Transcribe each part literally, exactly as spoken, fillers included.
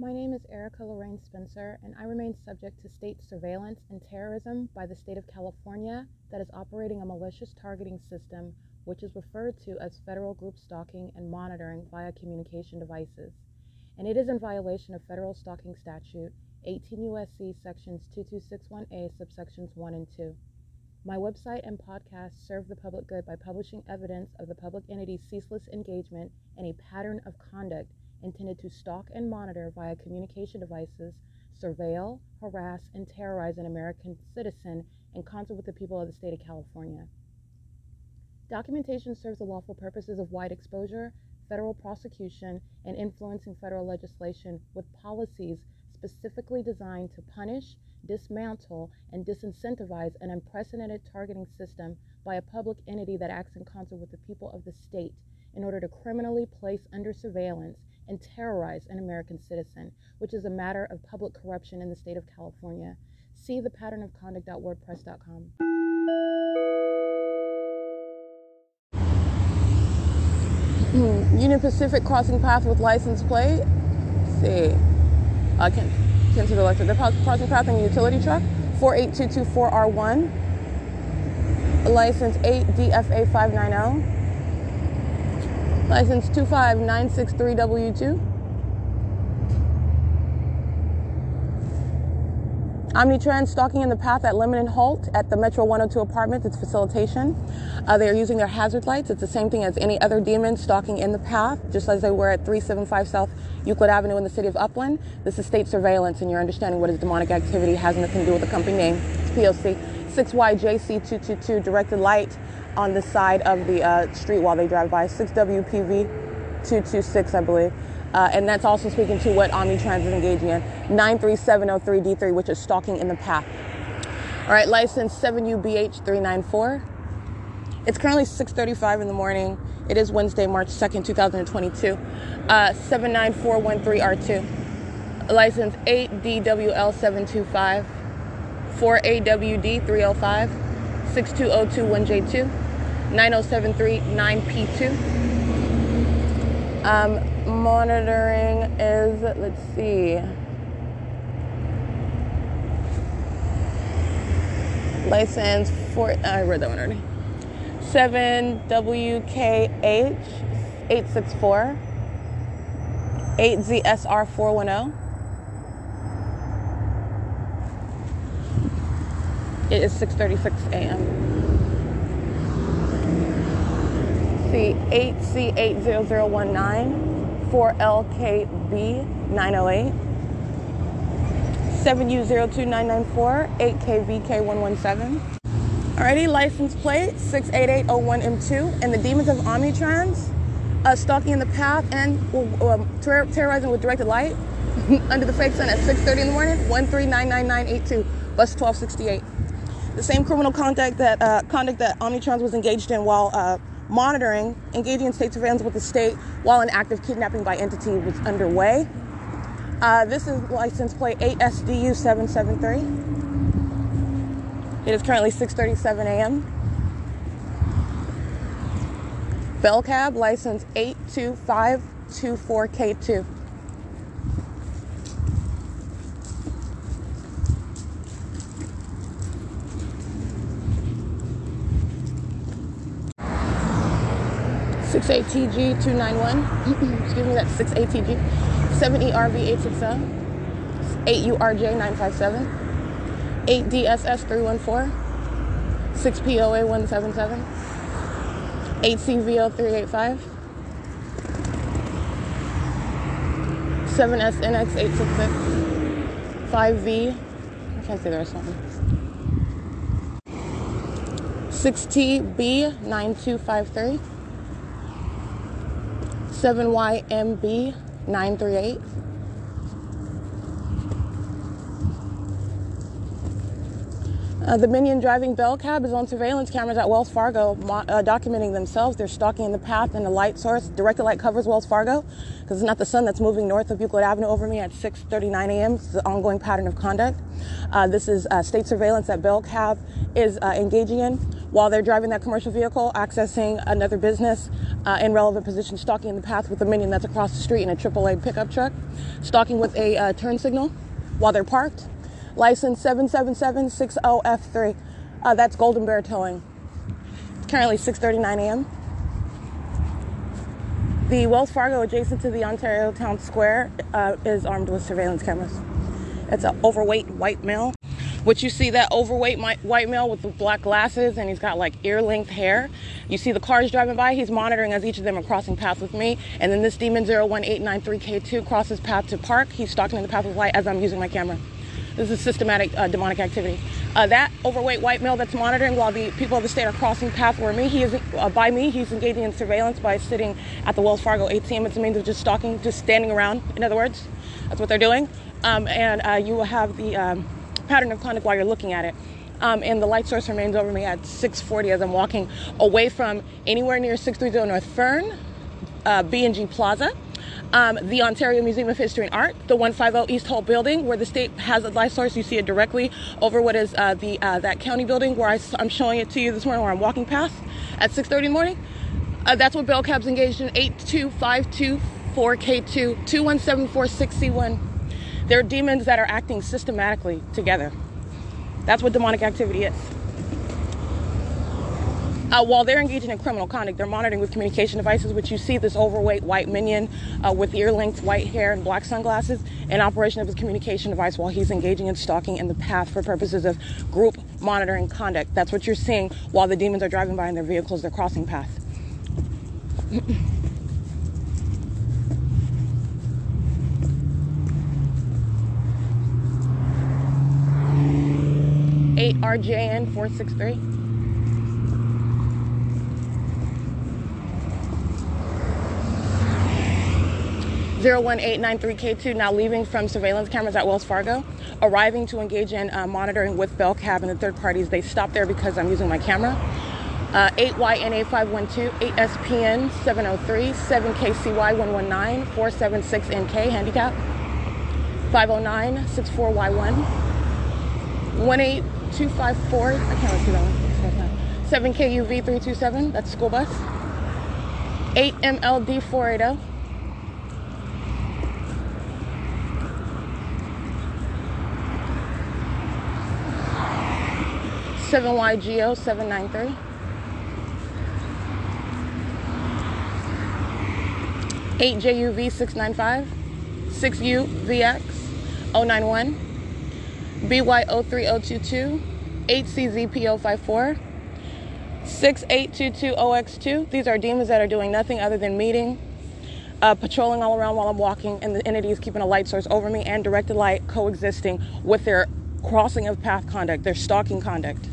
My name is Erica Lorraine Spencer, and I remain subject to state surveillance and terrorism by the state of California that is operating a malicious targeting system which is referred to as federal group stalking and monitoring via communication devices, and it is in violation of federal stalking statute eighteen U S C sections twenty-two sixty-one A subsections one and two. My website and podcast serve the public good by publishing evidence of the public entity's ceaseless engagement in a pattern of conduct intended to stalk and monitor via communication devices, surveil, harass, and terrorize an American citizen in concert with the people of the state of California. Documentation serves the lawful purposes of wide exposure, federal prosecution, and influencing federal legislation with policies specifically designed to punish, dismantle, and disincentivize an unprecedented targeting system by a public entity that acts in concert with the people of the state in order to criminally place under surveillance and terrorize an American citizen, which is a matter of public corruption in the state of California. See the pattern of conduct dot wordpress dot com. Mm, Union Pacific crossing path with license plate. Let's see. Uh, can, can to the left. They're crossing path in a utility truck. four eight two two four R one. License eight D F A five ninety. License two five nine six three W two. Omnitrans stalking in the path at Lemon and Holt at the Metro one oh two apartments. It's facilitation. Uh, they are using their hazard lights. It's the same thing as any other demon stalking in the path, just as they were at three seventy-five South Euclid Avenue in the city of Upland. This is state surveillance, and you're understanding what is demonic activity. It has nothing to do with the company name. It's P O C. six Y J C two two two, directed light on the side of the uh, street while they drive by. six W P V two two six, I believe. Uh, and that's also speaking to what Omnitrans is engaging in. nine three seven oh three D three, which is stalking in the path. All right, license seven U B H three nine four. It's currently six thirty-five in the morning. It is Wednesday, March second, two thousand twenty-two. Uh, seven nine four one three R two. License eight D W L seven two five. four A W D three oh five. six two oh two one J two, nine oh seven three nine P two. Um, monitoring is, let's see, license for, I read that one already, seven W K H eight six four, eight Z S R four one oh. It is six thirty-six a.m. See, eight C eight zero zero one nine, four L K B nine oh eight, seven U zero two nine nine four, eight K V K one one seven. Alrighty, license plate six eight eight oh one M two, and the demons of Omnitrans uh, stalking in the path and uh, ter- terrorizing with directed light under the fake sun at six thirty in the morning, one three nine nine nine eight two, bus twelve sixty-eight. The same criminal conduct that uh, conduct that Omnitrans was engaged in while uh, monitoring, engaging in state surveillance with the state while an act of kidnapping by entity was underway. Uh, this is license plate eight S D U seven seven three. It is currently six thirty-seven a.m. Bell Cab, license eight two five two four K two. six A T G two ninety-one, excuse me, that's six A T G, seven E R V eight sixty, eight U R J nine fifty-seven, eight D S S three fourteen, six P O A one seventy-seven, eight C V O three eighty-five, seven S N X eight sixty-six, five V, I can't say the rest of them, six T B nine two five three, seven Y M B nine three eight, uh, the minion driving Bell Cab is on surveillance cameras at Wells Fargo, mo- uh, documenting themselves. They're stalking in the path, and the light source, directed light, covers Wells Fargo because it's not the sun that's moving north of Euclid Avenue over me at six thirty-nine a.m. This is an ongoing pattern of conduct. Uh, this is uh, state surveillance that Bell Cab is uh, engaging in while they're driving that commercial vehicle, accessing another business uh, in relevant position, stalking in the path with a minion that's across the street in a triple A pickup truck, stalking with a uh, turn signal while they're parked. License seven seven seven six zero F three. Uh, that's Golden Bear Towing. It's currently six thirty-nine a m The Wells Fargo adjacent to the Ontario Town Square uh, is armed with surveillance cameras. It's an overweight white male, which you see that overweight white male with the black glasses, and he's got like ear-length hair. You see the cars driving by. He's monitoring as each of them are crossing paths with me. And then this Demon zero one eight nine three K two crosses path to park. He's stalking in the path with light as I'm using my camera. This is systematic uh, demonic activity. Uh, that overweight white male that's monitoring while the people of the state are crossing paths where me, he is uh, by me, he's engaging in surveillance by sitting at the Wells Fargo A T M. It's a means of just stalking, just standing around, in other words. That's what they're doing. Um, and uh, you will have the um, pattern of conduct while you're looking at it. Um, and the light source remains over me at six forty as I'm walking away from anywhere near six thirty North Fern, uh, B and G Plaza, um, the Ontario Museum of History and Art, the one fifty East Holt building where the state has a light source. You see it directly over what is uh, the uh, that county building where I, I'm showing it to you this morning, where I'm walking past at six thirty in the morning. Uh, that's what Bell Cab's engaged in, eight two five two four K two, two one seven four six C one. They're demons that are acting systematically together. That's what demonic activity is. Uh, while they're engaging in criminal conduct, they're monitoring with communication devices, which you see this overweight white minion uh, with ear-length white hair and black sunglasses in operation of his communication device while he's engaging in stalking in the path for purposes of group monitoring conduct. That's what you're seeing while the demons are driving by in their vehicles, they're crossing paths. eight R J N four six three. zero one eight nine three K two now leaving from surveillance cameras at Wells Fargo, arriving to engage in uh, monitoring with Bell Cab and the third parties. They stopped there because I'm using my camera. Uh, eight Y N A five one two, eight S P N seven oh three, seven K C Y one one nine, four seven six N K handicap, five oh nine six four Y one. one eight two five four, I can't remember that one. seven K U V three two seven, that's school bus. eight M L D four eighty. seven Y G O seven nine three. eight J U V six nine five. six U V X oh nine one. B Y zero three zero two two, eight C Z P zero five four, six eight two two O X two. These are demons that are doing nothing other than meeting, uh, patrolling all around while I'm walking, and the entity is keeping a light source over me and directed light coexisting with their crossing of path conduct, their stalking conduct.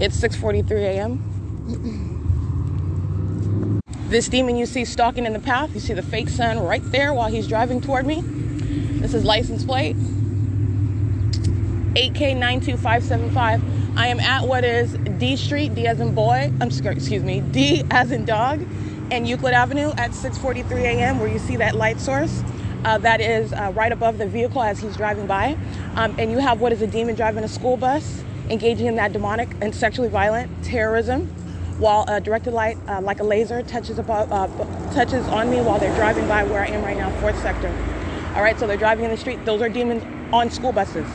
It's six forty-three a m This demon you see stalking in the path, you see the fake sun right there while he's driving toward me. This is license plate eight K nine two five seven five. I am at what is D Street, D as in boy, I'm excuse me, D as in dog, and Euclid Avenue at six forty-three a m where you see that light source uh, that is uh, right above the vehicle as he's driving by. Um, and you have what is a demon driving a school bus, engaging in that demonic and sexually violent terrorism while a uh, directed light, uh, like a laser, touches, above, uh, touches on me while they're driving by where I am right now, fourth sector. All right, so they're driving in the street. Those are demons on school buses.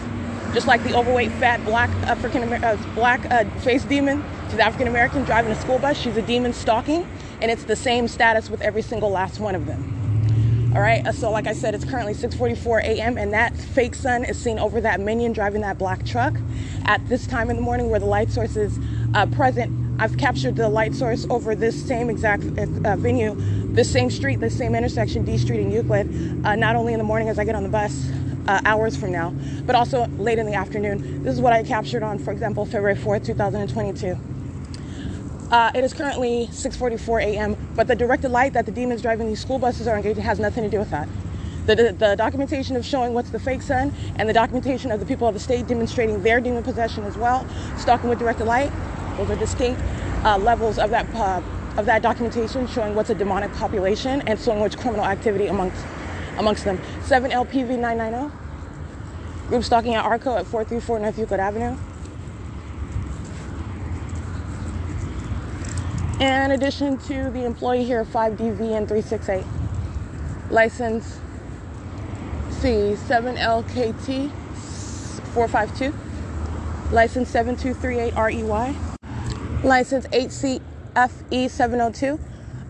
Just like the overweight, fat, black African uh, black uh, face demon, she's African American driving a school bus. She's a demon stalking, and it's the same status with every single last one of them. All right. So, like I said, it's currently six forty-four a m and that fake sun is seen over that minion driving that black truck. At this time in the morning, where the light source is uh, present, I've captured the light source over this same exact uh, venue, this same street, this same intersection, D Street and Euclid. Uh, not only in the morning as I get on the bus. Uh, hours from now, but also late in the afternoon. This is what I captured on, for example, February fourth, two thousand twenty-two. Uh, it is currently six forty-four a m, but the directed light that the demons driving these school buses are engaged in has nothing to do with that. The, the, the documentation of showing what's the fake sun and the documentation of the people of the state demonstrating their demon possession as well, stalking with directed light, those are distinct uh, levels of that, uh, of that documentation showing what's a demonic population and showing what's criminal activity amongst amongst them. seven L P V nine nine zero, group stalking at Arco at four thirty-four North Euclid Avenue. in addition to the employee here, five D V N three six eight, license C seven L K T four five two, license seven two three eight R E Y, license eight C F E seven oh two.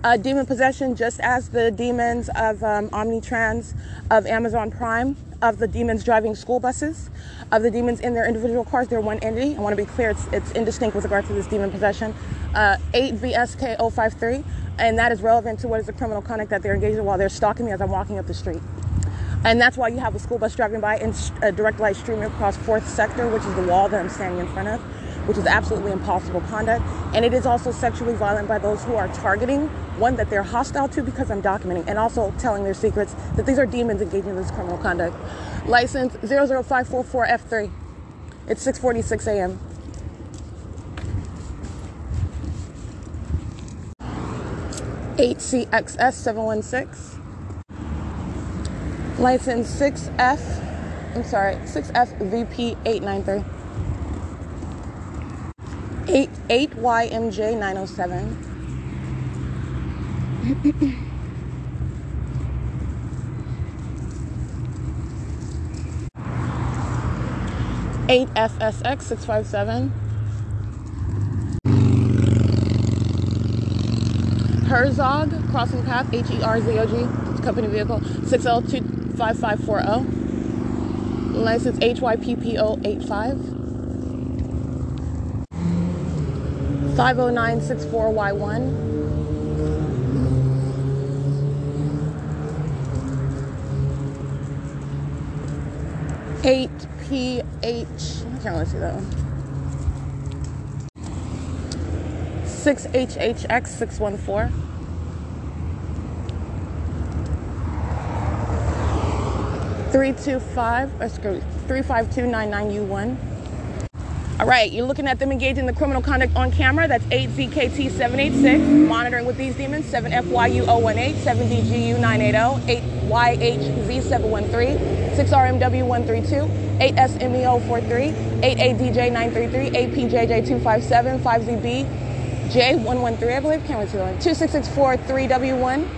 Uh, demon possession, just as the demons of um, Omnitrans, of Amazon Prime, of the demons driving school buses, of the demons in their individual cars, they're one entity. I want to be clear, it's, it's indistinct with regard to this demon possession. Uh, eight V S K oh five three, and that is relevant to what is the criminal conduct that they're engaged in while they're stalking me as I'm walking up the street. And that's why you have a school bus driving by in a direct light streaming across fourth Sector, which is the wall that I'm standing in front of, which is absolutely impossible conduct. And it is also sexually violent by those who are targeting one that they're hostile to because I'm documenting, and also telling their secrets that these are demons engaging in this criminal conduct. License zero zero five four four F three. It's six forty-six a m eight C X S seven one six. License six F, I'm sorry, six F V P eight nine three. eight Y M J nine oh seven. eight F S X six five seven. Herzog crossing path, H E R Z O G, company vehicle six L two five five four zero. License H Y P P O eight five. five oh nine six four Y one. eight P H, I can't really see that one. six H H X six one four. three two five, excuse me, three five two nine nine U one. All right, you're looking at them engaging in the criminal conduct on camera. That's eight Z K T seven eight six. Monitoring with these demons, seven F Y U zero one eight, seven D G U nine eight zero, eight Y H Z seven one three, six R M W one three two, eight S M E zero four three, eight A D J nine three three, eight P J J two five seven, five Z B J one one three, I believe, can't wait to that one, two six six four three W one,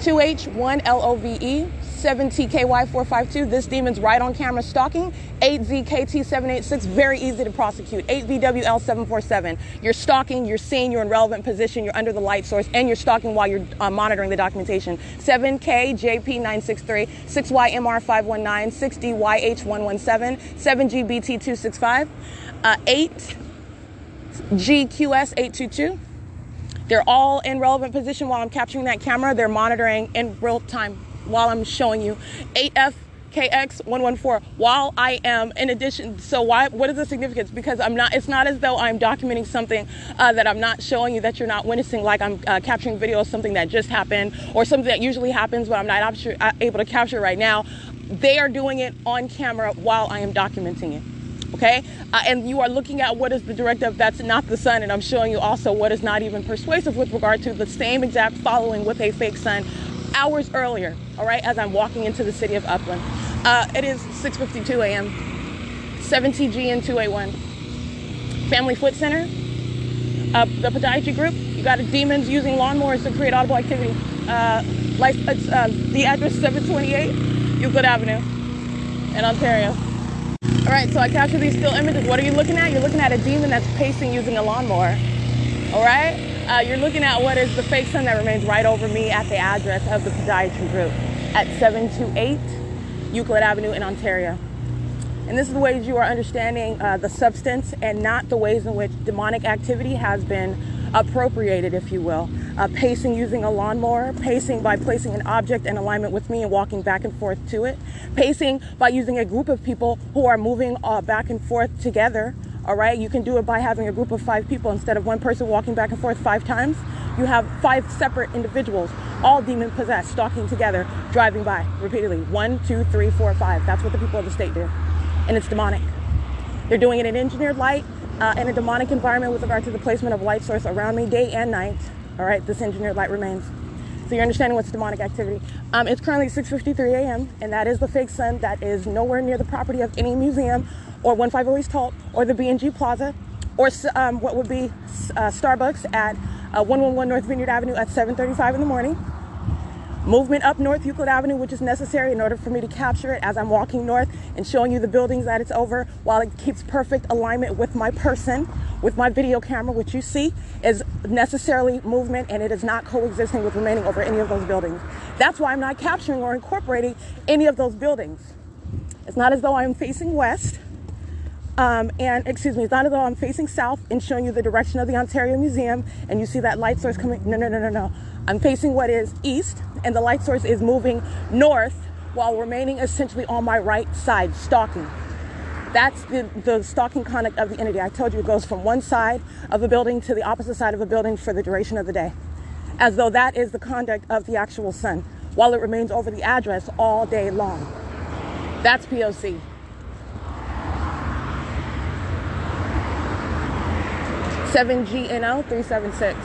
two H one L O V E, seven T K Y four five two. This demon's right on camera stalking. eight Z K T seven eight six. Very easy to prosecute. eight V W L seven four seven. You're stalking, you're seen, you're in relevant position, you're under the light source, and you're stalking while you're uh, monitoring the documentation. seven K J P nine six three, six Y M R five one nine, six D Y H one one seven, seven G B T two six five, uh, eight G Q S eight two two. They're all in relevant position while I'm capturing that camera. They're monitoring in real time while I'm showing you. eight F K X one one four, while I am, in addition, so why, what is the significance? Because I'm not, it's not as though I'm documenting something uh, that I'm not showing you, that you're not witnessing, like I'm uh, capturing video of something that just happened or something that usually happens but I'm not able to capture right now. They are doing it on camera while I am documenting it. Okay, uh, and you are looking at what is the directive that's not the sun, and I'm showing you also what is not even persuasive with regard to the same exact following with a fake sun hours earlier, all right, as I'm walking into the city of Upland. Uh, it is six fifty-two a m, seven T G N two eight one. Family Foot Center, uh, the podiatry group, you got demons using lawnmowers to create audible activity. Uh, life, it's, uh, the address seven twenty-eight Euclid Avenue in Ontario. All right, so I captured these still images. What are you looking at? You're looking at a demon that's pacing using a lawnmower, all right? Uh, you're looking at what is the fake sun that remains right over me at the address of the podiatry group at seven twenty-eight Euclid Avenue in Ontario. And this is the ways you are understanding uh, the substance, and not the ways in which demonic activity has been appropriated, if you will. Uh, pacing using a lawnmower, pacing by placing an object in alignment with me and walking back and forth to it, pacing by using a group of people who are moving uh, back and forth together, all right? You can do it by having a group of five people instead of one person walking back and forth five times. You have five separate individuals, all demon possessed, stalking together, driving by repeatedly. One, two, three, four, five. That's what the people of the state do, and it's demonic. They're doing it in engineered light, uh, in a demonic environment with regard to the placement of light source around me day and night. All right, this engineered light remains. So you're understanding what's demonic activity. Um, it's currently six fifty-three a m, and that is the fake sun that is nowhere near the property of any museum, or one fifty East Holt, or the B and G Plaza, or um, what would be uh, Starbucks at uh, one eleven North Vineyard Avenue at seven thirty-five in the morning. Movement up North Euclid Avenue, which is necessary in order for me to capture it as I'm walking north and showing you the buildings that it's over, while it keeps perfect alignment with my person, with my video camera, which you see is necessarily movement, and it is not coexisting with remaining over any of those buildings. That's why I'm not capturing or incorporating any of those buildings. It's not as though I'm facing west, um, and excuse me, it's not as though I'm facing south and showing you the direction of the Ontario Museum, and you see that light source coming, no, no, no, no, no. I'm facing what is east, and the light source is moving north while remaining essentially on my right side, stalking. That's the, the stalking conduct of the entity. I told you it goes from one side of a building to the opposite side of a building for the duration of the day, as though that is the conduct of the actual sun, while it remains over the address all day long. That's P O C. seven G N O three seven six.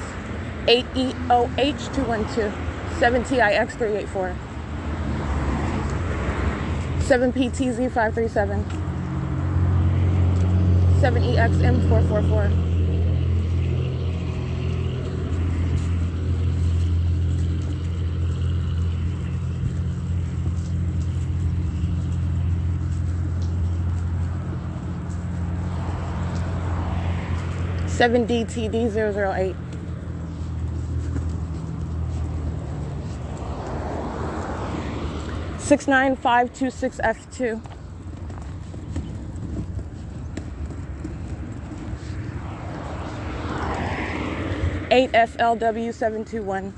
eight E O H two one two. seven T I X three eight four. seven P T Z five three seven. seven E X M four four four. seven D T D zero zero eight. six nine five two six F two. eight F L W seven two one.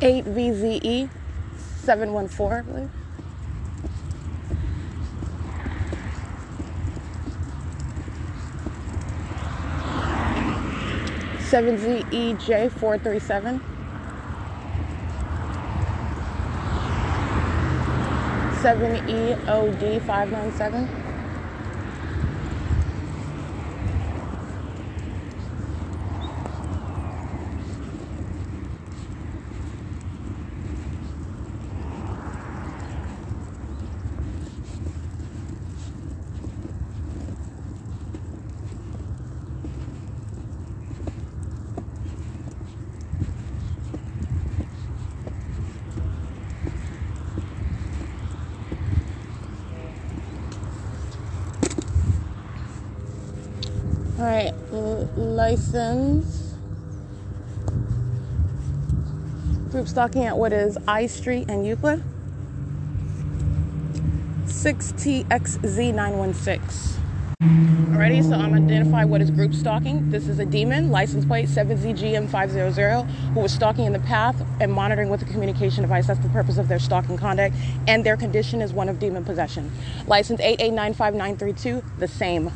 eight V Z E seven one four, I believe. seven Z E J four three seven. seven E O D five nine seven. License group stalking at what is I Street and Euclid. six T X Z nine one six. Alrighty, so I'm identifying what is group stalking. This is a demon, license plate seven Z G M five zero zero, who was stalking in the path and monitoring with a communication device. That's the purpose of their stalking conduct, and their condition is one of demon possession. License eight eight nine five nine three two, the same.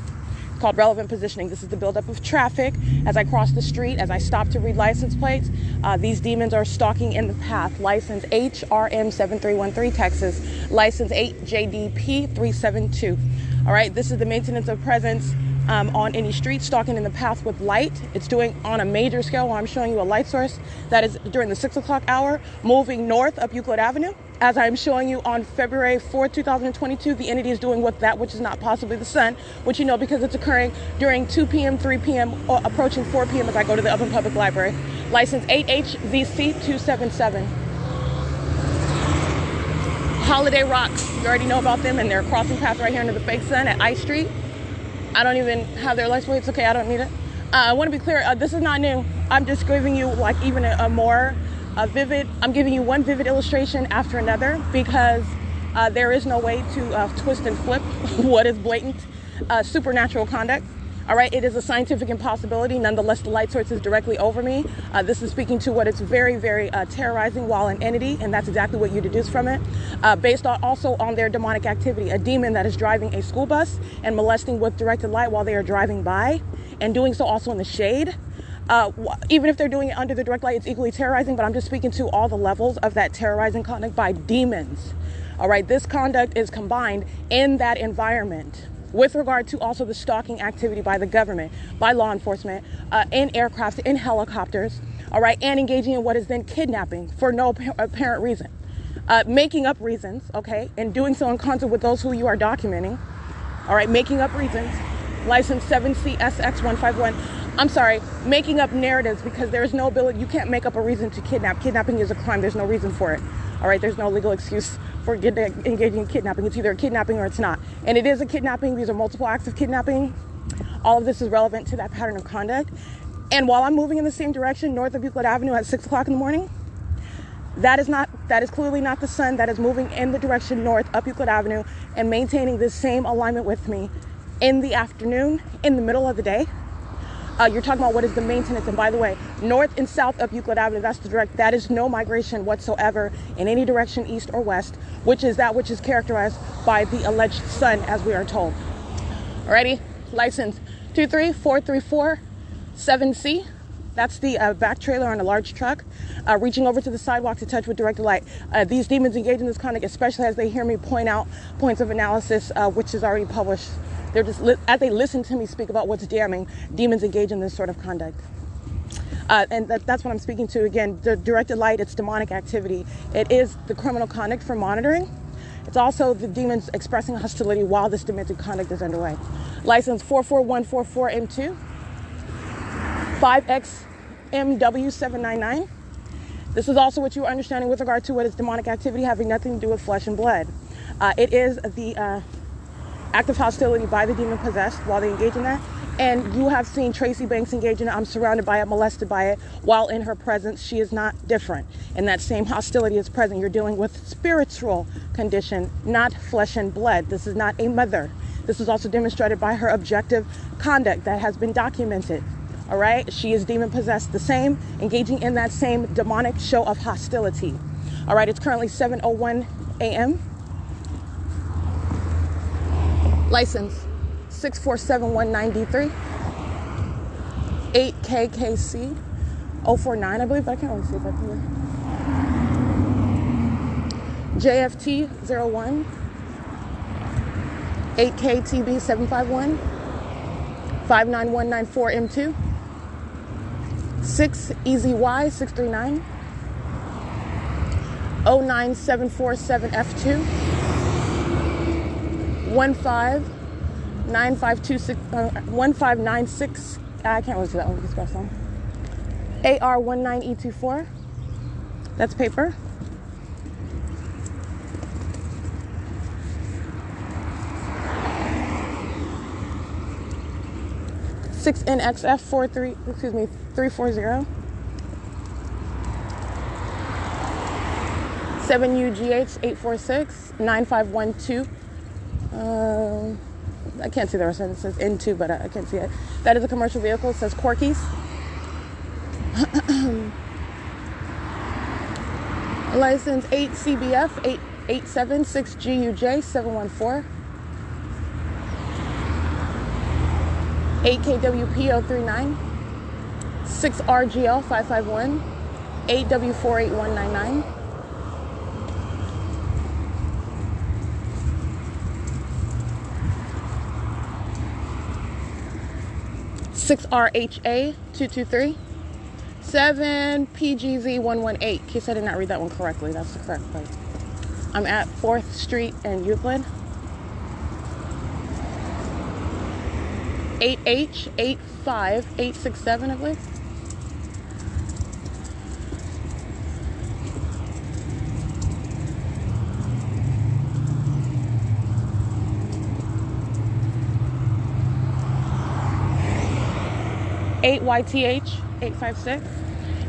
Called relevant positioning. This is the buildup of traffic as I cross the street, as I stop to read license plates. Uh, these demons are stalking in the path. License H R M seven three one three, Texas. License eight J D P three seven two. All right, this is the maintenance of presence um, on any street, stalking in the path with light. It's doing on a major scale where I'm showing you a light source that is during the six o'clock hour, moving north up Euclid Avenue. As I'm showing you on February fourth, two thousand twenty-two, the entity is doing with that which is not possibly the sun, which you know because it's occurring during two P M, three P M, or approaching four P M as I go to the Upland Public Library. License eight H Z C two seven seven. Holiday Rocks, you already know about them, and they're crossing path right here under the fake sun at I Street. I don't even have their license plate. It's okay, I don't need it. Uh, I want to be clear, uh, this is not new. I'm just giving you like even a, a more... A vivid, I'm giving you one vivid illustration after another because uh, there is no way to uh, twist and flip what is blatant uh, supernatural conduct. All right, it is a scientific impossibility. Nonetheless, the light source is directly over me. Uh, this is speaking to what is very, very uh, terrorizing while an entity, and that's exactly what you deduce from it. Uh, based on also on their demonic activity, a demon that is driving a school bus and molesting with directed light while they are driving by, and doing so also in the shade. Uh, even if they're doing it under the direct light, it's equally terrorizing, but I'm just speaking to all the levels of that terrorizing conduct by demons. All right, this conduct is combined in that environment with regard to also the stalking activity by the government, by law enforcement, uh, in aircrafts, in helicopters, all right, and engaging in what is then kidnapping for no apparent reason, uh, making up reasons, okay, and doing so in concert with those who you are documenting, all right, making up reasons, license seven C S X one five one. I'm sorry, making up narratives because there is no ability, you can't make up a reason to kidnap. Kidnapping is a crime, there's no reason for it. All right, there's no legal excuse for engaging in kidnapping. It's either a kidnapping or it's not. And it is a kidnapping, these are multiple acts of kidnapping. All of this is relevant to that pattern of conduct. And while I'm moving in the same direction, north of Euclid Avenue at six o'clock in the morning, that is not, that is clearly not the sun that is moving in the direction north up Euclid Avenue and maintaining this same alignment with me in the afternoon, in the middle of the day. Uh, you're talking about what is the maintenance, and by the way, north and south of Euclid Avenue, that's the direct, that is no migration whatsoever in any direction, east or west, which is that which is characterized by the alleged sun, as we are told. Alrighty, license two three four three four seven C. That's the uh, back trailer on a large truck, uh, reaching over to the sidewalk to touch with directed light. Uh, these demons engage in this conduct, especially as they hear me point out points of analysis, uh, which is already published. They're just, as they listen to me speak about what's damning, demons engage in this sort of conduct. Uh, and that, that's what I'm speaking to. Again, the directed light, it's demonic activity. It is the criminal conduct for monitoring. It's also the demons expressing hostility while this demented conduct is underway. License four four one four four M two, five X M W seven nine nine. This is also what you are understanding with regard to what is demonic activity having nothing to do with flesh and blood. Uh, it is the... Uh, act of hostility by the demon possessed while they engage in that. And you have seen Tracy Banks engage in it. I'm surrounded by it, molested by it. While in her presence, she is not different. And that same hostility is present. You're dealing with spiritual condition, not flesh and blood. This is not a mother. This is also demonstrated by her objective conduct that has been documented. All right? She is demon possessed the same, engaging in that same demonic show of hostility. All right, it's currently seven oh one A M License six four seven one nine D three, eight K K C zero four nine, I believe, but I can't really see that here. J F T zero one, eight K T B seven five one, five nine one nine four M two, six E Z Y six three nine, zero nine seven four seven F two, one five nine five two six, uh, one five nine six, I can't really see that one, we can scratch that one. A R one nine E two four, that's paper. six N X F four three, excuse me, three four zero. seven U G H eight four six, nine five one two. Um, I can't see the rest of it. It says N two, but I, I can't see it. That is a commercial vehicle. It says Corky's. License eight C B F eight eight seven six G U J seven one four, eight K W P zero three nine, six R G L five five one, eight W four eight one nine nine. six R H A two two three, seven P G Z one one eight. In case I did not read that one correctly, that's the correct place. I'm at fourth street and Euclid. eight H eight five eight six seven, I believe. eight Y T H eight five six,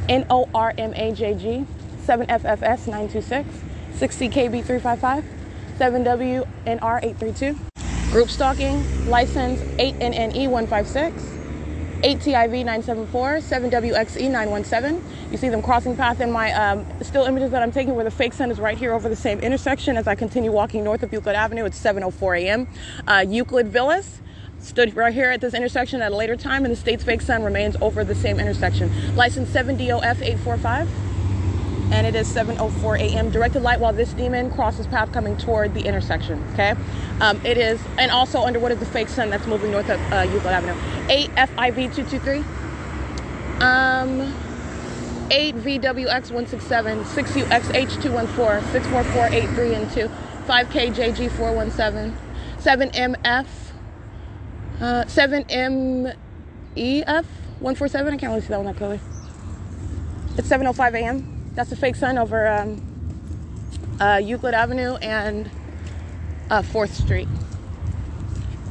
N O R M A J G, seven F F S nine two six, six C K B three five five, seven W N R eight three two. group stalking, license eight N N E one five six, eight T I V nine seven four, seven W X E nine one seven. You see them crossing path in my um, still images that I'm taking where the fake sun is right here over the same intersection as I continue walking north of Euclid Avenue. It's seven oh four a m Uh, Euclid Villas stood right here at this intersection at a later time, and the state's fake sun remains over the same intersection. License seven D O F eight four five, and it is seven oh four a m Directed light while this demon crosses path coming toward the intersection, okay? Um, it is, and also under what is the fake sun that's moving north of uh, Euclid Avenue. eight F I V two two three, um, eight V W X one six seven, six U X H two one four, six four four eight three and two, five K J G four one seven, seven M F, Uh, seven M E F one four seven. I can't really see that one that clearly. It's seven oh five a m That's the fake sun over um, uh, Euclid Avenue and uh, fourth street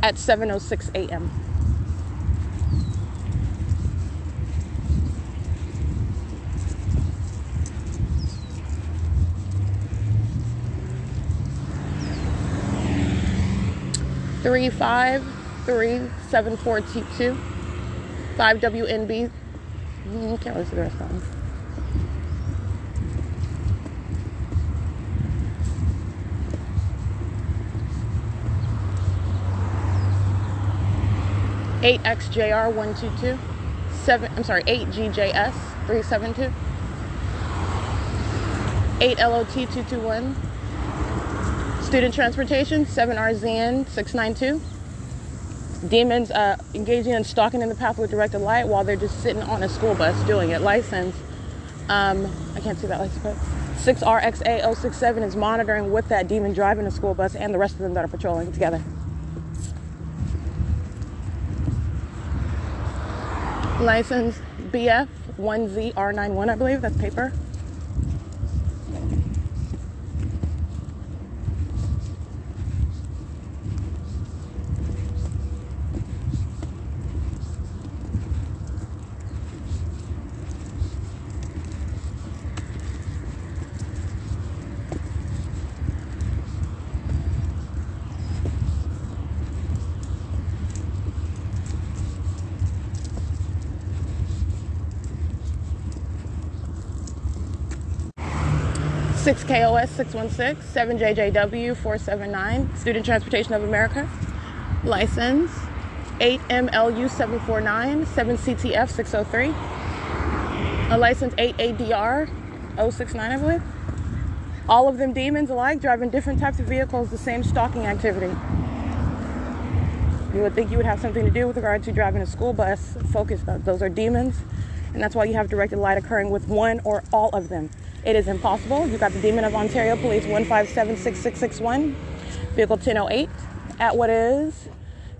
at seven oh six a m three five three seven four two two, five W N B. Mm, can't really see the rest of that one. eight X J R one two two, seven. I'm sorry, eight G J S three seven two, eight L O T two two one. Student transportation seven R Z N six nine two. Demons uh, engaging in stalking in the path with directed light while they're just sitting on a school bus doing it. License, um, I can't see that license plate. six R X A zero six seven is monitoring with that demon driving a school bus and the rest of them that are patrolling together. License B F one Z R nine one, I believe, that's paper. six K O S six one six, seven J J W four seven nine, Student Transportation of America. License eight M L U seven four nine, seven C T F six oh three. A license eight A D R zero six nine, I believe. All of them demons alike, driving different types of vehicles, the same stalking activity. You would think you would have something to do with regard to driving a school bus. Focus, those are demons, and that's why you have directed light occurring with one or all of them. It is impossible. You got the demon of Ontario Police one five seven six six six one, vehicle ten oh eight, at what is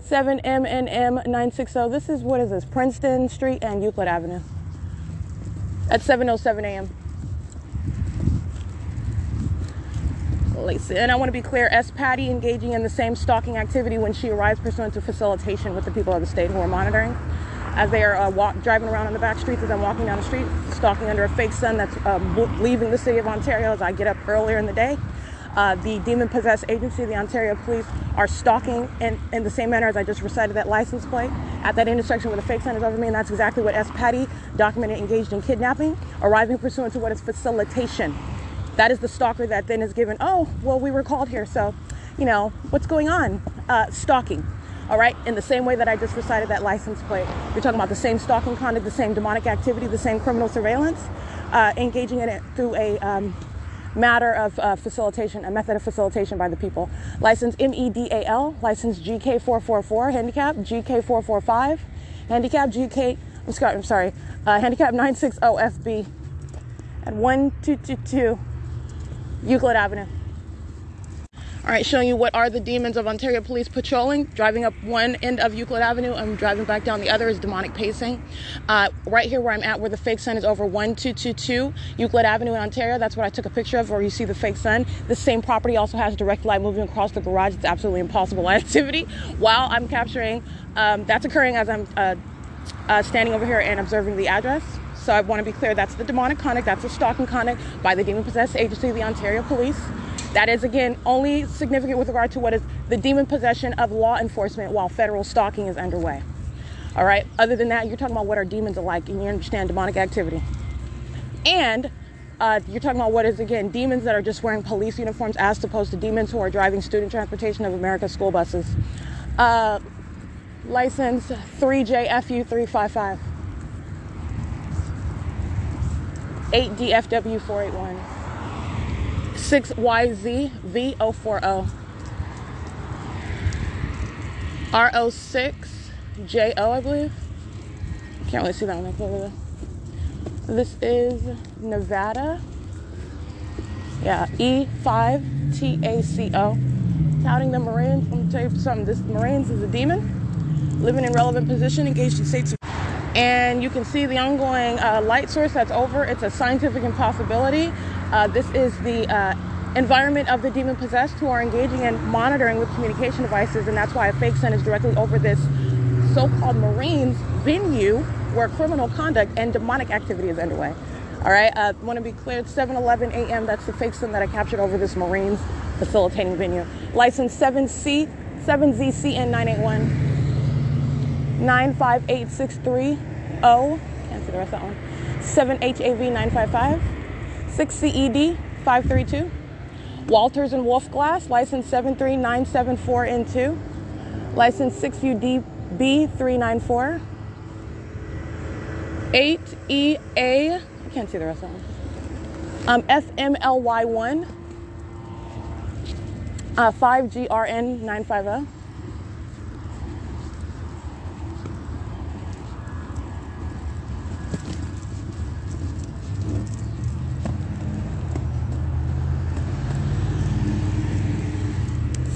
seven M N M nine sixty. This is, what is this, Princeton Street and Euclid Avenue at seven oh seven a m And I want to be clear, S. Patty engaging in the same stalking activity when she arrives pursuant to facilitation with the people of the state who are monitoring. As they are uh, walk, driving around on the back streets, as I'm walking down the street, stalking under a fake sun that's uh, leaving the city of Ontario as I get up earlier in the day. Uh, the demon-possessed agency, the Ontario Police, are stalking in, in the same manner as I just recited that license plate at that intersection where the fake sun is over me, and that's exactly what S. Patty documented engaged in kidnapping, arriving pursuant to what is facilitation. That is the stalker that then is given, oh, well, we were called here, so, you know, what's going on? Uh, stalking. All right, in the same way that I just recited that license plate. You're talking about the same stalking conduct, the same demonic activity, the same criminal surveillance, uh, engaging in it through a um, matter of uh, facilitation, a method of facilitation by the people. License M E D A L, license G K four four four, handicap G K four four five, handicap G K, I'm sorry, I'm sorry uh, handicap nine sixty F B at one two two two Euclid Avenue. All right, showing you what are the demons of Ontario Police patrolling. Driving up one end of Euclid Avenue, I'm driving back down the other is demonic pacing. Uh, right here where I'm at, where the fake sun is over one two two two Euclid Avenue in Ontario. That's what I took a picture of, where you see the fake sun. The same property also has direct light moving across the garage. It's absolutely impossible activity. While I'm capturing, um, that's occurring as I'm uh, uh, standing over here and observing the address. So I want to be clear, that's the demonic conduct, that's the stalking conduct by the demon-possessed agency, the Ontario Police. That is, again, only significant with regard to what is the demon possession of law enforcement while federal stalking is underway. All right. Other than that, you're talking about what our demons are like, and you understand demonic activity. And uh, you're talking about what is, again, demons that are just wearing police uniforms as opposed to demons who are driving student transportation of America's school buses. Uh, license three J F U three five five. eight D F W four eight one. six Y Z V zero four zero. R O six J O, I believe. Can't really see that one. This is Nevada. Yeah, E five T A C O. Touting the Marines. I'm gonna tell you something. This Marines is a demon. Living in relevant position, engaged in safety. And you can see the ongoing uh, light source that's over. It's a scientific impossibility. Uh, this is the uh, environment of the demon possessed who are engaging in monitoring with communication devices. And that's why a fake sun is directly over this so-called Marines venue where criminal conduct and demonic activity is underway. All right. I uh, want to be clear. It's seven eleven a m That's the fake sun that I captured over this Marines facilitating venue. License seven C, seven Z C N nine eight one. nine five eight six three zero, can't see the rest of that one, seven H A V nine five five, six C E D five three two, Walters and Wolf Glass, license seven three nine seven four N two, license six U D B three nine four, eight E A, I can't see the rest of that one, um, F M L Y one, uh, five G R N nine five zero,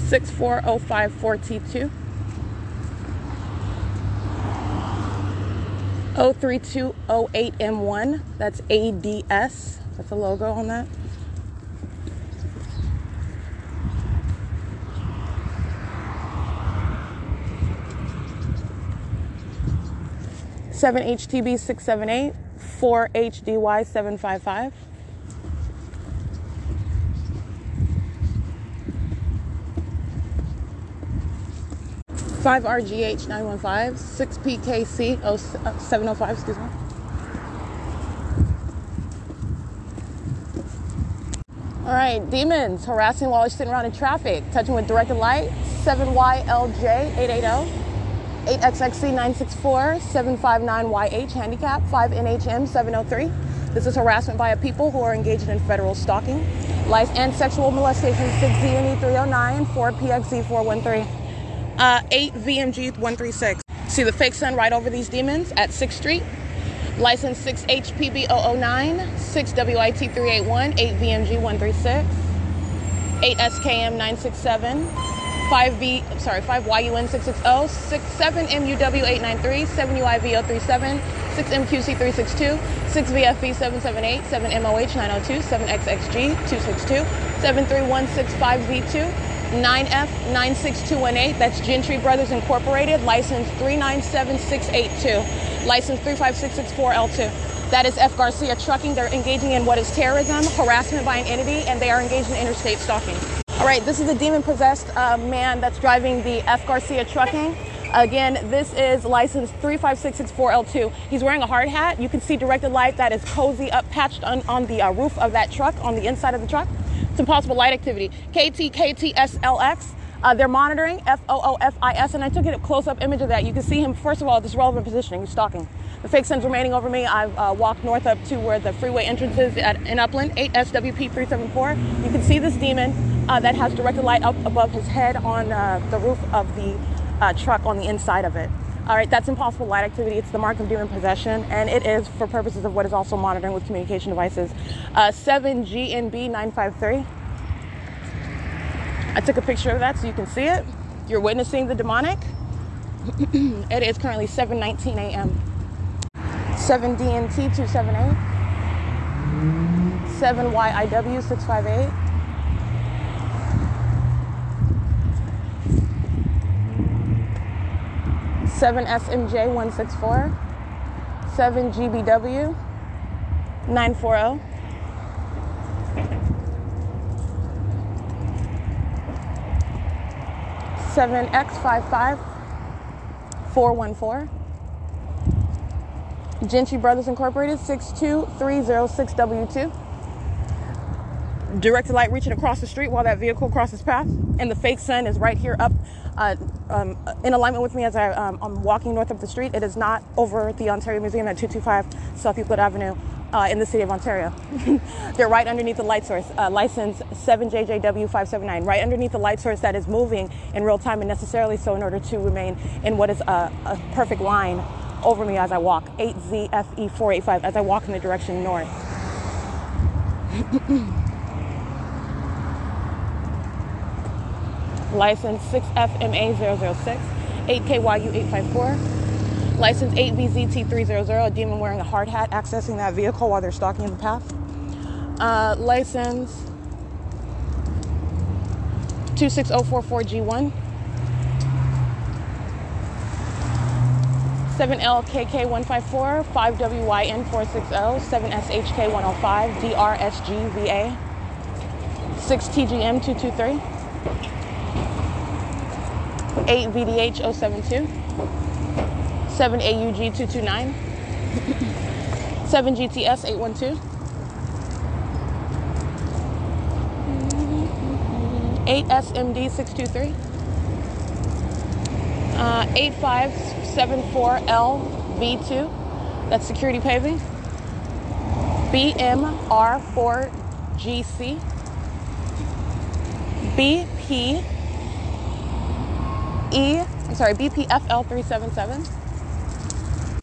six four zero five four T two, zero three two zero eight M one, that's A D S, that's the logo on that. seven H T B six seven eight, four H D Y seven five five. five R G H nine one five, six P K C seven oh five, excuse me. All right, demons harassing while you're sitting around in traffic, touching with directed light, seven Y L J eight eight zero, eight X X C nine six four, seven five nine Y H handicap, five N H M seven oh three. This is harassment by a people who are engaged in federal stalking, life and sexual molestation, six Z N E three oh nine, four P X Z four one three. Uh, eight V M G one three six. See the fake sun right over these demons at sixth street. License six H P B zero zero nine, six W I T three eight one, eight V M G one three six, eight S K M nine six seven, five V, sorry, five Y U N six six zero, six seven M U W eight nine three, seven U I V zero three seven, six M Q C three six two, six V F V seven seven eight, seven M O H nine oh two, seven X X G two six two, seven three one six five V two, nine F nine six two one eight, that's Gentry Brothers Incorporated, license three nine seven six eight two, license three five six six four L two. That is F. Garcia Trucking. They're engaging in what is terrorism, harassment by an entity, and they are engaged in interstate stalking. All right, this is a demon-possessed uh, man that's driving the F. Garcia Trucking. Again, this is license three five six six four L two. He's wearing a hard hat. You can see directed light that is cozy up, patched on, on the uh, roof of that truck, on the inside of the truck. Impossible light activity. K T K T S L X. Uh, they're monitoring F O O F I S, and I took a close-up image of that. You can see him, first of all, this relevant positioning. He's stalking. The fake sun's remaining over me. I've uh, walked north up to where the freeway entrance is at, in Upland, eight S W P three seven four. You can see this demon uh, that has directed light up above his head on uh, the roof of the uh, truck on the inside of it. All right, that's impossible light activity. It's the mark of demon possession, and it is for purposes of what is also monitoring with communication devices. Uh, seven G N B nine five three. I took a picture of that so you can see it. You're witnessing the demonic. It is currently seven nineteen a m seven D N T two seven eight. seven Y I W six five eight. seven S M J one six four, seven G B W nine four zero, seven X five five four one four. Gentry Brothers Incorporated, six two three zero six W two. Directed light reaching across the street while that vehicle crosses path. And the fake sun is right here up uh, um, in alignment with me as I, um, I'm walking north of the street. It is not over the Ontario Museum at two twenty-five South Euclid Avenue uh, in the city of Ontario. They're right underneath the light source, uh, license seven J J W five seven nine, right underneath the light source that is moving in real time and necessarily so in order to remain in what is a, a perfect line over me as I walk, eight Z F E four eight five, as I walk in the direction north. License six F M A zero zero six, eight K Y U eight five four. License eight B Z T three zero zero, a demon wearing a hard hat accessing that vehicle while they're stalking in the path. Uh, license two six zero four four G one. seven L K K one five four, five W Y N four six zero, seven S H K one oh five, D R S G V A, six T G M two two three, eight V D H zero seven two, seven A U G two two nine, seven G T S eight one two, eight S M D six two three, uh, eight five seven four L V two, that's Security Paving, B M R four G C, B P E, I'm sorry, B P F L three seven seven.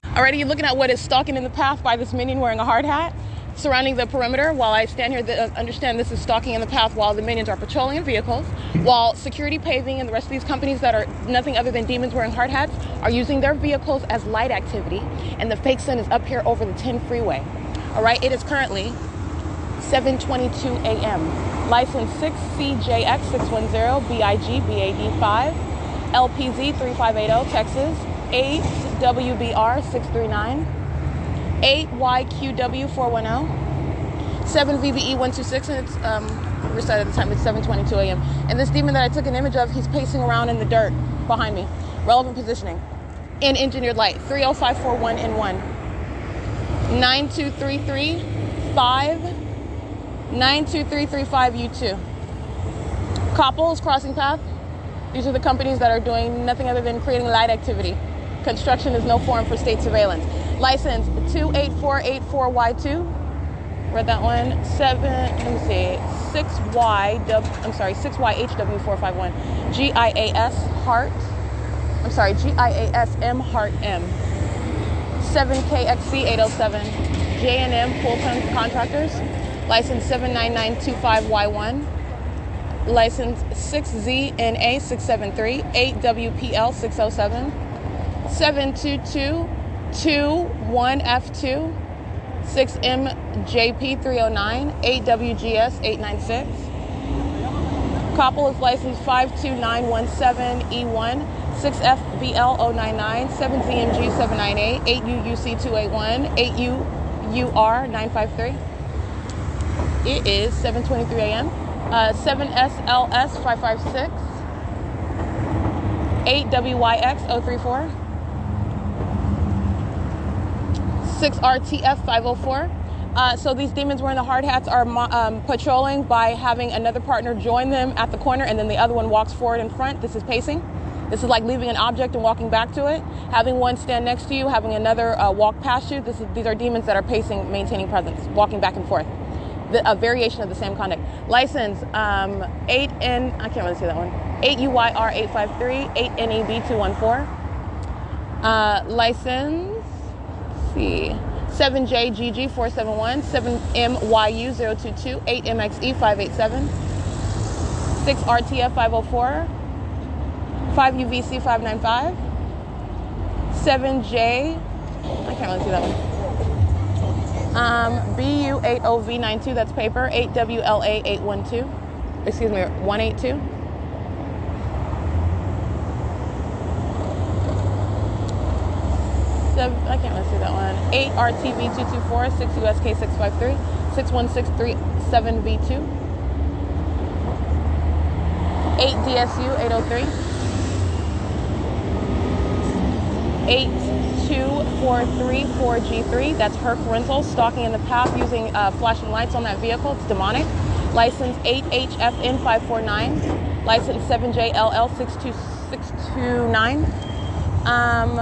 Alrighty, you're looking at what is stalking in the path by this minion wearing a hard hat, surrounding the perimeter while I stand here. The, uh, understand this is stalking in the path while the minions are patrolling in vehicles, while Security Paving and the rest of these companies that are nothing other than demons wearing hard hats are using their vehicles as light activity, and the fake sun is up here over the ten freeway. All right, it is currently seven twenty-two a m License six C J X six one zero B I G B A D five, L P Z three five eight zero, Texas, eight W B R six three nine, eight Y Q W four one zero, seven V B E one two six, and it's um, reset at the time, it's seven twenty-two a m And this demon that I took an image of, he's pacing around in the dirt behind me. Relevant positioning. In engineered light, three oh five four one N one. nine two three three five, nine two three three five U two. Copples, crossing path. These are the companies that are doing nothing other than creating light activity. Construction is no form for state surveillance. License two eight four eight four Y two. Read that one. seven, let me see, six Y, I'm sorry, six Y H W four five one. G I A S Hart, I'm sorry, G I A S M Hart M. seven K X C eight oh seven. J and M Full-Time Contractors. License seven nine nine two five Y one. License six Z N A six seven three. eight W P L six oh seven. seven two two two one F two, six M J P three oh nine, eight W G S eight nine six. Couple is licensed five two nine one seven E one, six F B L zero nine nine, seven Z M G seven nine eight, eight U U C two eight one, eight U U R nine five three. It is seven twenty-three a m Uh, seven S L S five five six, eight W Y X zero three four. six R T F five oh four. Uh, so these demons wearing the hard hats are um, patrolling by having another partner join them at the corner, and then the other one walks forward in front. This is pacing. This is like leaving an object and walking back to it. Having one stand next to you, having another uh, walk past you. This is, these are demons that are pacing, maintaining presence, walking back and forth. The, a variation of the same conduct. License um, eight N, I can't really see that one. eight U Y R eight five three, eight N E B two one four. Uh, license seven J G G four seven one, seven M Y U zero two two, eight M X E five eight seven, six R T F five oh four, five U V C five nine five, seven J, I can't really see that one, um, B U eight zero V nine two, that's paper, eight W L A eight one two, excuse me, one eight two, I can't really see that one. eight R T V two two four, six U S K six five three, six one six three seven V two, eight D S U eight oh three, eight two four three four G three. That's Herc Rentals, stalking in the path using uh, flashing lights on that vehicle. It's demonic. License eight H F N five four nine. License seven J L L six two six two nine. Um,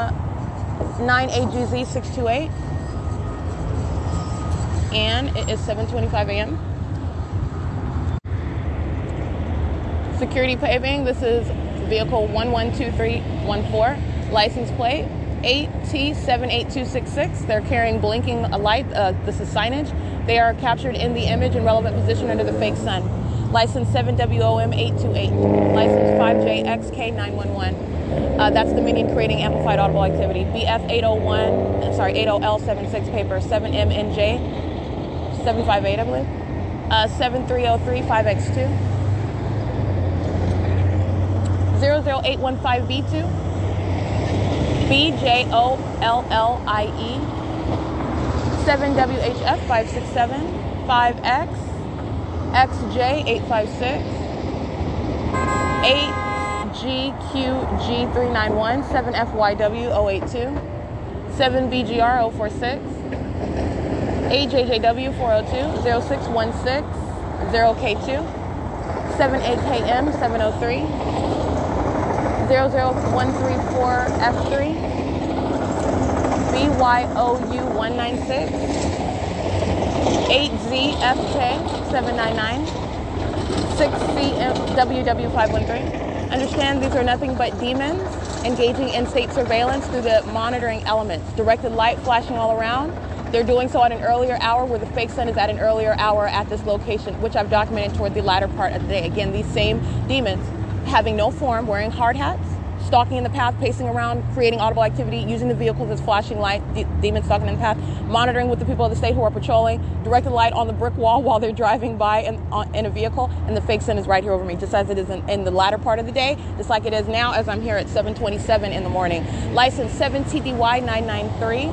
nine A G Z six two eight. And it is seven twenty-five a m Security Paving, this is vehicle one one two three one four, license plate eight T seven eight two six six. They're carrying blinking light, uh, this is signage. They are captured in the image in relevant position under the fake sun. License seven W O M eight two eight, license five J X K nine one one. Uh, that's Dominion creating amplified audible activity. B F eight oh one, sorry, eighty L seventy-six paper, seven M N J seven five eight, I believe. Uh, seven three oh three five X two. zero zero eight one five B two, B J O L L I E, seven W H F five six seven, five X, X J eight five six, eight G Q G three nine one, seven F Y W zero eight two, seven B G R zero four six, A J J W four oh two, zero six one six, zero K two, seven A K M seven oh three, zero zero one three four F three, B Y O U one nine six, eight Z F K seven nine nine, six C W W five one three. Understand these are nothing but demons engaging in state surveillance through the monitoring elements. Directed light flashing all around. They're doing so at an earlier hour where the fake sun is at an earlier hour at this location, which I've documented toward the latter part of the day. Again, these same demons, having no form, wearing hard hats, stalking in the path, pacing around, creating audible activity, using the vehicles as flashing light, de demon stalking in the path, monitoring with the people of the state who are patrolling, directed light on the brick wall while they're driving by in, on, in a vehicle, and the fake sun is right here over me, just as it is in, in the latter part of the day, just like it is now as I'm here at seven twenty-seven in the morning. License seven T D Y nine nine three,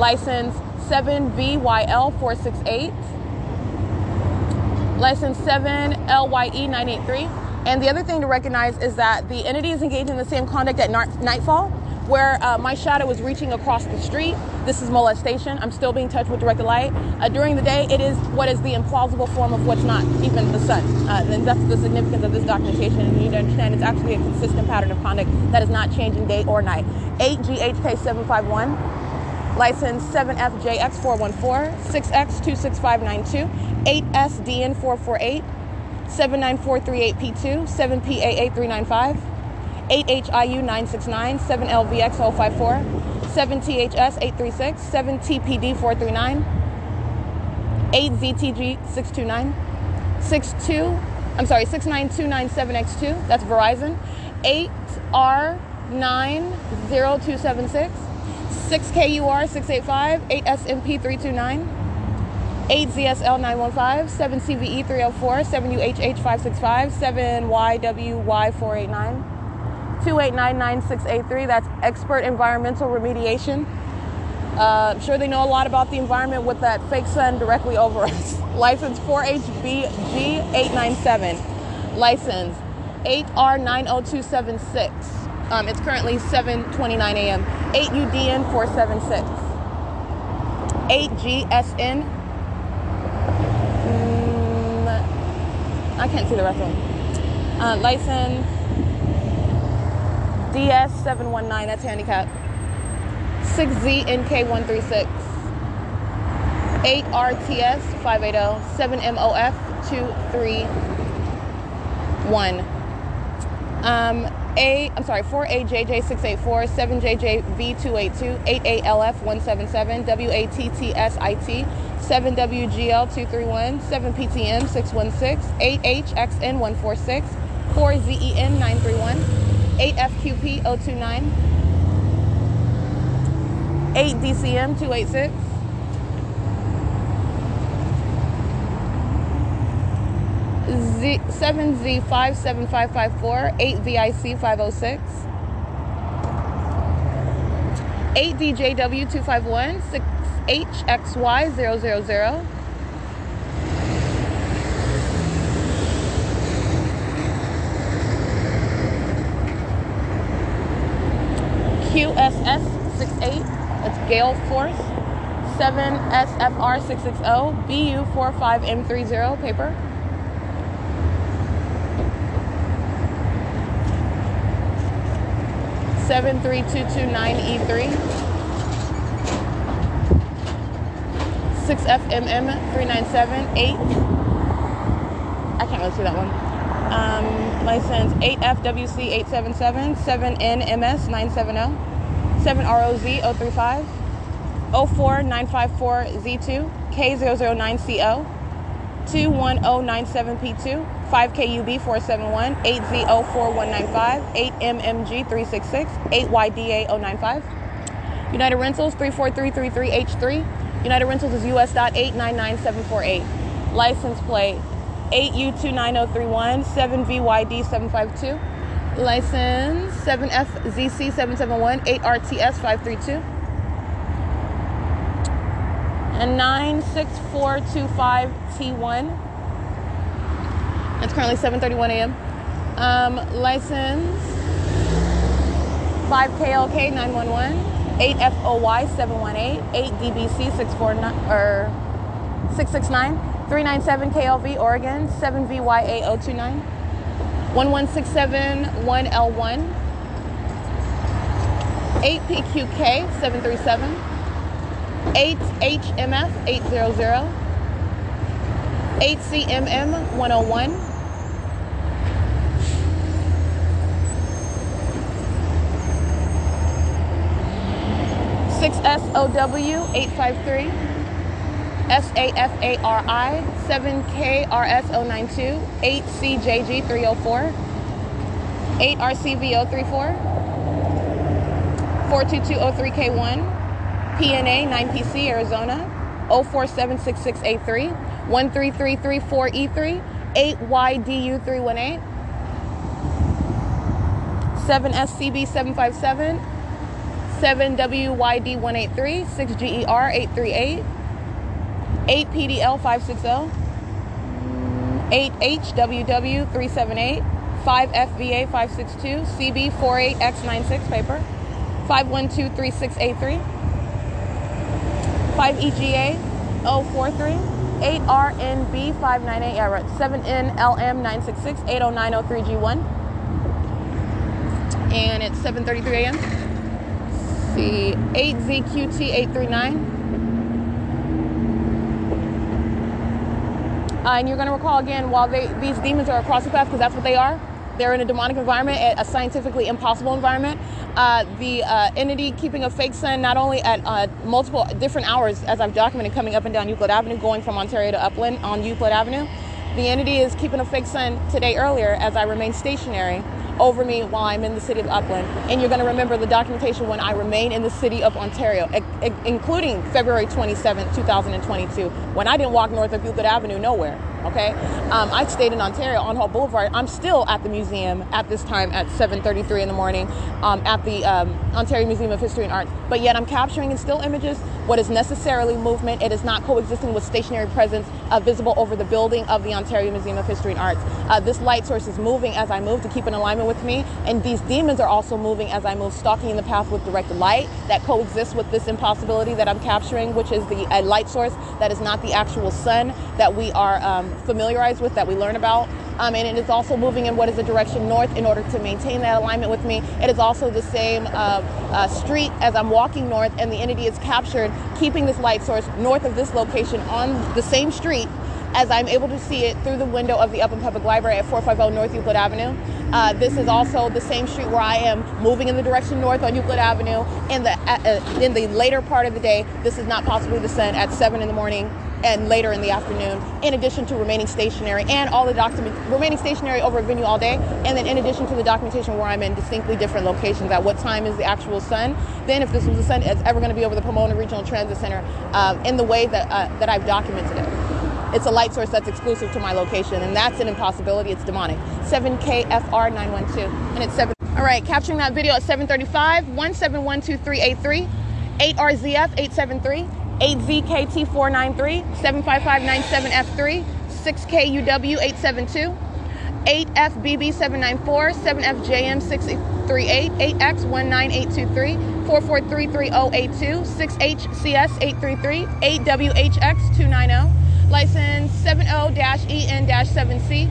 license seven B Y L four six eight, license seven L Y E nine eight three. And the other thing to recognize is that the entity is engaged in the same conduct at nightfall, where uh, my shadow was reaching across the street. This is molestation. I'm still being touched with directed light. Uh, during the day, it is what is the implausible form of what's not, even the sun. Uh, and that's the significance of this documentation. And you need to understand it's actually a consistent pattern of conduct that is not changing day or night. eight G H K seven five one. License seven F J X four one four, six X two six five nine two, eight S D N four four eight, seven nine four three eight P two, seven P A A three nine five, eight H I U nine six nine, seven L V X zero five four, seven T H S eight three six, seven T P D four three nine, eight Z T G six two nine, six two, I'm sorry, six nine two nine seven X two, that's Verizon, eight R nine zero two seven six, six K U R six eight five, eight S M P three two nine, eight Z S L nine one five, seven C V E three oh four, seven U H H five six five, seven Y W Y four eight nine, two eight nine nine six eight three, that's expert environmental remediation. Uh, I'm sure they know a lot about the environment with that fake sun directly over us. License four H B G eight nine seven, license eight R nine oh two seven six. Um, it's currently seven twenty-nine a m eight U D N four seven six, eight G S N. I can't see the rest of them. Uh, license D S seven one nine, that's handicap. six Z N K one three six. eight R T S five eight zero. seven M O F two three one. Um, A, I'm sorry, four A J J six eight four. seven J J V two eight two. eight A L F one seven seven. W A T T S I T. seven W G L two three one, seven P T M six one six, eight H X N one four six, four Z E N nine three one, eight F Q P zero two nine, eight D C M two eight six, seven Z five seven five five four, eight V I C five oh six, eight D J W two five one, H X Y zero zero zero, Q S S six six eight, that's gale force, seven S F R six six zero, B U four five M three zero, paper. seven three two two nine E three, six F M M three nine seven eight, I can't really see that one. Um, license eight F W C eight seven seven, seven N M S nine seven zero, seven R O Z zero three five, zero four nine five four Z two, K zero zero nine C O, two one zero nine seven P two, five K U B four seven one, eight Z zero four one nine five, eight M M G three six six, eight Y D A zero nine five. United Rentals three four three three three H three. United Rentals is U S dot eight nine nine seven four eight. License plate eight U two nine zero three one, seven V Y D seven five two. License seven F Z C seven seven one, eight R T S five three two. And nine six four two five T one. It's currently seven thirty-one a m Um, license five K L K nine one one, eight F O Y seven one eight, eight D B C six four nine or six six nine, three nine seven K L V Oregon, seven V Y A zero two nine, one one six seven one L one, eight P Q K seven three seven, eight H M F eight zero zero, eight C M M one oh one. six S O W eight five three, S A F A R I, seven K R S zero nine two, eight C J G three oh four, eight R C V zero three four, four two two zero three K one, P N A nine P C, Arizona, zero four seven six six eight three, one three three three four E three, eight Y D U three one eight, seven S C B seven five seven, seven W Y D one eight three, six G E R eight three eight, eight P D L five six zero, eight H W W three seven eight, five F V A five six two, C B four eight X nine six, paper, five one two three six eight three, five E G A zero four three, eight R N B five nine eight, yeah, right, seven N L M nine six six, eight oh nine oh three G one. And it's seven thirty-three a m The eight Z Q T eight three nine. Uh, and you're going to recall again, while they, these demons are across the path, because that's what they are, they're in a demonic environment, a scientifically impossible environment. Uh, the uh, entity keeping a fake sun, not only at uh, multiple different hours, as I've documented, coming up and down Euclid Avenue, going from Ontario to Upland on Euclid Avenue. The entity is keeping a fake sun today earlier as I remain stationary over me while I'm in the city of Upland. And you're going to remember the documentation when I remain in the city of Ontario, e- including February twenty-seventh, two thousand twenty-two, when I didn't walk north of Euclid Avenue nowhere, okay? Um, I stayed in Ontario on Hall Boulevard. I'm still at the museum at this time at seven thirty-three in the morning um, at the um, Ontario Museum of History and Art. But yet I'm capturing in still images what is necessarily movement. It is not coexisting with stationary presence uh, visible over the building of the Ontario Museum of History and Arts. Uh, this light source is moving as I move to keep in alignment with me, and these demons are also moving as I move, stalking in the path with direct light that coexists with this impossibility that I'm capturing, which is the a light source that is not the actual sun that we are um, familiarized with, that we learn about. Um, and it is also moving in what is the direction north in order to maintain that alignment with me. It is also the same uh, uh, street as I'm walking north, and the entity is captured, keeping this light source north of this location on the same street as I'm able to see it through the window of the Upland Public Library at four fifty North Euclid Avenue. Uh, this is also the same street where I am moving in the direction north on Euclid Avenue. In the, uh, in the later part of the day, this is not possibly the sun at seven in the morning and later in the afternoon, in addition to remaining stationary and all the document, remaining stationary over a venue all day, and then in addition to the documentation where I'm in distinctly different locations, at what time is the actual sun, then if this was the sun, it's ever gonna be over the Pomona Regional Transit Center uh, in the way that, uh, that I've documented it. It's a light source that's exclusive to my location, and that's an impossibility, it's demonic. seven K F R nine one two, and it's seven. All right, capturing that video at seven thirty-five, one seven one two three eight three, eight R Z F eight seven three, eight Z K T four nine three, seven five five nine seven F three, six K U W eight seven two, eight F B B seven nine four, seven F J M six three eight, eight X one nine eight two three, four four three three oh eight two, six H C S eight three three, eight W H X two ninety, license seven oh E N seven C,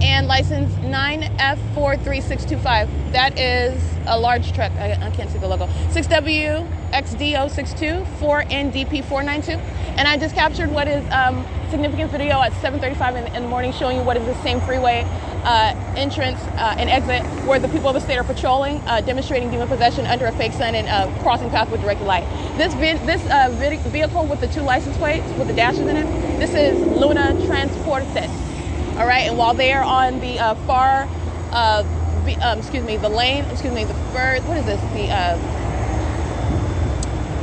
and license nine F four three six two five. That is a large truck. I, I can't see the logo. six W X D oh six two, four N D P four ninety-two. And I just captured what is um, significance video at seven thirty-five in, in the morning, showing you what is the same freeway uh, entrance uh, and exit where the people of the state are patrolling, uh, demonstrating demon possession under a fake sign and uh, crossing path with direct light. This, this uh, vehicle with the two license plates with the dashes in it, this is Luna Transportes. All right, and while they are on the uh, far, uh, be, um, excuse me, the lane, excuse me, the first, what is this? The uh,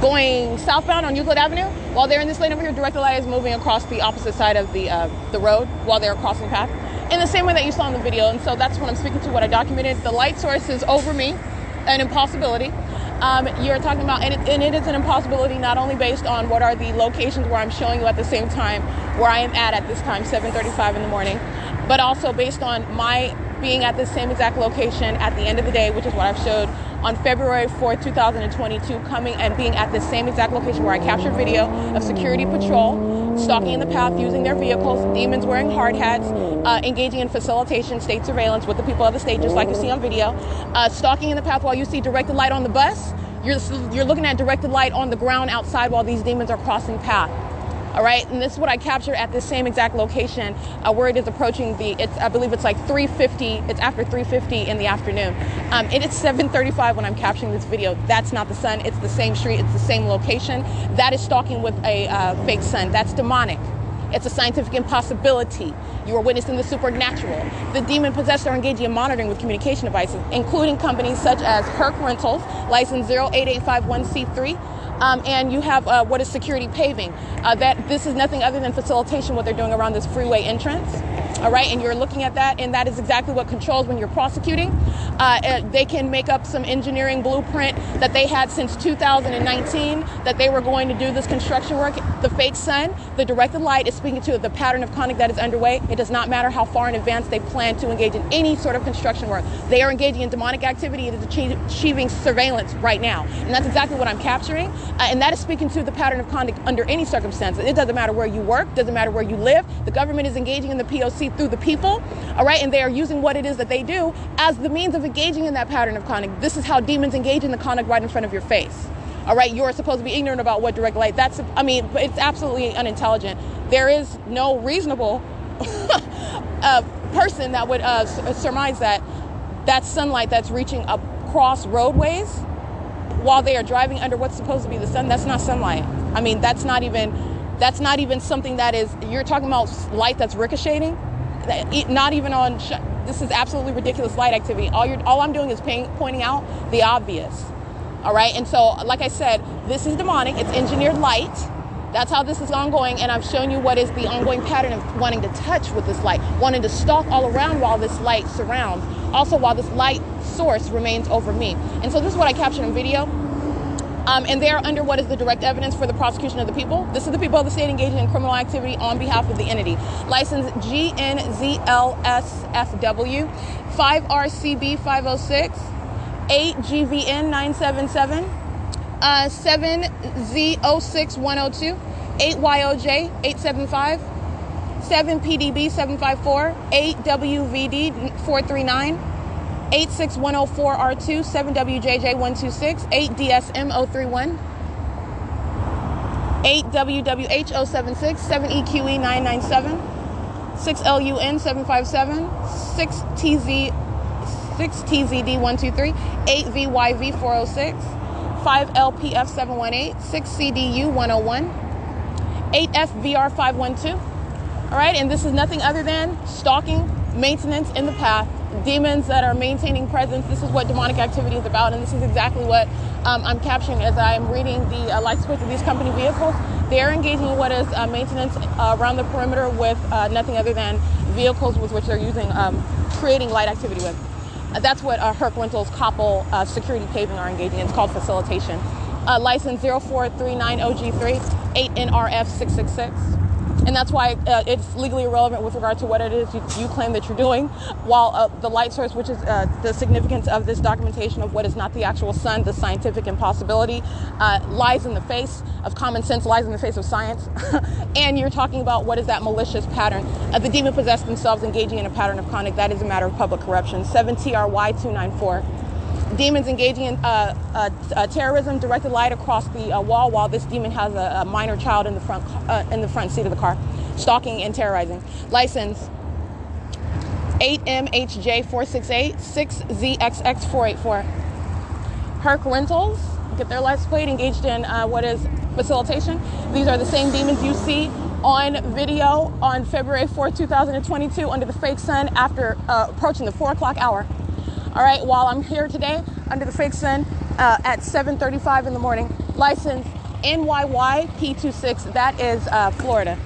going southbound on Euclid Avenue, while they're in this lane over here, direct light is moving across the opposite side of the uh, the road while they're crossing the path, in the same way that you saw in the video. And so that's what I'm speaking to, what I documented. The light source is over me, an impossibility. Um, you're talking about, and it, and it is an impossibility not only based on what are the locations where I'm showing you at the same time, where I am at at this time, seven thirty-five in the morning, but also based on my being at the same exact location at the end of the day, which is what I've showed on February fourth, two thousand twenty-two, coming and being at the same exact location where I captured video of security patrol stalking in the path, using their vehicles, demons wearing hard hats, uh, engaging in facilitation, state surveillance with the people of the state, just like you see on video, uh, stalking in the path while you see directed light on the bus. You're, you're looking at directed light on the ground outside while these demons are crossing path. All right, and this is what I captured at the same exact location uh, where it is approaching the, it's, I believe it's like three fifty, it's after three fifty in the afternoon. Um, and it's seven thirty-five when I'm capturing this video. That's not the sun, it's the same street, it's the same location. That is stalking with a uh, fake sun, that's demonic. It's a scientific impossibility. You are witnessing the supernatural. The demon possessed are engaging in monitoring with communication devices, including companies such as Herc Rentals, license zero eight eight five one C three, Um, and you have uh, what is security paving. Uh, that this is nothing other than facilitation, what they're doing around this freeway entrance. All right, and you're looking at that, and that is exactly what controls when you're prosecuting. Uh, they can make up some engineering blueprint that they had since two thousand nineteen that they were going to do this construction work. The fake sun, the directed light is speaking to the pattern of conduct that is underway. It does not matter how far in advance they plan to engage in any sort of construction work. They are engaging in demonic activity. It is achieving surveillance right now, and that's exactly what I'm capturing. Uh, and that is speaking to the pattern of conduct under any circumstance. It doesn't matter where you work, doesn't matter where you live. The government is engaging in the P O C through the people, all right? And they are using what it is that they do as the means of engaging in that pattern of conduct. This is how demons engage in the conduct right in front of your face, all right? You're supposed to be ignorant about what direct light, that's, I mean, it's absolutely unintelligent. There is no reasonable uh, person that would uh, surmise that that sunlight that's reaching across roadways while they are driving under what's supposed to be the sun, that's not sunlight. I mean, that's not even, that's not even something that is, you're talking about light that's ricocheting, not even on, this is absolutely ridiculous light activity. All you're, all I'm doing is paying, pointing out the obvious, all right? And so, like I said, this is demonic, it's engineered light. That's how this is ongoing, and I've shown you what is the ongoing pattern of wanting to touch with this light, wanting to stalk all around while this light surrounds, also while this light source remains over me. And so this is what I captured in video. Um, and they are under what is the direct evidence for the prosecution of the people. This is the people of the state engaging in criminal activity on behalf of the entity. License G N Z L S F W, five R C B five oh six, eight G V N nine seven seven, uh, seven Z oh six one oh two, eight Y O J eight seven five, seven P D B seven five four, eight W V D four three nine, eight six one oh four R two, seven W J J one two six, eight D S M oh three one, eight W W H oh seven six, seven E Q E nine nine seven, six L U N seven five seven, six T Z D one two three, eight V Y V four oh six, five L P F seven one eight, six C D U one oh one, eight F V R five one two. All right, and this is nothing other than stalking, maintenance in the path, demons that are maintaining presence. This is what demonic activity is about, and this is exactly what um, I'm capturing as I'm reading the uh, light switch of these company vehicles. They're engaging in what is uh, maintenance uh, around the perimeter with uh, nothing other than vehicles with which they're using, um, creating light activity with. Uh, that's what uh, Herc Rentals, Koppel, uh, Security Paving are engaging in. It's called facilitation. Uh, license zero four three nine O G three, eight N R F six six six, And that's why uh, it's legally irrelevant with regard to what it is you, you claim that you're doing, while uh, the light source, which is uh, the significance of this documentation of what is not the actual sun, the scientific impossibility, uh, lies in the face of common sense, lies in the face of science. And you're talking about what is that malicious pattern of the demon-possessed themselves engaging in a pattern of conduct. That is a matter of public corruption. seven T R Y two nine four. Demons engaging in uh, uh, uh, terrorism, directed light across the uh, wall while this demon has a, a minor child in the front uh, in the front seat of the car, stalking and terrorizing. License eight M H J four six eight six Z X X four eight four. Herc Rentals, get their license plate, engaged in uh, what is facilitation. These are the same demons you see on video on February fourth, two thousand twenty-two under the fake sun after uh, approaching the four o'clock hour. All right, while I'm here today under the fake sun uh, at seven thirty-five in the morning. License N Y Y P two six, that is uh, Florida.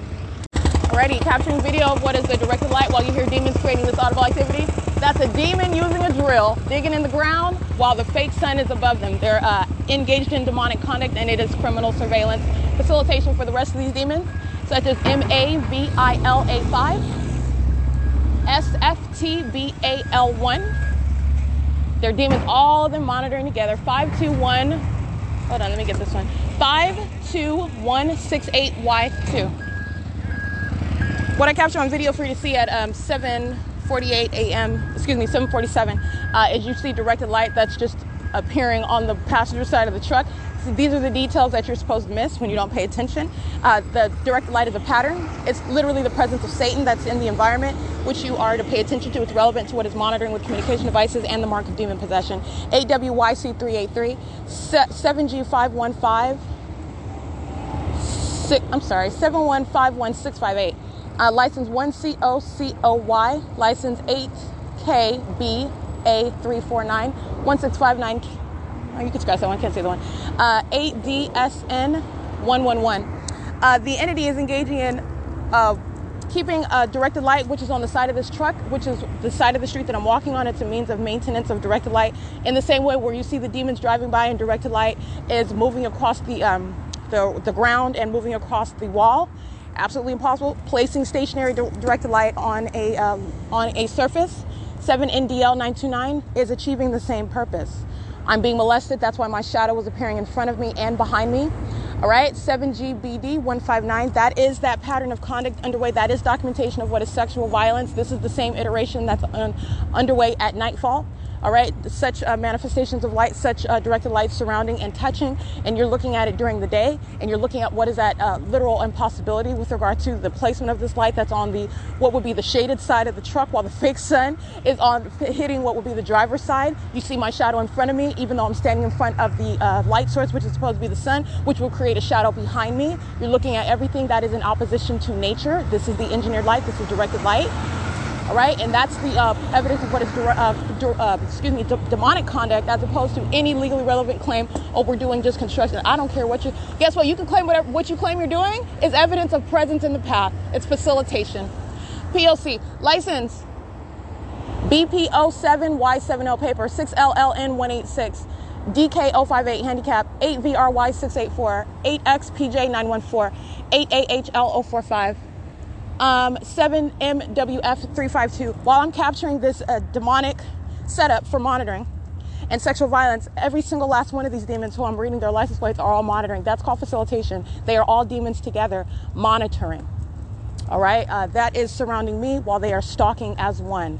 Alrighty, capturing video of what is the directed light while you hear demons creating this audible activity. That's a demon using a drill, digging in the ground while the fake sun is above them. They're uh, engaged in demonic conduct, and it is criminal surveillance. Facilitation for the rest of these demons, such as M A V I L A five, S F T B A L one. They're demons, all of them monitoring together. five two one, hold on, let me get this one. five two one six eight Y two. What I captured on video for you to see at um, seven forty-eight A M, excuse me, seven forty-seven, uh, is you see directed light that's just appearing on the passenger side of the truck. So these are the details that you're supposed to miss when you don't pay attention. Uh, the directed light is a pattern. It's literally the presence of Satan that's in the environment, which you are to pay attention to. It's relevant to what is monitoring with communication devices and the mark of demon possession. eight W Y C three eight three, seven G five one five, six, I'm sorry, seven one five one six five eight. Uh, license one C O C O Y, license eight K B A three four nine, one six five nine, oh, you can scratch that one, I can't see the one, uh, eight D S N one one one. Uh, the entity is engaging in uh, keeping a directed light, which is on the side of this truck, which is the side of the street that I'm walking on. It's a means of maintenance of directed light. In the same way where you see the demons driving by and directed light is moving across the um, the, the ground and moving across the wall. Absolutely impossible. Placing stationary directed light on a, uh, on a surface. seven N D L nine two nine is achieving the same purpose. I'm being molested. That's why my shadow was appearing in front of me and behind me. All right, seven G B D one five nine, that is that pattern of conduct underway. That is documentation of what is sexual violence. This is the same iteration that's un- underway at nightfall. All right, such uh, manifestations of light, such uh, directed light surrounding and touching, and you're looking at it during the day, and you're looking at what is that uh, literal impossibility with regard to the placement of this light that's on the, what would be the shaded side of the truck while the fake sun is on hitting what would be the driver's side. You see my shadow in front of me, even though I'm standing in front of the uh, light source, which is supposed to be the sun, which will create a shadow behind me. You're looking at everything that is in opposition to nature. This is the engineered light. This is directed light. All right, and that's the uh, evidence of what is dire- uh, dire- uh, excuse me de- demonic conduct, as opposed to any legally relevant claim. Oh, we're doing just construction. I don't care what you. Guess what? You can claim whatever what you claim you're doing is evidence of presence in the path. It's facilitation. P O C license B P zero seven Y seven zero paper six L L N one eight six. D K zero five eight handicap, eight V R Y six eight four, eight X P J nine one four, eight A H L zero four five, um, seven M W F three five two. While I'm capturing this uh, demonic setup for monitoring and sexual violence, every single last one of these demons who I'm reading their license plates are all monitoring. That's called facilitation. They are all demons together monitoring. All right, uh, that is surrounding me while they are stalking as one.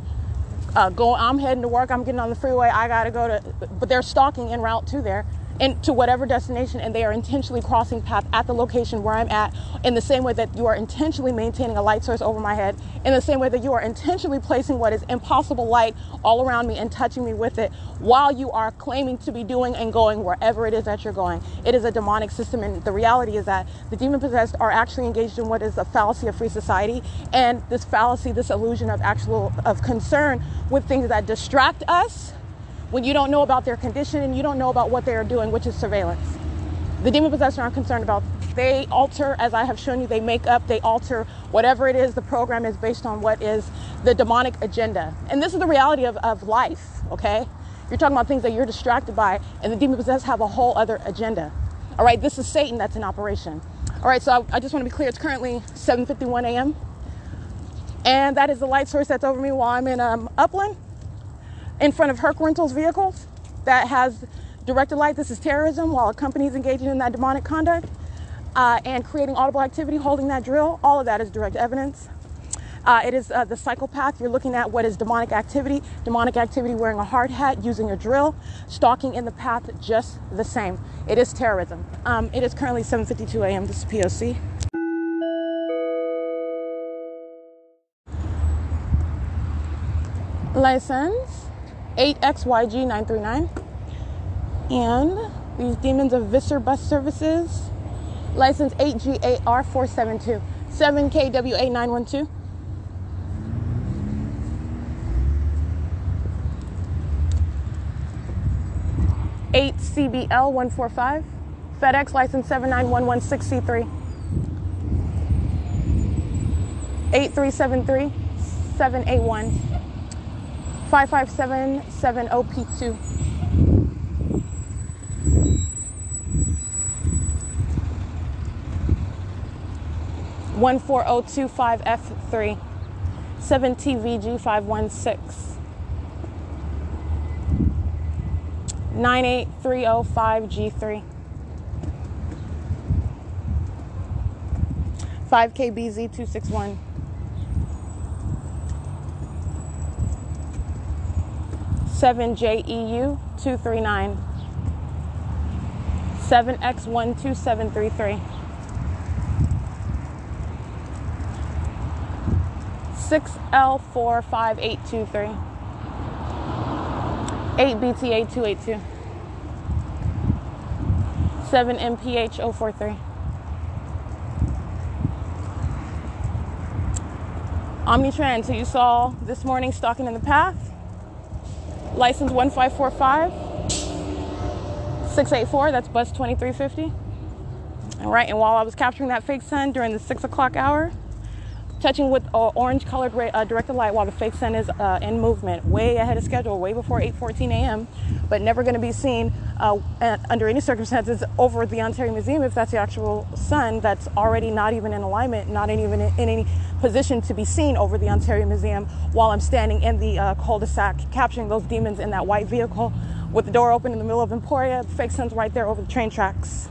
Uh, go, I'm heading to work. I'm getting on the freeway. I got to go to, but they're stalking en route to there and to whatever destination. And they are intentionally crossing path at the location where I'm at, in the same way that you are intentionally maintaining a light source over my head, in the same way that you are intentionally placing what is impossible light all around me and touching me with it while you are claiming to be doing and going wherever it is that you're going. It is a demonic system. And the reality is that the demon possessed are actually engaged in what is a fallacy of free society. And this fallacy, this illusion of actual, of concern with things that distract us when you don't know about their condition and you don't know about what they are doing, which is surveillance. The demon possessors aren't concerned about. They alter, as I have shown you, they make up, they alter whatever it is the program is based on what is the demonic agenda. And this is the reality of, of life, okay? You're talking about things that you're distracted by, and the demon possessors have a whole other agenda. All right, this is Satan that's in operation. All right, so I, I just want to be clear. It's currently seven fifty-one a m And that is the light source that's over me while I'm in um, Upland in front of Herc Rentals vehicles that has directed light. This is terrorism while a company is engaging in that demonic conduct uh, and creating audible activity, holding that drill. All of that is direct evidence. Uh, it is uh, the psychopath. You're looking at what is demonic activity. Demonic activity wearing a hard hat, using a drill, stalking in the path just the same. It is terrorism. Um, it is currently seven fifty-two a m This is P O C. License eight X Y G nine three nine. And these demons of Visser Bus Services. License eight G A R four seven two. seven K W A nine one two. eight C B L one four five, FedEx license seven nine one one six C three, eight three seven three seven eight one, five five seven seven zero P two, one four zero two five F three, seven T V G five one six. nine eight three zero five G three, five K B Z two six one, seven J E U two three nine, seven X one two seven three three, six L four five eight two three, eight B T A two eight two, seven M P H zero four three. Omnitrans, who you saw this morning stalking in the path. License one five four five six eight four, that's bus twenty-three fifty. All right, and while I was capturing that fake sun during the six o'clock hour, touching with uh, orange colored uh, directed light while the fake sun is uh, in movement, way ahead of schedule, way before eight fourteen a m, but never going to be seen uh, under any circumstances over at the Ontario Museum if that's the actual sun that's already not even in alignment, not in even in, in any position to be seen over the Ontario Museum while I'm standing in the uh, cul-de-sac capturing those demons in that white vehicle with the door open in the middle of Emporia. The fake sun's right there over the train tracks.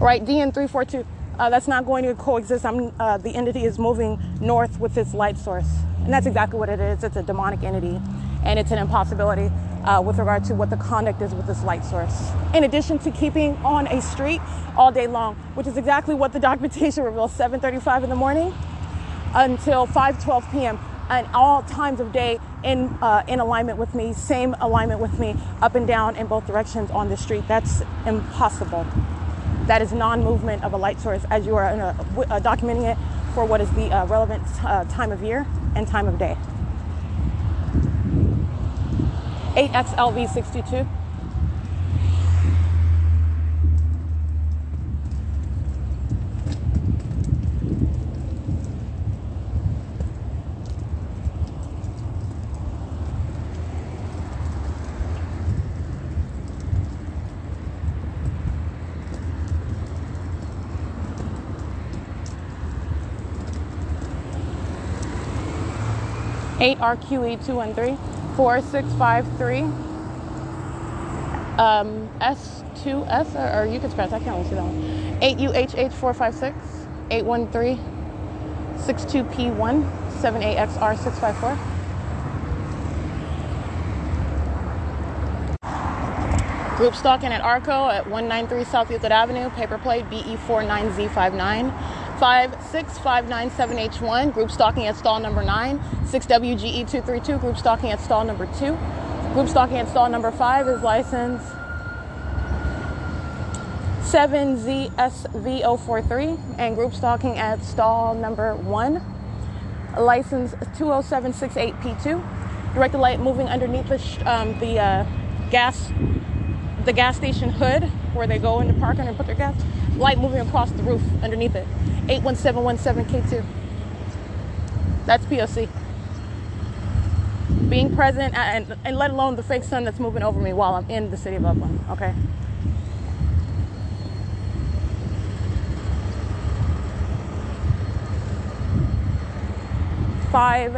All right, D N three four two. Uh, that's not going to coexist. I'm, uh, the entity is moving north with its light source. And that's exactly what it is. It's a demonic entity. And it's an impossibility uh, with regard to what the conduct is with this light source. In addition to keeping on a street all day long, which is exactly what the documentation reveals, seven thirty-five in the morning until five twelve p m and all times of day in, uh, in alignment with me, same alignment with me, up and down in both directions on the street. That's impossible. That is non-movement of a light source as you are uh, w- uh, documenting it for what is the uh, relevant uh, time of year and time of day. eight X L V six two, eight R Q E two one three, four six five three, um, S two S, or, or you can scratch, I can't really see that one. eight U H H four five six, eight one three six two P one, seven A X R six five four. Group stalking at Arco at one ninety-three South Euclid Avenue, paper plate B E four nine Z five nine. five six five nine seven H one, group stalking at stall number nine. six W G E two three two, group stalking at stall number two. Group stalking at stall number five is license seven Z S V zero four three, and group stalking at stall number one, license two zero seven six eight P two. Directed light moving underneath the sh- um, the uh, gas the gas station hood where they go in the park and put their gas. Light moving across the roof underneath it. eight one seven one seven K two. That's P O C. Being present and, and let alone the fake sun that's moving over me while I'm in the city of Upland. Okay.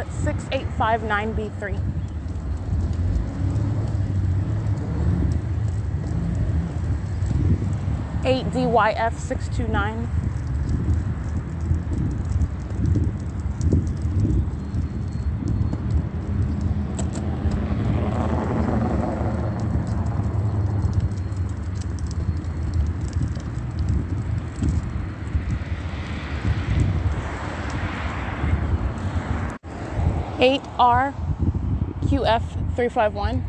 six eight five nine B three. eight D Y F six two nine. eight R Q F three five one.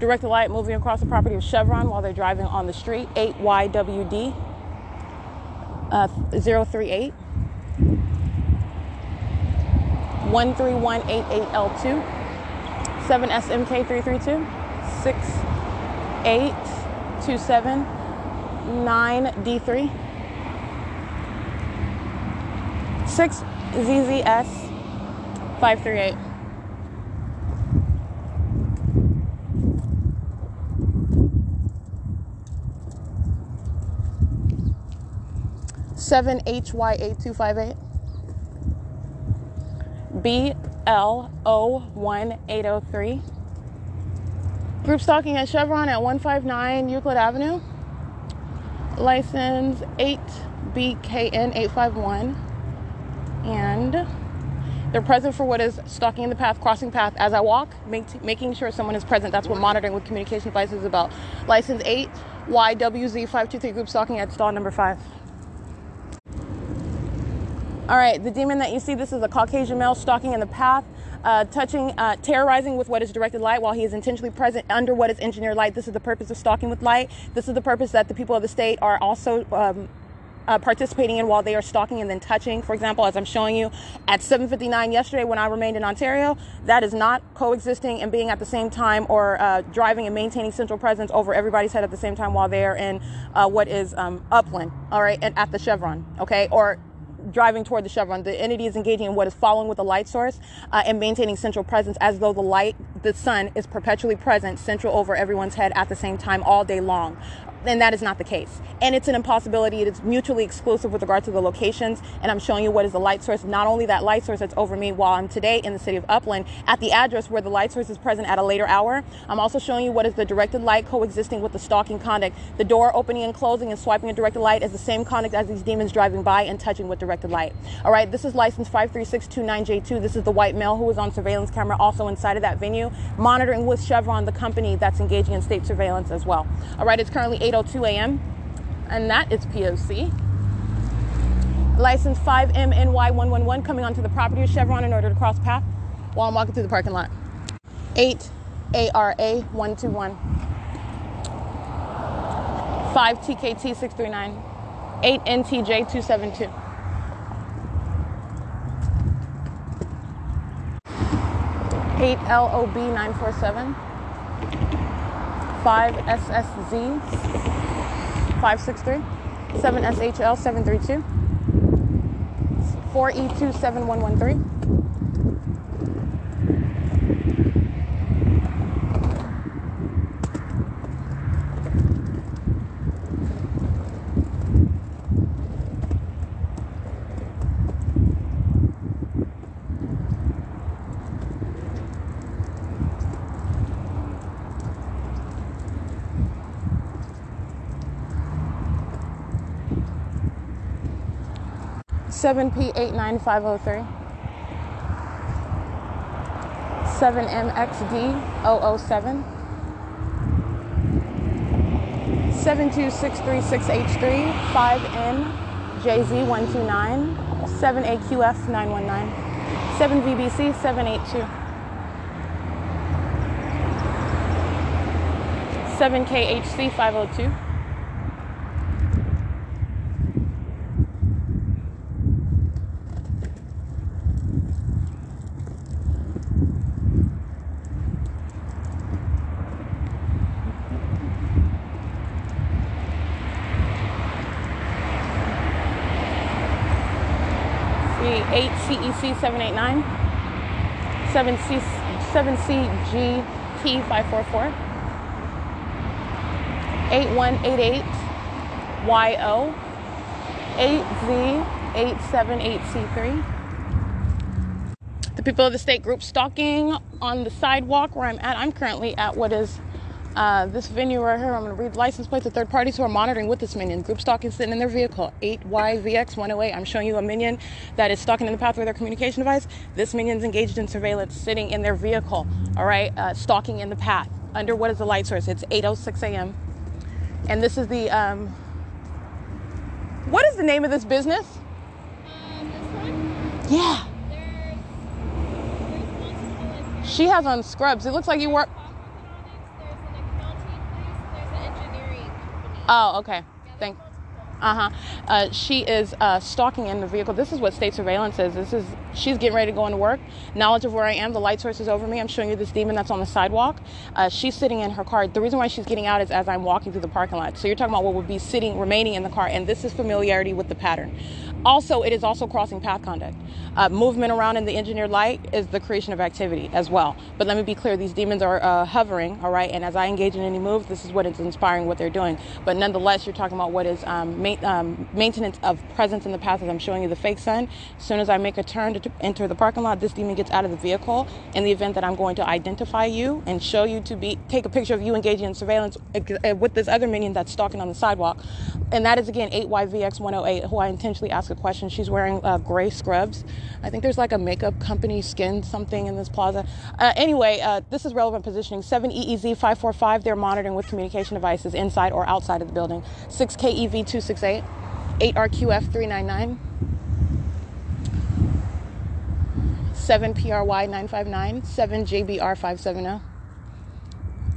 Direct the light moving across the property of Chevron while they're driving on the street. eight Y W D zero three eight. one three one eight eight L two. seven S M K three three two. six eight two seven nine D three. six Z Z S five three eight. seven H Y eight two five eight, B L O one eight zero three. Group stalking at Chevron at one fifty-nine Euclid Avenue. License eight B K N eight five one. And they're present for what is stalking in the path, crossing path as I walk, make, making sure someone is present. That's what monitoring with communication devices is about. License eight Y W Z five two three, group stalking at stall number five. All right, the demon that you see, this is a Caucasian male stalking in the path, uh, touching, uh, terrorizing with what is directed light while he is intentionally present under what is engineered light. This is the purpose of stalking with light. This is the purpose that the people of the state are also um, uh, participating in while they are stalking and then touching. For example, as I'm showing you at seven fifty-nine yesterday when I remained in Ontario, that is not coexisting and being at the same time or uh, driving and maintaining central presence over everybody's head at the same time while they are in uh, what is um, Upland, all right, and at the Chevron, okay, or driving toward the Chevron. The entity is engaging in what is following with the light source uh, and maintaining central presence as though the light, the sun, is perpetually present central over everyone's head at the same time all day long. And that is not the case. And it's an impossibility. It is mutually exclusive with regard to the locations. And I'm showing you what is the light source. Not only that light source that's over me while I'm today in the city of Upland at the address where the light source is present at a later hour. I'm also showing you what is the directed light coexisting with the stalking conduct. The door opening and closing and swiping a directed light is the same conduct as these demons driving by and touching with directed light. All right, this is license five three six two nine J two. This is the white male who was on surveillance camera also inside of that venue, monitoring with Chevron, the company that's engaging in state surveillance as well. All right, it's currently eight oh two a m and that is P O C. License five M N Y one one one coming onto the property of Chevron in order to cross path while I'm walking through the parking lot. eight A R A one two one. five T K T six three nine. eight N T J two seven two. eight L O B nine four seven. five S S Z five six three, seven S H L seven three two, four E two seven one one three, seven P eight nine five zero three, seven M X D zero zero seven, seven two six three six H three, five N J Z one two nine, seven A Q F nine one nine, seven V B C seven eight two, seven K H C five oh two, eight C E C seven eight nine, seven C G P five four four, eight one eight eight Y O, eight seven eight C three. The people of the state group stalking on the sidewalk where I'm at. I'm currently at what is uh, this venue right here. I'm going to read license plates of third parties who are monitoring with this minion. Group stalking sitting in their vehicle. eight Y V X one oh eight. I'm showing you a minion that is stalking in the pathway of their communication device. This minion's engaged in surveillance sitting in their vehicle. All right. Uh, stalking in the path. Under what is the light source? It's eight oh six a m And this is the... Um, What is the name of this business? Um, this one? Yeah. There's, there's she has on scrubs. It looks like you work. There's an accounting place. There's an engineering company. Oh, okay. Yeah, thank. Uh-huh. Uh, she is uh, stalking in the vehicle. This is what state surveillance is. This is she's getting ready to go into work. Knowledge of where I am. The light source is over me. I'm showing you this demon that's on the sidewalk. Uh, she's sitting in her car. The reason why she's getting out is as I'm walking through the parking lot. So you're talking about what would be sitting, remaining in the car. And this is familiarity with the pattern. Also, it is also crossing path conduct. Uh, movement around in the engineered light is the creation of activity as well. But let me be clear. These demons are uh, hovering. All right. And as I engage in any move, this is what is inspiring what they're doing. But nonetheless, you're talking about what is um, maintenance. Um, maintenance of presence in the path, as I'm showing you the fake sun. As soon as I make a turn to t- enter the parking lot, this demon gets out of the vehicle. In the event that I'm going to identify you and show you to be, take a picture of you engaging in surveillance with this other minion that's stalking on the sidewalk. And that is again eight Y V X one oh eight, who I intentionally ask a question. She's wearing uh, gray scrubs. I think there's like a makeup company, Skin something, in this plaza. Uh, anyway, uh, this is relevant positioning. seven E E Z five four five, they're monitoring with communication devices inside or outside of the building. six K E V two six. eight R Q F three nine nine, seven P R Y nine five nine, seven J B R five seven zero.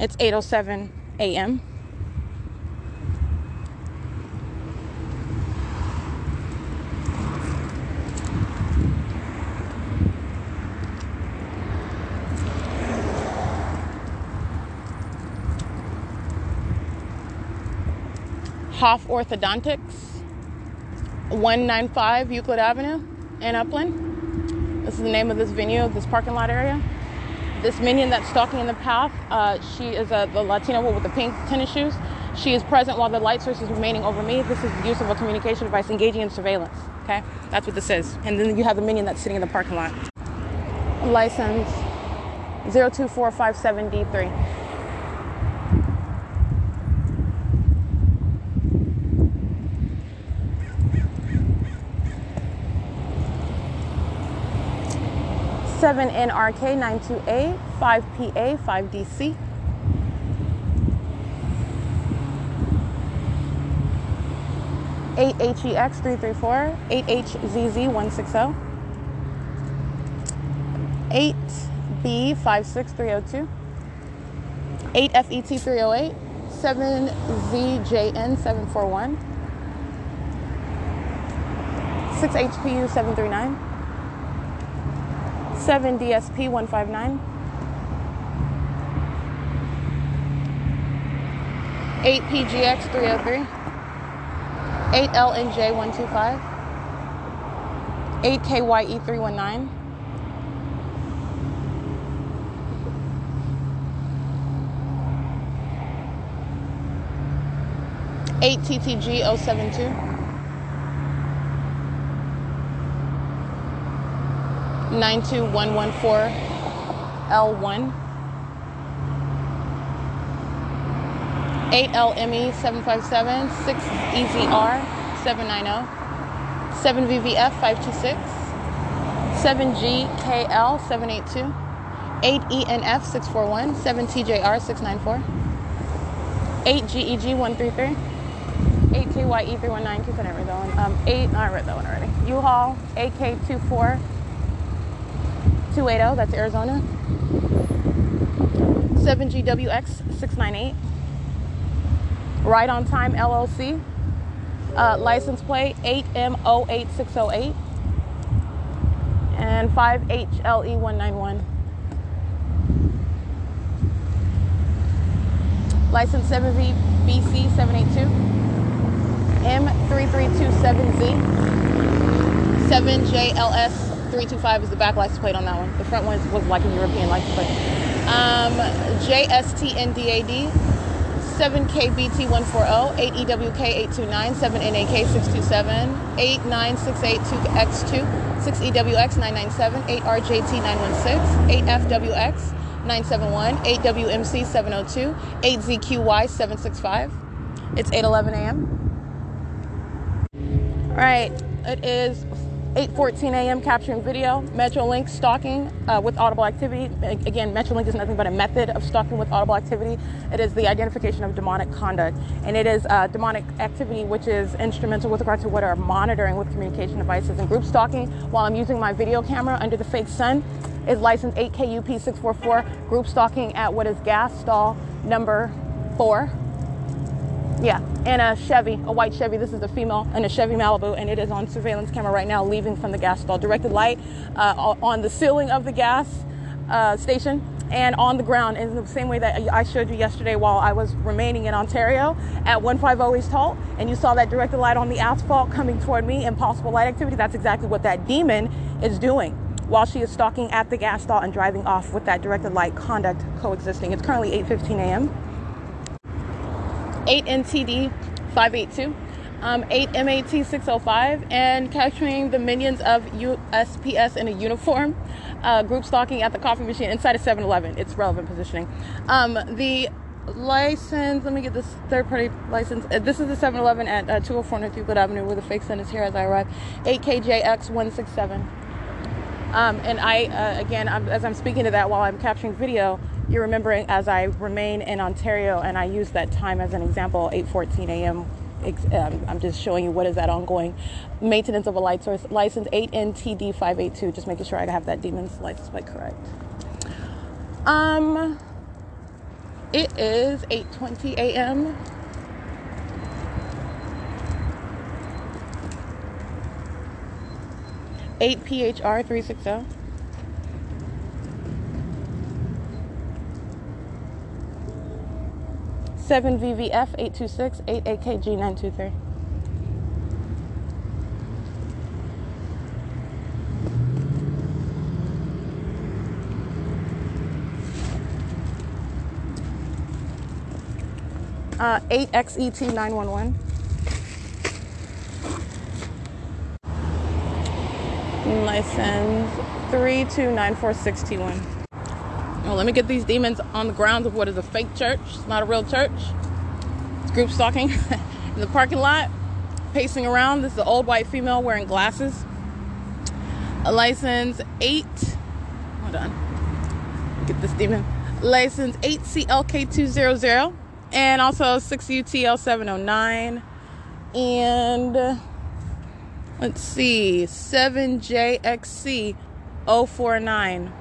It's eight oh seven a m Hoff Orthodontics, one ninety-five Euclid Avenue in Upland. This is the name of this venue, this parking lot area. This minion that's stalking in the path, uh, she is a, the Latina with the pink tennis shoes. She is present while the light source is remaining over me. This is the use of a communication device engaging in surveillance, okay? That's what this is. And then you have the minion that's sitting in the parking lot. License zero two four five seven D three. seven N R K nine two eight, five P A five D C. eight H E X three three four, eight H Z Z one six zero. eight B five six three oh two. eight F E T three oh eight, seven Z J N seven four one. six H P U seven three nine. seven D S P one five nine, eight P G X three oh three, eight L N J one two five, eight K Y E three one nine, eight T T G zero seven two. nine two one one four L one, eight L M E seven five seven, six E Z R seven nine zero, seven V V F five two six, seven G K L seven eight two, eight E N F six four one, seven T J R six nine four, eight G E G one three three, eight K Y E three one nine, because I didn't read that one, um, eight, I read that one already, U-Haul A K two four, two eighty, that's Arizona. seven G W X six nine eight. Right on Time L L C. Uh, license plate eight M zero eight six zero eight and five H L E one nine one. License seven V B C seven eight two. M three three two seven Z. seven J L S. three two five is the back license plate on that one. The front one was like a European license plate. Um, J S T N D A D seven K B T one four zero, eight E W K eight two nine, seven N A K six two seven, eight nine six eight two X two, six E W X nine nine seven, eight R J T nine one six, eight F W X nine seven one, eight W M C seven oh two, eight Z Q Y seven six five. It's eight eleven a m All right, it is eight fourteen a m capturing video, Metrolink stalking uh, with audible activity. Again, Metrolink is nothing but a method of stalking with audible activity. It is the identification of demonic conduct, and it is uh, demonic activity which is instrumental with regard to what are monitoring with communication devices. And group stalking, while I'm using my video camera under the fake sun, is license eight K U P six four four, group stalking at what is gas stall number four. Yeah, and a Chevy, a white Chevy. This is a female in a Chevy Malibu, and it is on surveillance camera right now, leaving from the gas stall. Directed light uh, on the ceiling of the gas uh, station and on the ground in the same way that I showed you yesterday while I was remaining in Ontario at one fifty East Holt, and you saw that directed light on the asphalt coming toward me, impossible light activity. That's exactly what that demon is doing while she is stalking at the gas stall and driving off with that directed light conduct coexisting. It's currently eight fifteen a m eight N T D five eight two, um, eight M A T six oh five, and capturing the minions of U S P S in a uniform, uh, group stalking at the coffee machine inside of seven eleven. It's relevant positioning. Um, the license, let me get this third-party license. Uh, this is the seven eleven at uh, two oh four North Euclid Avenue, where the fake sun is here as I arrive, eight K J X one six seven. Um, and I, uh, again, I'm, as I'm speaking to that while I'm capturing video, you're remembering as I remain in Ontario, and I use that time as an example, eight fourteen a m Um, I'm just showing you what is that ongoing maintenance of a light source license, eight N T D five eight two, just making sure I have that demon's license plate correct. Um, it is eight twenty a m eight P H R three sixty. seven V V F eight two six, eight A K G nine two three. Uh, eight X E T nine one one. License three two nine four six T one. Well, let me get these demons on the grounds of what is a fake church. It's not a real church. It's group stalking in the parking lot, pacing around. This is an old white female wearing glasses. A license eight. Hold on. Get this demon. License eight C L K two hundred and also six U T L seven oh nine. And let's see, seven J X C oh four nine.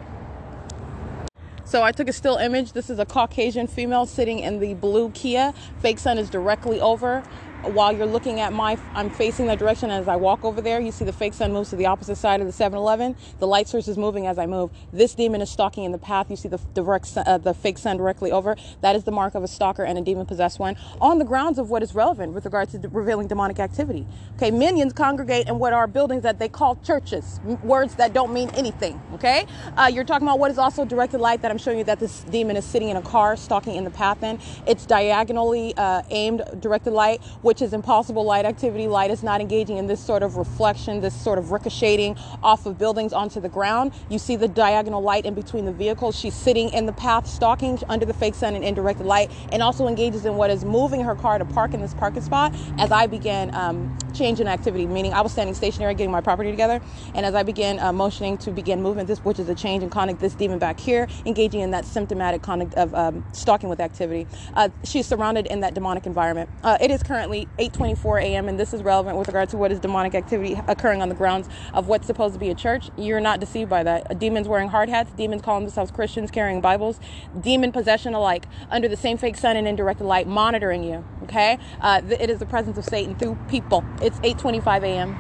So I took a still image. This is a Caucasian female sitting in the blue Kia. Fake sun is directly over. While you're looking at my, I'm facing that direction. As I walk over there, you see the fake sun moves to the opposite side of the seven eleven. The light source is moving as I move. This demon is stalking in the path. You see the direct, uh, the fake sun directly over. That is the mark of a stalker and a demon-possessed one on the grounds of what is relevant with regards to revealing demonic activity. Okay, minions congregate in what are buildings that they call churches, words that don't mean anything, okay? Uh, you're talking about what is also directed light that I'm showing you that this demon is sitting in a car, stalking in the path in. It's diagonally uh, aimed directed light, which which is impossible light activity. Light is not engaging in this sort of reflection, this sort of ricocheting off of buildings onto the ground. You see the diagonal light in between the vehicles. She's sitting in the path, stalking under the fake sun and indirect light, and also engages in what is moving her car to park in this parking spot. As I began um, changing activity, meaning I was standing stationary, getting my property together, and as I began uh, motioning to begin movement, this, which is a change in conduct, this demon back here, engaging in that symptomatic conduct of um, stalking with activity. Uh, she's surrounded in that demonic environment. Uh, it is currently eight twenty-four a m and this is relevant with regard to what is demonic activity occurring on the grounds of what's supposed to be a church. You're not deceived by that. Demons wearing hard hats, demons calling themselves Christians, carrying Bibles, demon possession alike, under the same fake sun and indirect light, monitoring you, okay? Uh, it is the presence of Satan through people. It's eight twenty-five a m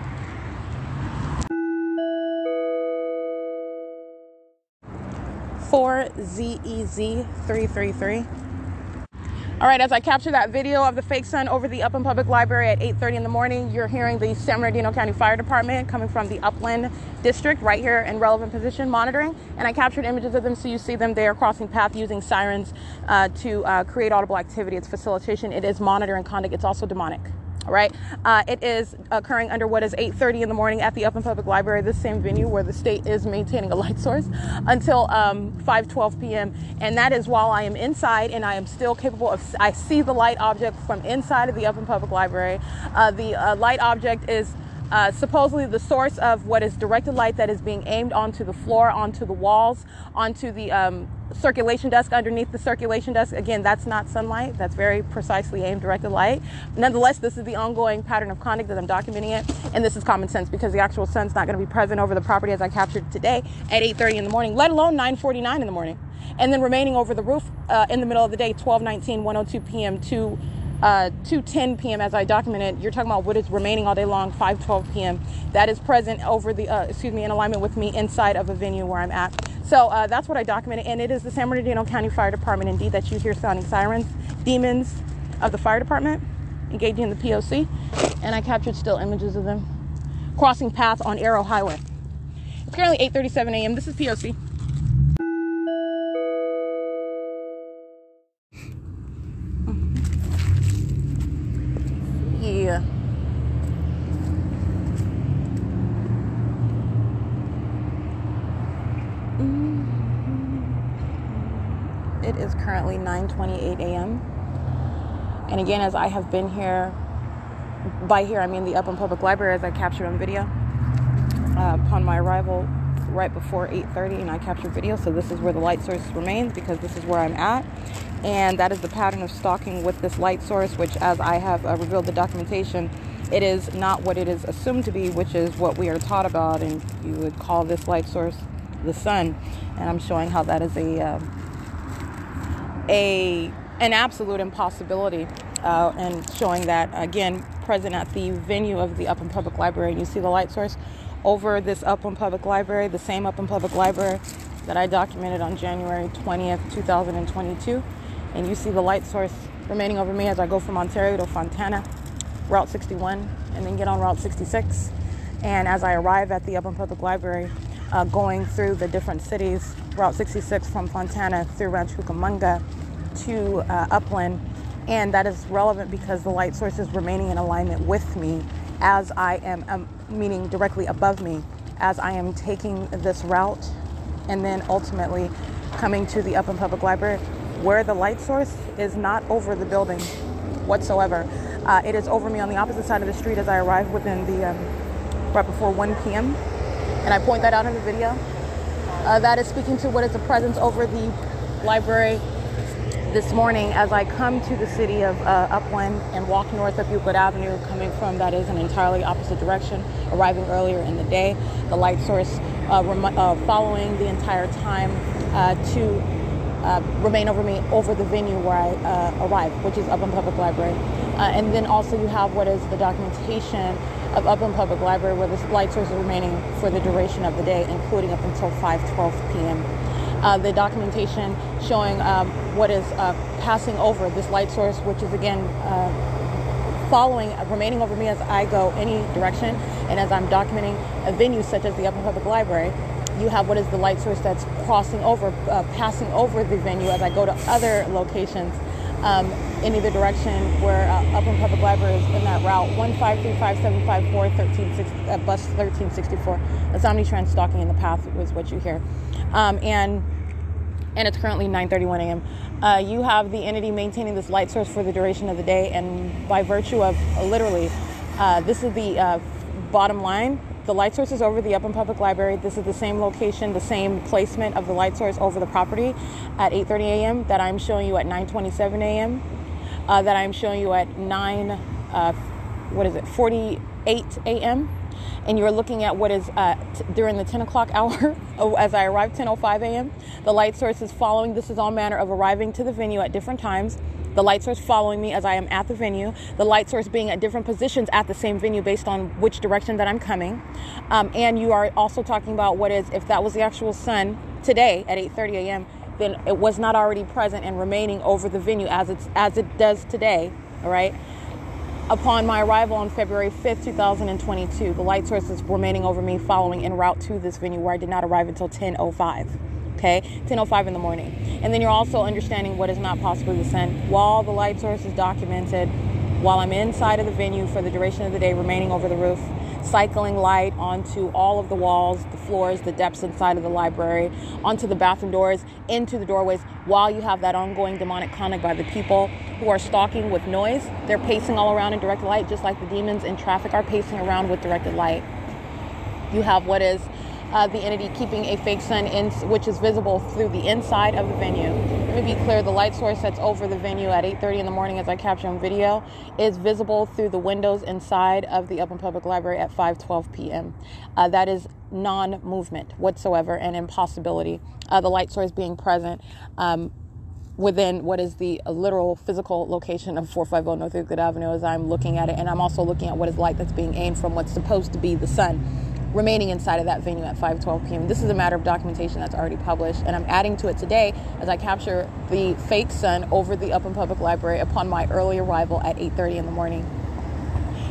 four Z E Z three three three. All right, as I capture that video of the fake sun over the Upland Public Library at eight thirty in the morning, you're hearing the San Bernardino County Fire Department coming from the Upland District right here in relevant position monitoring. And I captured images of them so you see them. They are crossing path using sirens uh, to uh, create audible activity. It's facilitation. It is monitoring conduct. It's also demonic. All right. Uh, it is occurring under what is eight thirty in the morning at the Upland Public Library, the same venue where the state is maintaining a light source, until um, five twelve p m And that is while I am inside, and I am still capable of, I see the light object from inside of the Upland Public Library. Uh, the uh, light object is Uh, supposedly the source of what is directed light that is being aimed onto the floor, onto the walls, onto the um, circulation desk, underneath the circulation desk. Again, that's not sunlight. That's very precisely aimed directed light. Nonetheless, this is the ongoing pattern of conduct that I'm documenting it. And this is common sense, because the actual sun's not going to be present over the property as I captured today at eight thirty in the morning, let alone nine forty-nine in the morning. And then remaining over the roof uh, in the middle of the day, twelve nineteen, one oh two p m to Uh, two ten p m as I documented. You're talking about what is remaining all day long, five twelve p m That is present over the, uh, excuse me, in alignment with me inside of a venue where I'm at. So uh, that's what I documented. And it is the San Bernardino County Fire Department, indeed, that you hear sounding sirens, demons of the fire department engaging in the P O C. And I captured still images of them crossing path on Arrow Highway. It's currently eight thirty-seven a m This is P O C. Yeah. Mm-hmm. It is currently nine twenty-eight a m And again, as I have been here, by here I mean the Upland Public Library, as I captured on video uh, upon my arrival right before eight thirty, and I captured video. So this is where the light source remains, because this is where I'm at. And that is the pattern of stalking with this light source, which, as I have uh, revealed the documentation, it is not what it is assumed to be, which is what we are taught about. And you would call this light source the sun. And I'm showing how that is a uh, a an absolute impossibility, uh, and showing that, again, present at the venue of the Upland Public Library. You see the light source over this Upland Public Library, the same Upland Public Library that I documented on January twentieth, two thousand twenty-two. And you see the light source remaining over me as I go from Ontario to Fontana, Route sixty-one, and then get on Route sixty-six. And as I arrive at the Upland Public Library, uh, going through the different cities, Route sixty-six from Fontana through Rancho Cucamonga to uh, Upland. And that is relevant because the light source is remaining in alignment with me as I am, um, meaning directly above me, as I am taking this route and then ultimately coming to the Upland Public Library, where the light source is not over the building whatsoever. Uh, it is over me on the opposite side of the street as I arrive within the, um, right before one p m And I point that out in the video. Uh, that is speaking to what is the presence over the library this morning as I come to the city of uh, Upland and walk north of Euclid Avenue, coming from, that is, an entirely opposite direction, arriving earlier in the day. The light source uh, rem- uh, following the entire time uh, to uh, remain over me over the venue where I uh, arrive, which is Upland Public Library. Uh, and then also you have what is the documentation of Upland Public Library, where the light source is remaining for the duration of the day, including up until five twelve p m Uh, the documentation showing um, what is uh, passing over this light source, which is, again, uh, following, uh, remaining over me as I go any direction. And as I'm documenting a venue such as the Upland Public Library, you have what is the light source that's crossing over, uh, passing over the venue as I go to other locations um, in either direction, where uh, Upland Public Library is in that route one five three five seven five four one three six zero, uh, bus thirteen sixty-four. That's Omnitrans stalking in the path is what you hear. Um, and and it's currently nine thirty-one a m Uh, you have the entity maintaining this light source for the duration of the day, and by virtue of uh, literally, uh, this is the uh, bottom line. The light source is over the Upland Public Library. This is the same location, the same placement of the light source over the property at eight thirty a m that I'm showing you at nine twenty-seven a m Uh, that I'm showing you at nine, uh, what is it, forty-eight a m And you're looking at what is uh, t- during the ten o'clock hour as I arrive, ten oh five a m The light source is following. This is all manner of arriving to the venue at different times. The light source following me as I am at the venue. The light source being at different positions at the same venue based on which direction that I'm coming. Um, and you are also talking about what is, if that was the actual sun today at eight thirty a m, then it was not already present and remaining over the venue as it's as it does today. All right. Upon my arrival on February fifth, two thousand twenty-two, the light sources were remaining over me following en route to this venue, where I did not arrive until ten oh five. Okay, ten oh five in the morning. And then you're also understanding what is not possibly the sun. While the light source is documented, while I'm inside of the venue for the duration of the day, remaining over the roof, cycling light onto all of the walls, the floors, the depths inside of the library, onto the bathroom doors, into the doorways, while you have that ongoing demonic conduct by the people who are stalking with noise. They're pacing all around in directed light, just like the demons in traffic are pacing around with directed light. You have what is uh, the entity keeping a fake sun, in, which is visible through the inside of the venue. Let me be clear, the light source that's over the venue at eight thirty in the morning, as I capture on video, is visible through the windows inside of the Upland Public Library at five twelve p.m. Uh, that is non-movement whatsoever, and impossibility. Uh, the light source being present um, within what is the literal physical location of four fifty North Euclid Avenue, as I'm looking at it. And I'm also looking at what is light that's being aimed from what's supposed to be the sun, remaining inside of that venue at five twelve p.m. This is a matter of documentation that's already published, and I'm adding to it today as I capture the fake sun over the Upland Public Library upon my early arrival at eight thirty in the morning.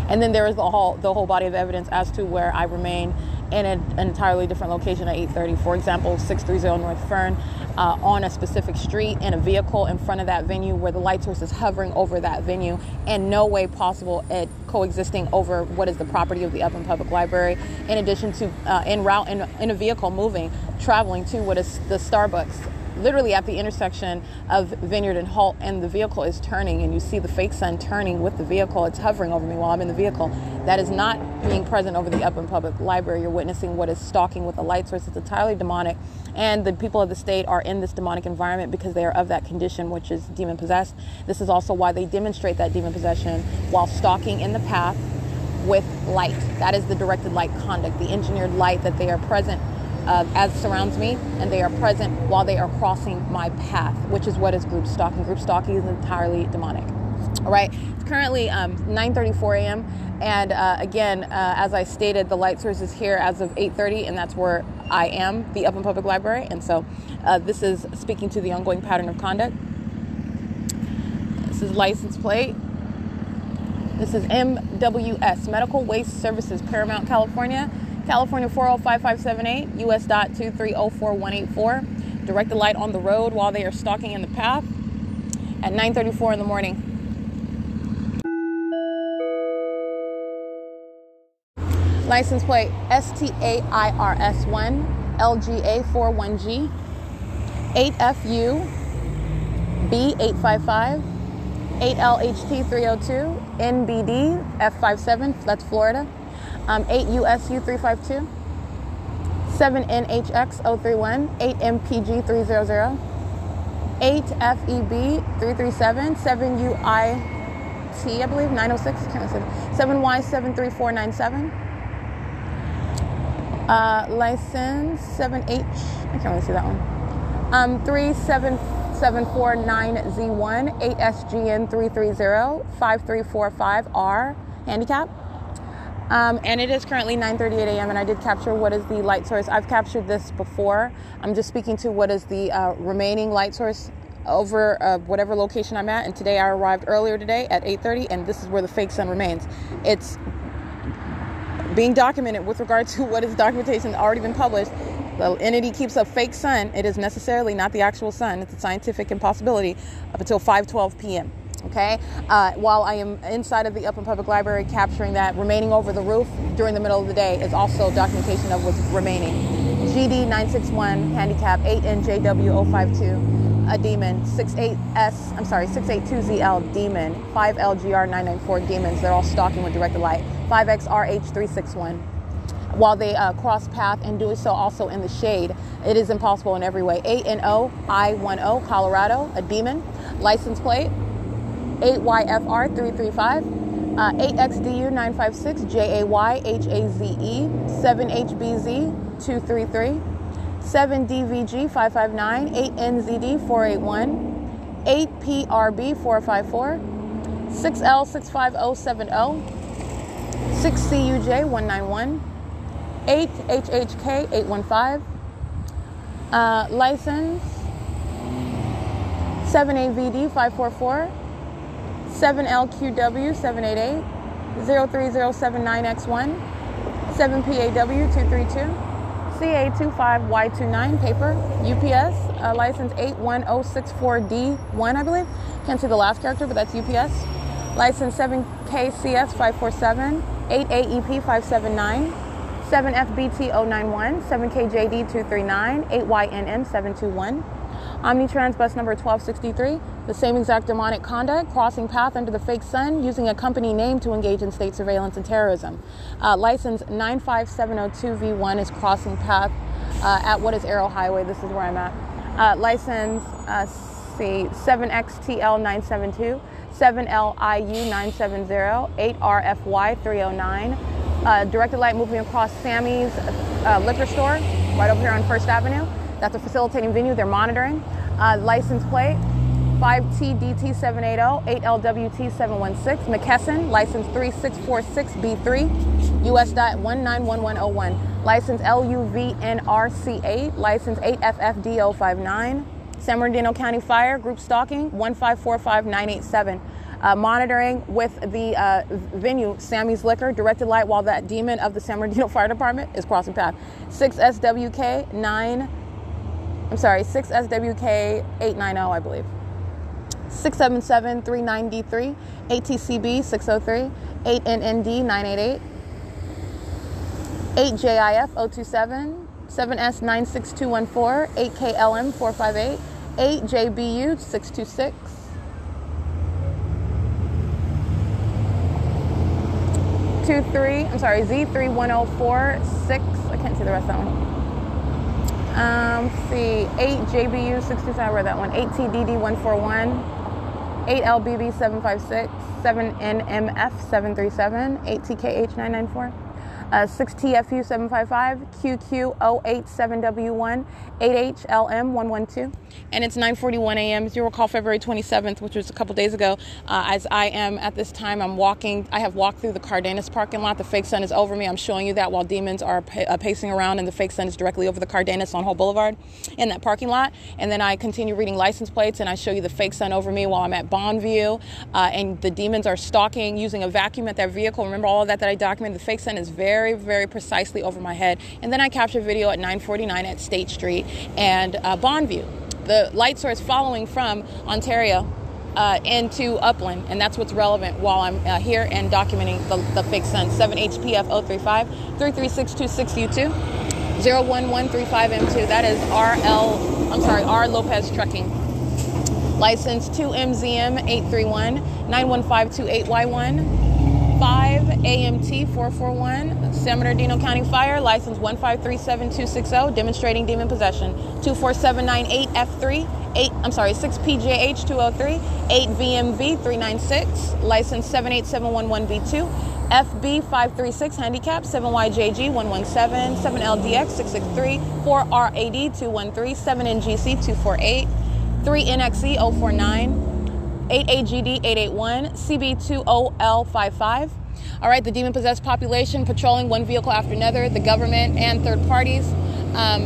And then there is the whole, the whole body of evidence as to where I remain in an entirely different location at eight thirty. For example, six thirty North Fern, uh, on a specific street, in a vehicle in front of that venue, where the light source is hovering over that venue, and no way possible at coexisting over what is the property of the Upland Public Library, in addition to uh, en route in, in a vehicle moving, traveling to what is the Starbucks, literally at the intersection of Vineyard and Holt, and the vehicle is turning, and you see the fake sun turning with the vehicle. It's hovering over me while I'm in the vehicle. That is not being present over the Upland Public Library. You're witnessing what is stalking with a light source. It's entirely demonic, and the people of the state are in this demonic environment because they are of that condition, which is demon possessed. This is also why they demonstrate that demon possession while stalking in the path with light. That is the directed light conduct, the engineered light that they are present Uh, as surrounds me, and they are present while they are crossing my path, which is what is group stalking. Group stalking is entirely demonic. All right, it's currently um, nine thirty-four a.m. and uh, again, uh, as I stated, the light source is here as of eight thirty, and that's where I am, the Upland Public Library. And so uh, this is speaking to the ongoing pattern of conduct. This is license plate. This is M W S, Medical Waste Services, Paramount, California. California four oh five five seven eight, U S dot two three oh four one eight four. Direct the light on the road while they are stalking in the path at nine thirty-four in the morning. License plate S T A I R S one, L G A forty-one G, eight F U B eight five five, eight L H T three oh two, N B D F fifty-seven, that's Florida. Um, eight U S U three fifty-two, seven N H X oh three one, eight M P G three hundred, eight F E B three thirty-seven, seven U I T, I believe, nine oh six, seven Y seven three four nine seven, uh, license seven H, I can't really see that one, um, three seven seven four nine Z one, eight S G N three thirty, five three four five R, handicap. Um, and it is currently nine thirty-eight a.m. and I did capture what is the light source. I've captured this before. I'm just speaking to what is the uh, remaining light source over uh, whatever location I'm at. And today I arrived earlier today at eight thirty, and this is where the fake sun remains. It's being documented with regard to what is documentation that's already been published. The entity keeps a fake sun. It is necessarily not the actual sun. It's a scientific impossibility up until five twelve p.m. Okay, uh, while I am inside of the Upland Public Library capturing that, remaining over the roof during the middle of the day is also documentation of what's remaining. G D nine six one, handicap, eight N J W zero five two, a demon, six eight S, I'm sorry, six eight two Z L, demon, five L G R nine nine four, demons. They're all stalking with directed light. five X R H three six one. While they uh, cross path and do so also in the shade. It is impossible in every way. eight N O I one zero, Colorado, a demon, license plate eight Y F R three three five, uh, eight X D U nine five six, J A Y H A Z E, seven H B Z two three three, seven D V G five five nine, eight N Z D four eight one, eight P R B four five four, six L six five zero seven zero, six C U J one nine one, eight H H K eight one five, uh, license seven A V D five four four, seven L Q W seven eight eight, zero three zero seven nine X one, seven P A W two three two, C A two five Y two nine, paper, U P S, uh, license eight one zero six four D one, I believe. Can't see the last character, but that's U P S. License seven K C S five four seven, eight A E P five seven nine, seven F B T zero nine one, seven K J D two three nine, eight Y N M seven two one. Omnitrans bus number twelve sixty-three, the same exact demonic conduct, crossing path under the fake sun, using a company name to engage in state surveillance and terrorism. Uh, license nine five seven zero two V one is crossing path uh, at what is Arrow Highway. This is where I'm at. Uh, license uh, see seven X T L nine seven two, seven L I U nine seven zero, eight R F Y three oh nine. Uh, directed light moving across Sammy's uh, liquor store right over here on First Avenue. That's a facilitating venue. They're monitoring. Uh, license plate five T D T seven eight zero, eight L W T seven one six, McKesson. License three six four six B three, U S dot one nine one one oh one. License L U V N R C eight, license eight F F D zero five nine. San Bernardino County Fire, group stalking one five four five nine eight seven. Uh, monitoring with the uh, venue, Sammy's Liquor, directed light while that demon of the San Bernardino Fire Department is crossing path. six S W K nine, I'm sorry, six S W K eight ninety, I believe. six seven seven three nine D three, eight T C B six oh three, eight N N D nine eight eight, eight J I F zero two seven, seven S nine six two one four, eight K L M four five eight, eight J B U six two six. Two three, I'm sorry, Z three one zero four six. I can't see the rest of that one. Um, let's see, eight J B U six two five. I read that one. Eight T D D one four one, eight L B B seven five six, seven N M F seven three seven, eight T K H nine nine four, six T F U seven five five, Q Q zero eight seven W one, eight H L M one one two, and it's nine forty one a m. You recall February twenty seventh, which was a couple days ago. Uh, as I am at this time, I'm walking. I have walked through the Cardenas parking lot. The fake sun is over me. I'm showing you that while demons are p- uh, pacing around, and the fake sun is directly over the Cardenas on Hull Boulevard in that parking lot. And then I continue reading license plates, and I show you the fake sun over me while I'm at Bondview, uh, and the demons are stalking using a vacuum at that vehicle. Remember all of that that I documented. The fake sun is very very, very precisely over my head. And then I captured video at nine forty-nine at State Street and uh, Bondview. The light source following from Ontario uh, into Upland, and that's what's relevant while I'm uh, here and documenting the, the fake sun. seven H P F zero three five, three three six two six U two, zero one one three five M two. That is R L, I'm sorry, R. Lopez Trucking. License two M Z M eight three one, nine one five two eight Y one. five A M T four four one, San Bernardino County Fire, license one five three seven two six zero, demonstrating demon possession. two four seven nine eight F three, eight, I'm sorry, six P J H two oh three, eight V M B three nine six, license seven eight seven one one B two, F B five three six, handicap, seven Y J G one one seven, seven L D X six six three, four R A D two one three, seven N G C two four eight, three N X E zero four nine, eight A G D eight eight one, C B two zero L five five. All right, the demon-possessed population patrolling one vehicle after another, the government and third parties um,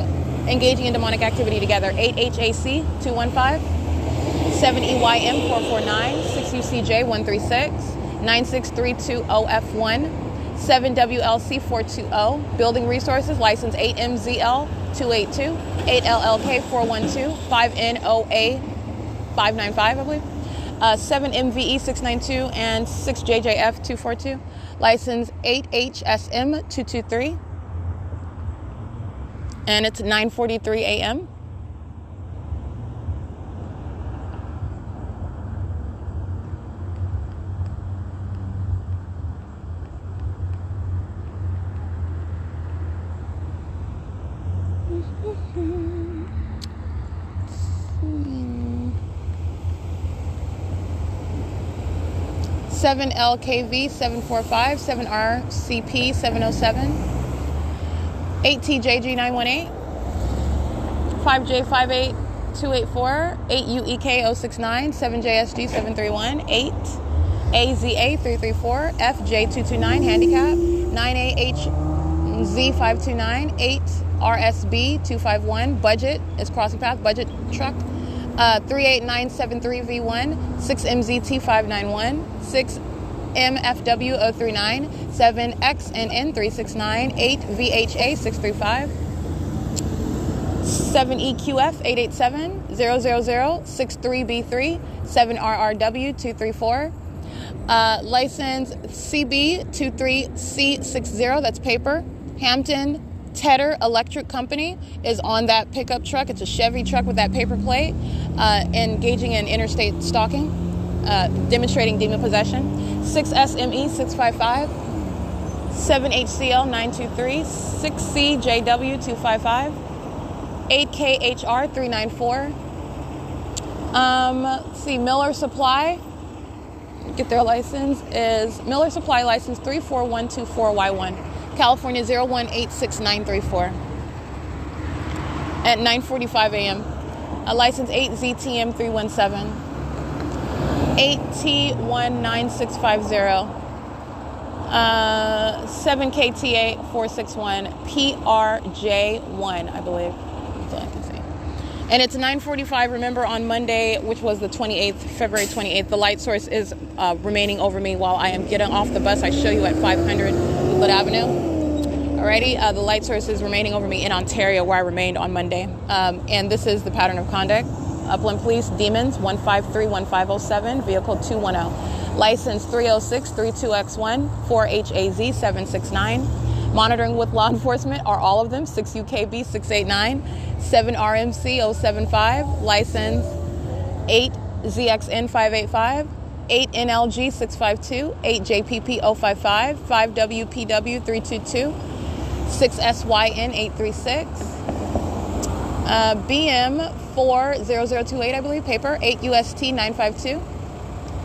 engaging in demonic activity together. eight H A C two one five, seven E Y M four four nine, six U C J one three six, nine six three two zero F one, seven W L C four two zero, building resources, license eight M Z L two eight two, eight L L K four one two, five N O A five nine five, I believe. Uh, seven M V E six nine two and six J J F two four two, license eight H S M two two three, and it's nine forty-three a m seven L K V seven four five, seven R C P seven oh seven, eight T J G nine one eight, five J five eight two eight four, eight U E K zero six nine, seven J S G seven three one, eight A Z A three three four, F J two two nine, handicap, nine A H Z five two nine, eight R S B two five one, budget is crossing path, budget truck, uh, three eight nine seven three V one, six M Z T five nine one, six M F W zero three nine, seven X N N three six nine, eight V H A six three five, seven E Q F eight eight seven, zero zero zero, six three B three, seven R R W two three four, uh, license C B two three C six zero, that's paper. Hampton Tedder Electric Company is on that pickup truck. It's a Chevy truck with that paper plate, uh, engaging in interstate stalking, uh, demonstrating demon possession. six S M E six five five, seven H C L nine two three, six C J W two five five, eight K H R three nine four. Um, let's see, Miller Supply, get their license, is Miller Supply license three four one two four Y one. California zero one eight six nine three four at nine forty-five a.m. A license eight Z T M three one seven, eight T one nine six five zero, uh, seven K T A four six one, P R J one, I believe. That's all I can see. And it's nine forty-five, remember, on Monday, which was the twenty-eighth, February twenty-eighth. The light source is uh, remaining over me while I am getting off the bus. I show you at five hundred Wood Avenue. Alrighty, uh, the light source is remaining over me in Ontario, where I remained on Monday. Um, and this is the pattern of conduct. Upland Police, Demons, one five three one five zero seven, vehicle two one zero. License three oh six three two X one, four H A Z seven six nine. Monitoring with law enforcement are all of them, six U K B six eight nine, seven R M C zero seven five, license eight Z X N five eight five, eight N L G six five two, eight J P P zero five five, five W P W three two two, six S Y N eight three six, uh, B M four zero zero two eight, I believe, paper, eight U S T nine five two,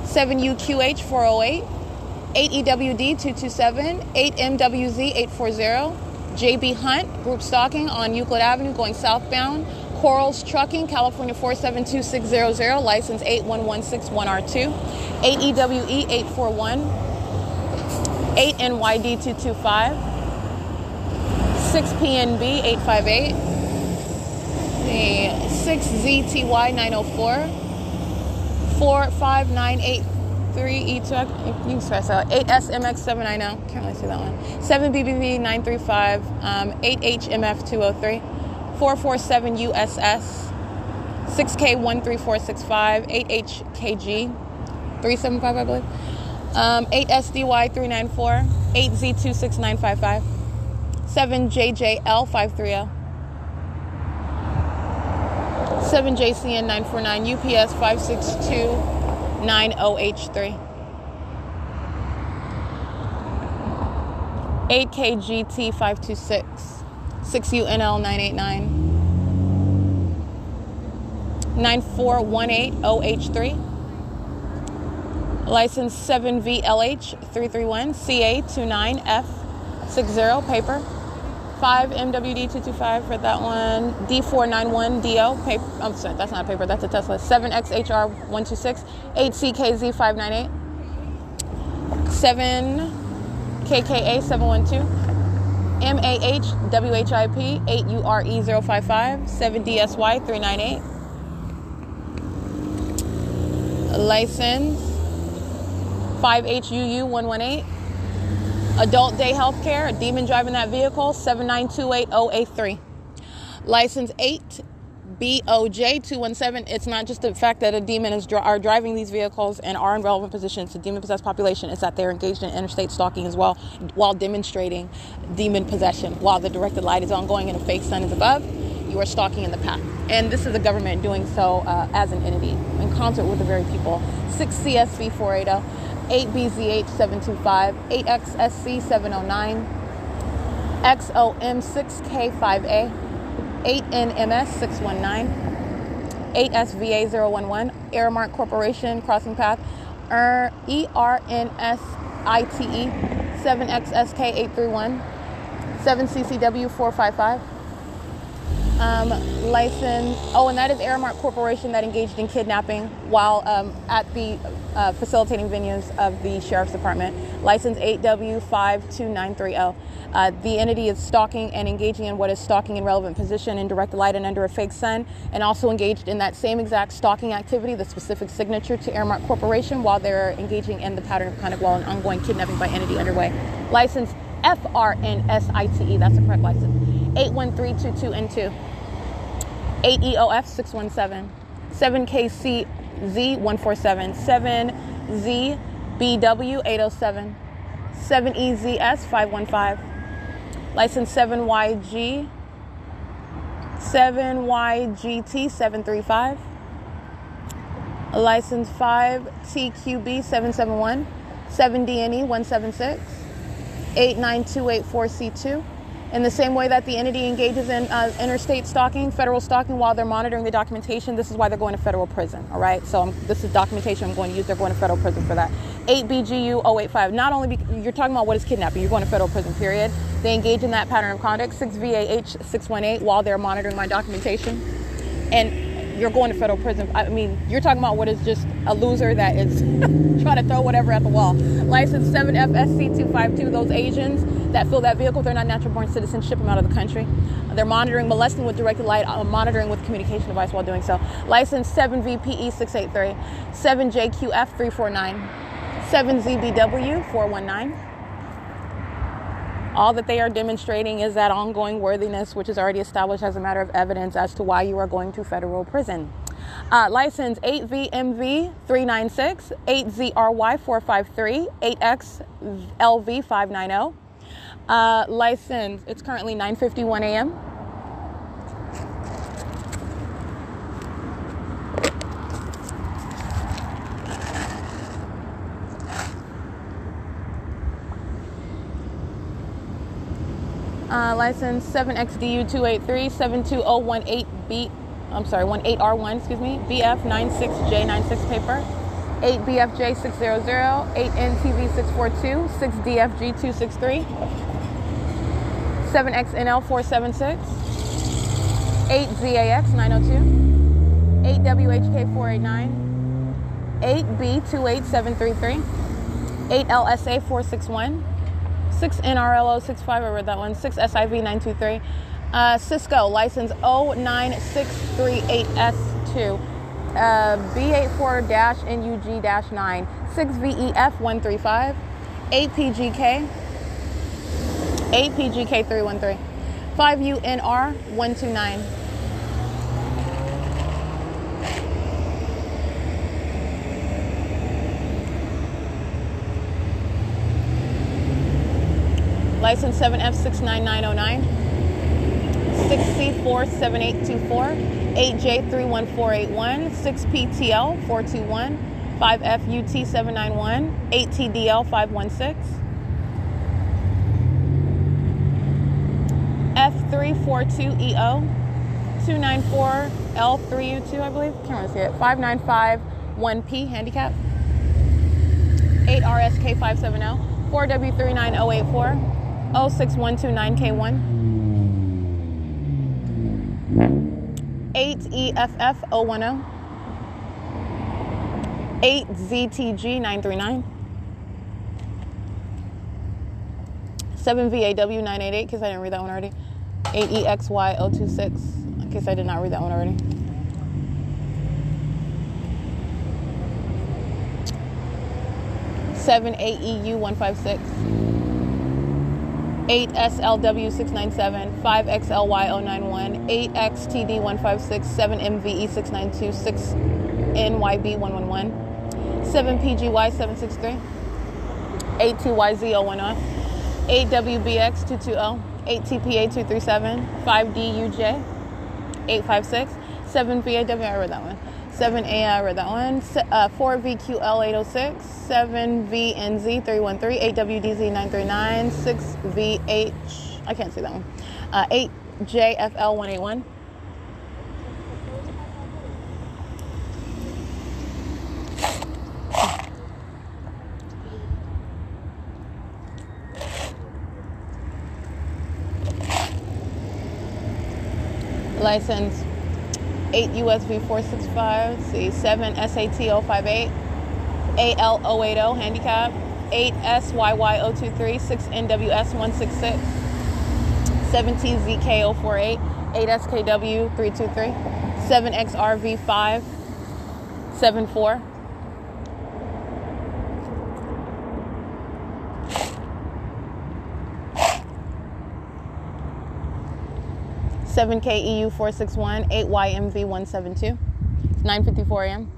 seven U Q H four oh eight, eight E W D two two seven, eight M W Z eight four zero, J B Hunt, group stalking on Euclid Avenue going southbound, Corals Trucking, California four seven two six zero zero, license eight one one six one R two, eight E W E eight four one, eight N Y D two two five, six P N B eight five eight, six Z T Y nine oh four, four five nine eight three E two, you can stress out, eight S M X seven ninety, can't really see that one, seven B B V nine three five, um, eight H M F two oh three, four four seven U S S, six K one three four six five, eight H K G three seven five, I believe, um, eight S D Y three nine four, eight Z two six nine five five, seven J J L five three zero, seven J C N nine four nine, U P S five six two nine zero H three, eight K G T five two six, six U N L nine eight nine, nine four one eight zero H three, license seven V L H three three one, C A two nine F six zero, paper, five M W D two two five for that one, D four nine one D O, paper, I'm sorry, that's not a paper, that's a Tesla, seven X H R one two six, eight C K Z five nine eight, seven K K A seven one two, M A H W H I P eight U R E zero five five, seven D S Y three nine eight, license five H U U one one eight, adult day healthcare, a demon driving that vehicle, seven nine two eight zero eight three, license eight B O J two one seven. It's not just the fact that a demon is dr- are driving these vehicles and are in relevant positions to demon-possessed population. It's that they're engaged in interstate stalking as well while demonstrating demon possession. While the directed light is ongoing and a fake sun is above, you are stalking in the path. And this is the government doing so uh, as an entity in concert with the very people. six C S V four eighty, eight B Z H seven two five, eight X S C seven oh nine, X O M six K five A, eight N M S six one nine, eight S V A zero one one, Aramark Corporation, Crossing Path, E R N S I T E, seven X S K eight three one, seven C C W four five five, um, license, oh, and that is Aramark Corporation that engaged in kidnapping while um, at the uh, facilitating venues of the Sheriff's Department, license eight W five two nine three L. Uh, the entity is stalking and engaging in what is stalking in relevant position in direct light and under a fake sun, and also engaged in that same exact stalking activity, the specific signature to Aramark Corporation, while they're engaging in the pattern of conduct while an ongoing kidnapping by entity underway. License F R N S I T E, that's the correct license, eight one three two two N two. eight E O F six one seven, seven K C Z one four seven, seven Z B W eight oh seven, seven E Z S five one five, license seven Y G, seven Y G T seven three five, license five T Q B seven seven one, seven D N E one seven six, eight nine two eight four C two. In the same way that the entity engages in uh, interstate stalking, federal stalking, while they're monitoring the documentation, this is why they're going to federal prison, all right? So I'm, this is documentation I'm going to use. They're going to federal prison for that. eight B G U zero eight five. Not only be, you're talking about what is kidnapping, you're going to federal prison, period. They engage in that pattern of conduct, six V A H six one eight, while they're monitoring my documentation. And you're going to federal prison. I mean, you're talking about what is just a loser that is trying to throw whatever at the wall. License seven F S C two five two, those Asians that fill that vehicle, they're not natural-born citizens, ship them out of the country. They're monitoring, molesting with directed light, uh, monitoring with communication device while doing so. License seven V P E six eight three, seven J Q F three four nine, seven Z B W four one nine. All that they are demonstrating is that ongoing worthiness, which is already established as a matter of evidence as to why you are going to federal prison. Uh, license eight V M V three nine six, eight Z R Y four five three, eight X L V five nine zero. Uh, license, it's currently nine fifty-one a m Uh, license seven X D U two eight three, seven two zero one eight B, I'm sorry, eighteen R one, excuse me, B F ninety-six J ninety-six paper. eight B F J six hundred, eight N T V six forty-two, six D F G two sixty-three, seven X N L four seventy-six, eight Z A X nine oh two, eight W H K four eighty-nine, eight B two eight seven thirty-three, eight L S A four sixty-one, six N R L O sixty-five, I read that one, six S I V nine twenty-three, uh, Cisco, license zero nine six three eight S two. Uh, B eighty-four N U G nine, six V E F one thirty-five, eight P G K, eight P G K three one three, five U N R one twenty-nine. License seven F six nine nine oh nine, six C four seven eight two four. eight J three one four eight one, six P T L four two one, five F U T seven ninety-one, eight T D L five sixteen, F three forty-two E O, two ninety-four L three U two, I believe, can't really see it, five nine five one P, handicap, eight R S K five seventy, four W three ninety oh eighty-four, zero six one two nine K one, eight E F F zero one zero, eight Z T G nine thirty-nine, seven V A W nine eighty-eight, in case I didn't read that one already, eight E X Y zero two six, in case I did not read that one already, seven A E U one fifty-six, eight S L W six ninety-seven, five X L Y zero ninety-one, eight X T D one fifty-six, seven M V E six ninety-two, six N Y B one eleven, seven P G Y seven sixty-three, eight T Y Z zero one zero, eight W B X two twenty, eight T P A two thirty-seven, five D U J eight fifty-six, seven V A W, I read that one, seven A I, I read that one, uh, four V Q L eight oh six, seven V N Z three thirteen, eight W D Z nine thirty-nine, six V H, I can't see that one, uh, eight J F L one eighty-one, license eight U S V four sixty-five, see seven S A T zero five eight, A L zero eight zero handicap, eight S Y Y zero two three, six N W S one six six, seventeen Z K zero four eight, eight S K W three two three, seven X R V five seven four. seven K E U four six one, eight Y M V one seven two, nine fifty-four a m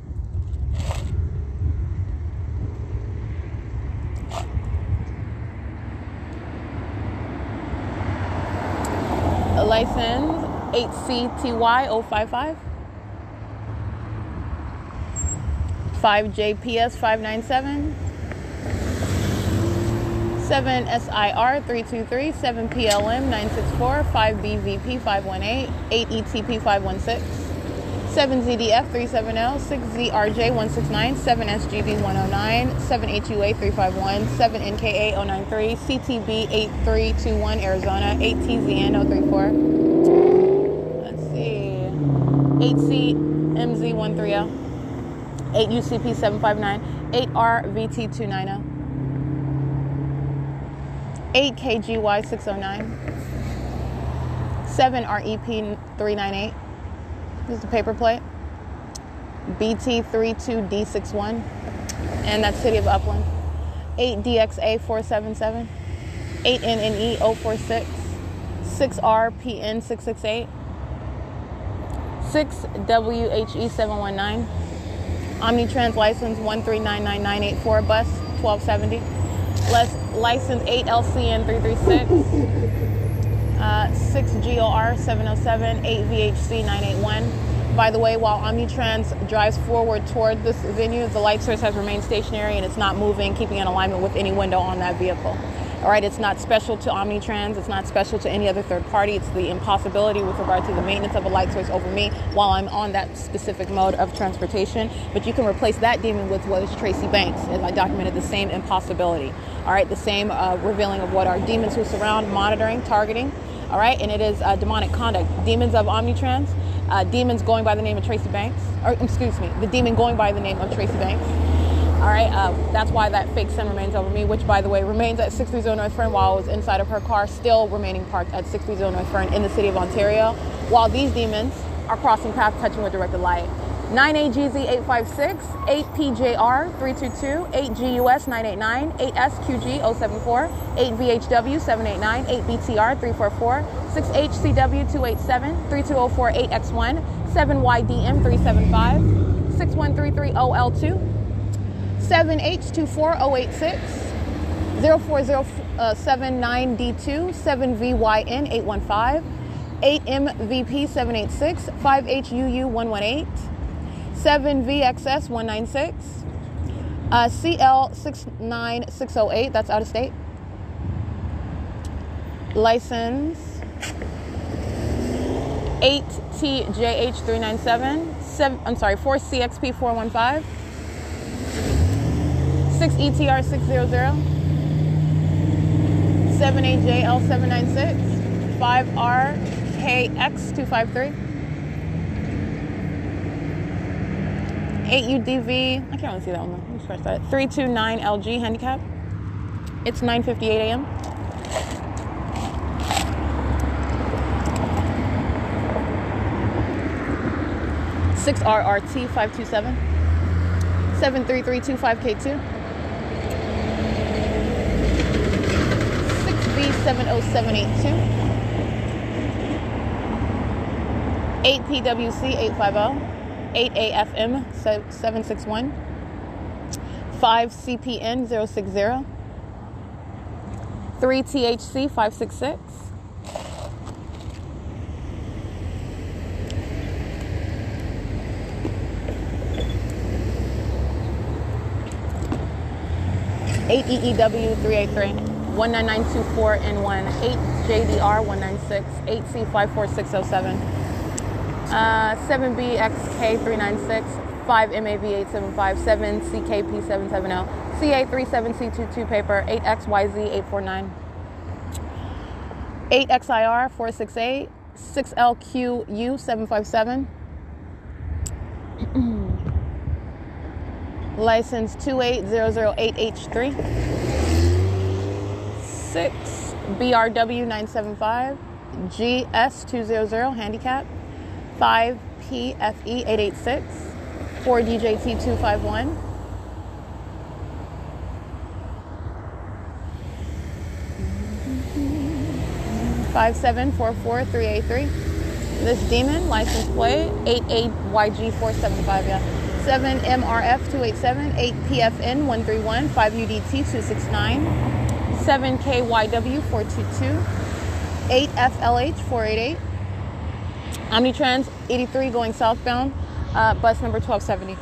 A license eight C T Y zero five five, five J P S five nine seven, seven S I R three two three, seven P L M nine six four, five B V P five one eight, eight E T P five one six, seven Z D F three seven zero, six Z R J one six nine, seven S G B one oh nine, seven H U A three five one, seven N K A zero nine three, C T B eight three two one Arizona, eight T Z N zero three four. Let's see. eight C M Z one three zero, eight U C P seven five nine, eight R V T two ninety. eight K G Y six oh nine, seven R E P three ninety-eight, this is the paper plate, B T three two D six one, and that's City of Upland, eight D X A four seven seven, eight N N E zero four six, six R P N six six eight, six W H E seven one nine, Omnitrans license one three nine nine nine eight four, bus twelve seventy, less license eight L C N three three six, uh, six G O R seven oh seven, eight V H C nine eight one. By the way, while Omnitrans drives forward toward this venue, the light source has remained stationary and it's not moving, keeping in alignment with any window on that vehicle. All right, it's not special to Omnitrans, it's not special to any other third party, it's the impossibility with regard to the maintenance of a light source over me while I'm on that specific mode of transportation. But you can replace that demon with what is Tracy Banks, and I documented the same impossibility. All right, the same uh, revealing of what are demons who surround, monitoring, targeting. All right, and it is uh, demonic conduct. Demons of Omnitrans, uh, demons going by the name of Tracy Banks, or excuse me, the demon going by the name of Tracy Banks. All right, uh, that's why that fake sin remains over me, which, by the way, remains at six thirty North Fern while I was inside of her car, still remaining parked at six thirty North Fern in the city of Ontario, while these demons are crossing paths, touching with directed light. nine A G Z eight five six, eight P J R three two two, eight G U S nine eight nine, eight S Q G zero seven four, eight V H W seven eight nine, eight B T R three four four, six H C W two eight seven, three two zero four eight X one, seven Y D M three seven five, six one three three zero L two, seven H two four zero eight six, zero four zero seven nine D two, seven V Y N eight one five, eight M V P seven eight six, five H U U one one eight, seven V X S one nine six, uh, C L six nine six zero eight, that's out of state. License eight T J H three nine seven, seven, I'm sorry, four C X P four one five, six E T R six zero zero, seven A J L seven nine six, five R K X two five three, eight U D V, I can't really see that one, let me scratch that, three two nine L G handicap. It's nine fifty-eight a m six R R T five two seven, seven three three two five K two, seven oh seven eight two, eight P W C eight five zero, eight A F M seven six one, five C P N zero six zero, three T H C five six six, eight E E W three eight three. one nine nine two four N one, eight J D R one nine six, eight C five four six zero seven, uh, seven B X K three nine six, five M A V eight seven five, seven C K P seven seven zero, C A three seven C two two paper, eight X Y Z eight four nine, eight X I R four six eight, six L Q U seven five seven, license two eight zero zero eight H three, six B R W nine seven five, G S two hundred, handicap, five P F E eight eight six, four D J T two five one. five seven four four three eight three. This Demon, license plate eight eight Y G four seven five, yeah. seven M R F two eight seven, eight P F N one three one, five U D T two six nine, seven K Y W four two two, eight F L H four eight eight. Omnitrans eighty-three going southbound, uh, bus number twelve seventy.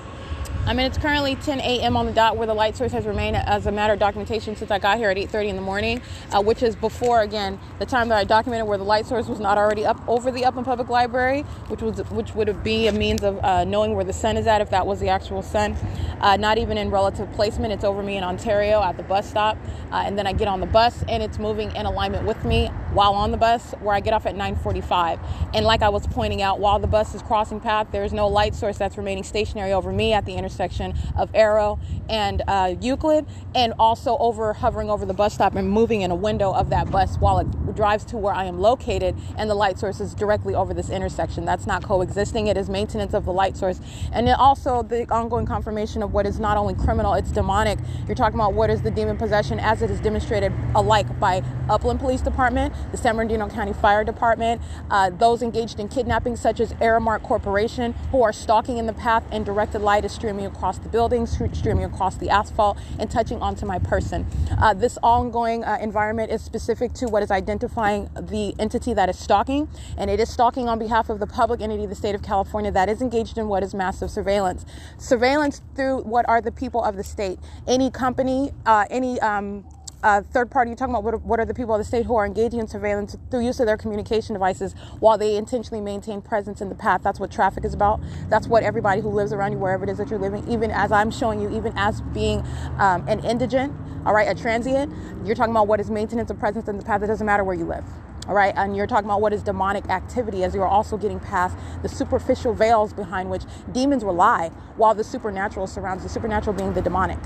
I mean, it's currently ten a m on the dot where the light source has remained as a matter of documentation since I got here at eight thirty in the morning, uh, which is before, again, the time that I documented where the light source was not already up over the Upland Public Library, which was which would be a means of uh, knowing where the sun is at if that was the actual sun. Uh, not even in relative placement. It's over me in Ontario at the bus stop, uh, and then I get on the bus, and it's moving in alignment with me while on the bus, where I get off at nine forty-five. And like I was pointing out, while the bus is crossing path, there is no light source that's remaining stationary over me at the intersection section of Arrow and uh, Euclid, and also over hovering over the bus stop and moving in a window of that bus while it drives to where I am located, and the light source is directly over this intersection. That's not coexisting. It is maintenance of the light source, and then also the ongoing confirmation of what is not only criminal, it's demonic. You're talking about what is the demon possession as it is demonstrated alike by Upland Police Department, the San Bernardino County Fire Department, uh, those engaged in kidnapping such as Aramark Corporation, who are stalking in the path, and directed light is streaming across the building, streaming across the asphalt, and touching onto my person. Uh, this ongoing uh, environment is specific to what is identifying the entity that is stalking, and it is stalking on behalf of the public entity, the state of California, that is engaged in what is massive surveillance. Surveillance through what are the people of the state. Any company, uh, any um, Uh, third party, you're talking about what are, what are the people of the state who are engaging in surveillance through use of their communication devices while they intentionally maintain presence in the path. That's what traffic is about. That's what everybody who lives around you, wherever it is that you're living, even as I'm showing you, even as being um, an indigent, all right, a transient, you're talking about what is maintenance of presence in the path. It doesn't matter where you live. All right. And you're talking about what is demonic activity, as you are also getting past the superficial veils behind which demons will lie while the supernatural surrounds the supernatural, being the demonic.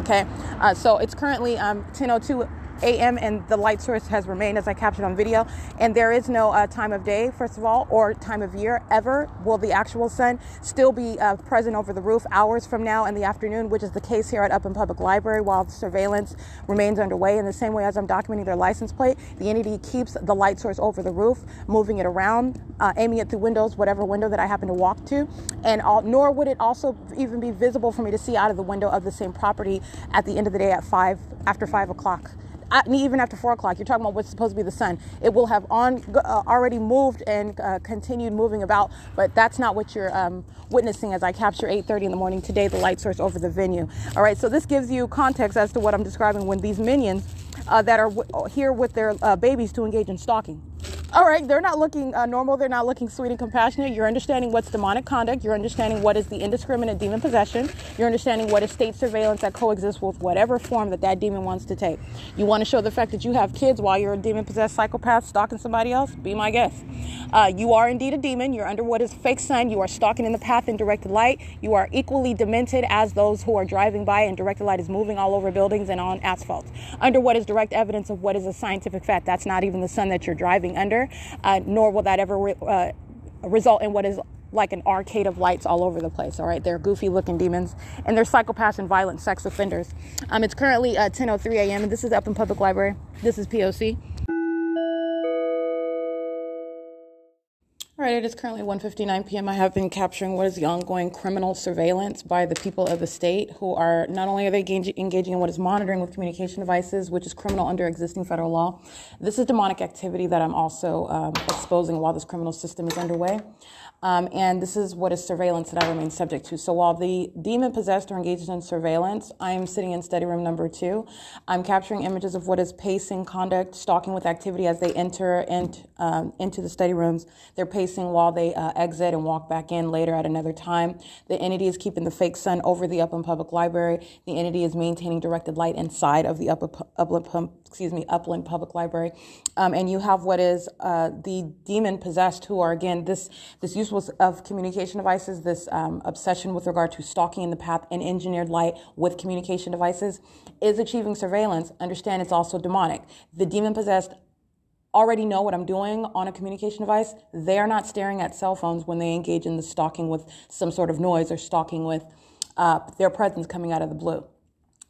Okay, uh, so it's currently um, ten oh two a m and the light source has remained, as I captured on video. And there is no uh, time of day, first of all, or time of year ever will the actual sun still be uh, present over the roof hours from now in the afternoon, which is the case here at Upland Public Library, while the surveillance remains underway. In the same way as I'm documenting their license plate, the entity keeps the light source over the roof, moving it around, uh, aiming it through windows, whatever window that I happen to walk to. And all, nor would it also even be visible for me to see out of the window of the same property at the end of the day at five, after five o'clock. I, even after four o'clock, you're talking about what's supposed to be the sun. It will have on uh, already moved and uh, continued moving about, but that's not what you're um, witnessing as I capture eight thirty in the morning today, the light source over the venue. All right, so this gives you context as to what I'm describing when these minions uh, that are w- here with their uh, babies to engage in stalking. All right, they're not looking uh, normal. They're not looking sweet and compassionate. You're understanding what's demonic conduct. You're understanding what is the indiscriminate demon possession. You're understanding what is state surveillance that coexists with whatever form that that demon wants to take. You want to show the fact that you have kids while you're a demon-possessed psychopath stalking somebody else? Be my guest. Uh, you are indeed a demon. You're under what is fake sun. You are stalking in the path in directed light. You are equally demented as those who are driving by, and directed light is moving all over buildings and on asphalt. Under what is direct evidence of what is a scientific fact. That's not even the sun that you're driving under. Uh, nor will that ever re- uh, result in what is like an arcade of lights all over the place. All right, they're goofy looking demons, and they're psychopaths and violent sex offenders. Um, it's currently uh, ten oh three a m and this is Upland Public Library. This is P O C. All right, it is currently one fifty-nine p m I have been capturing what is the ongoing criminal surveillance by the people of the state, who are not only are they engaging in what is monitoring with communication devices, which is criminal under existing federal law. This is demonic activity that I'm also um, exposing while this criminal system is underway. Um, and this is what is surveillance that I remain subject to. So while the demon possessed or engaged in surveillance, I am sitting in study room number two. I'm capturing images of what is pacing conduct, stalking with activity as they enter and um, into the study rooms. They're pacing while they uh, exit and walk back in later at another time. The entity is keeping the fake sun over the Upland Public Library. The entity is maintaining directed light inside of the Upland, Upland, excuse me, Upland Public Library. Um, and you have what is uh, the demon possessed, who are, again, this this use misuse was of communication devices, this um, obsession with regard to stalking in the path and engineered light with communication devices, is achieving surveillance. Understand it's also demonic. The demon-possessed already know what I'm doing on a communication device. They are not staring at cell phones when they engage in the stalking with some sort of noise or stalking with uh, their presence coming out of the blue.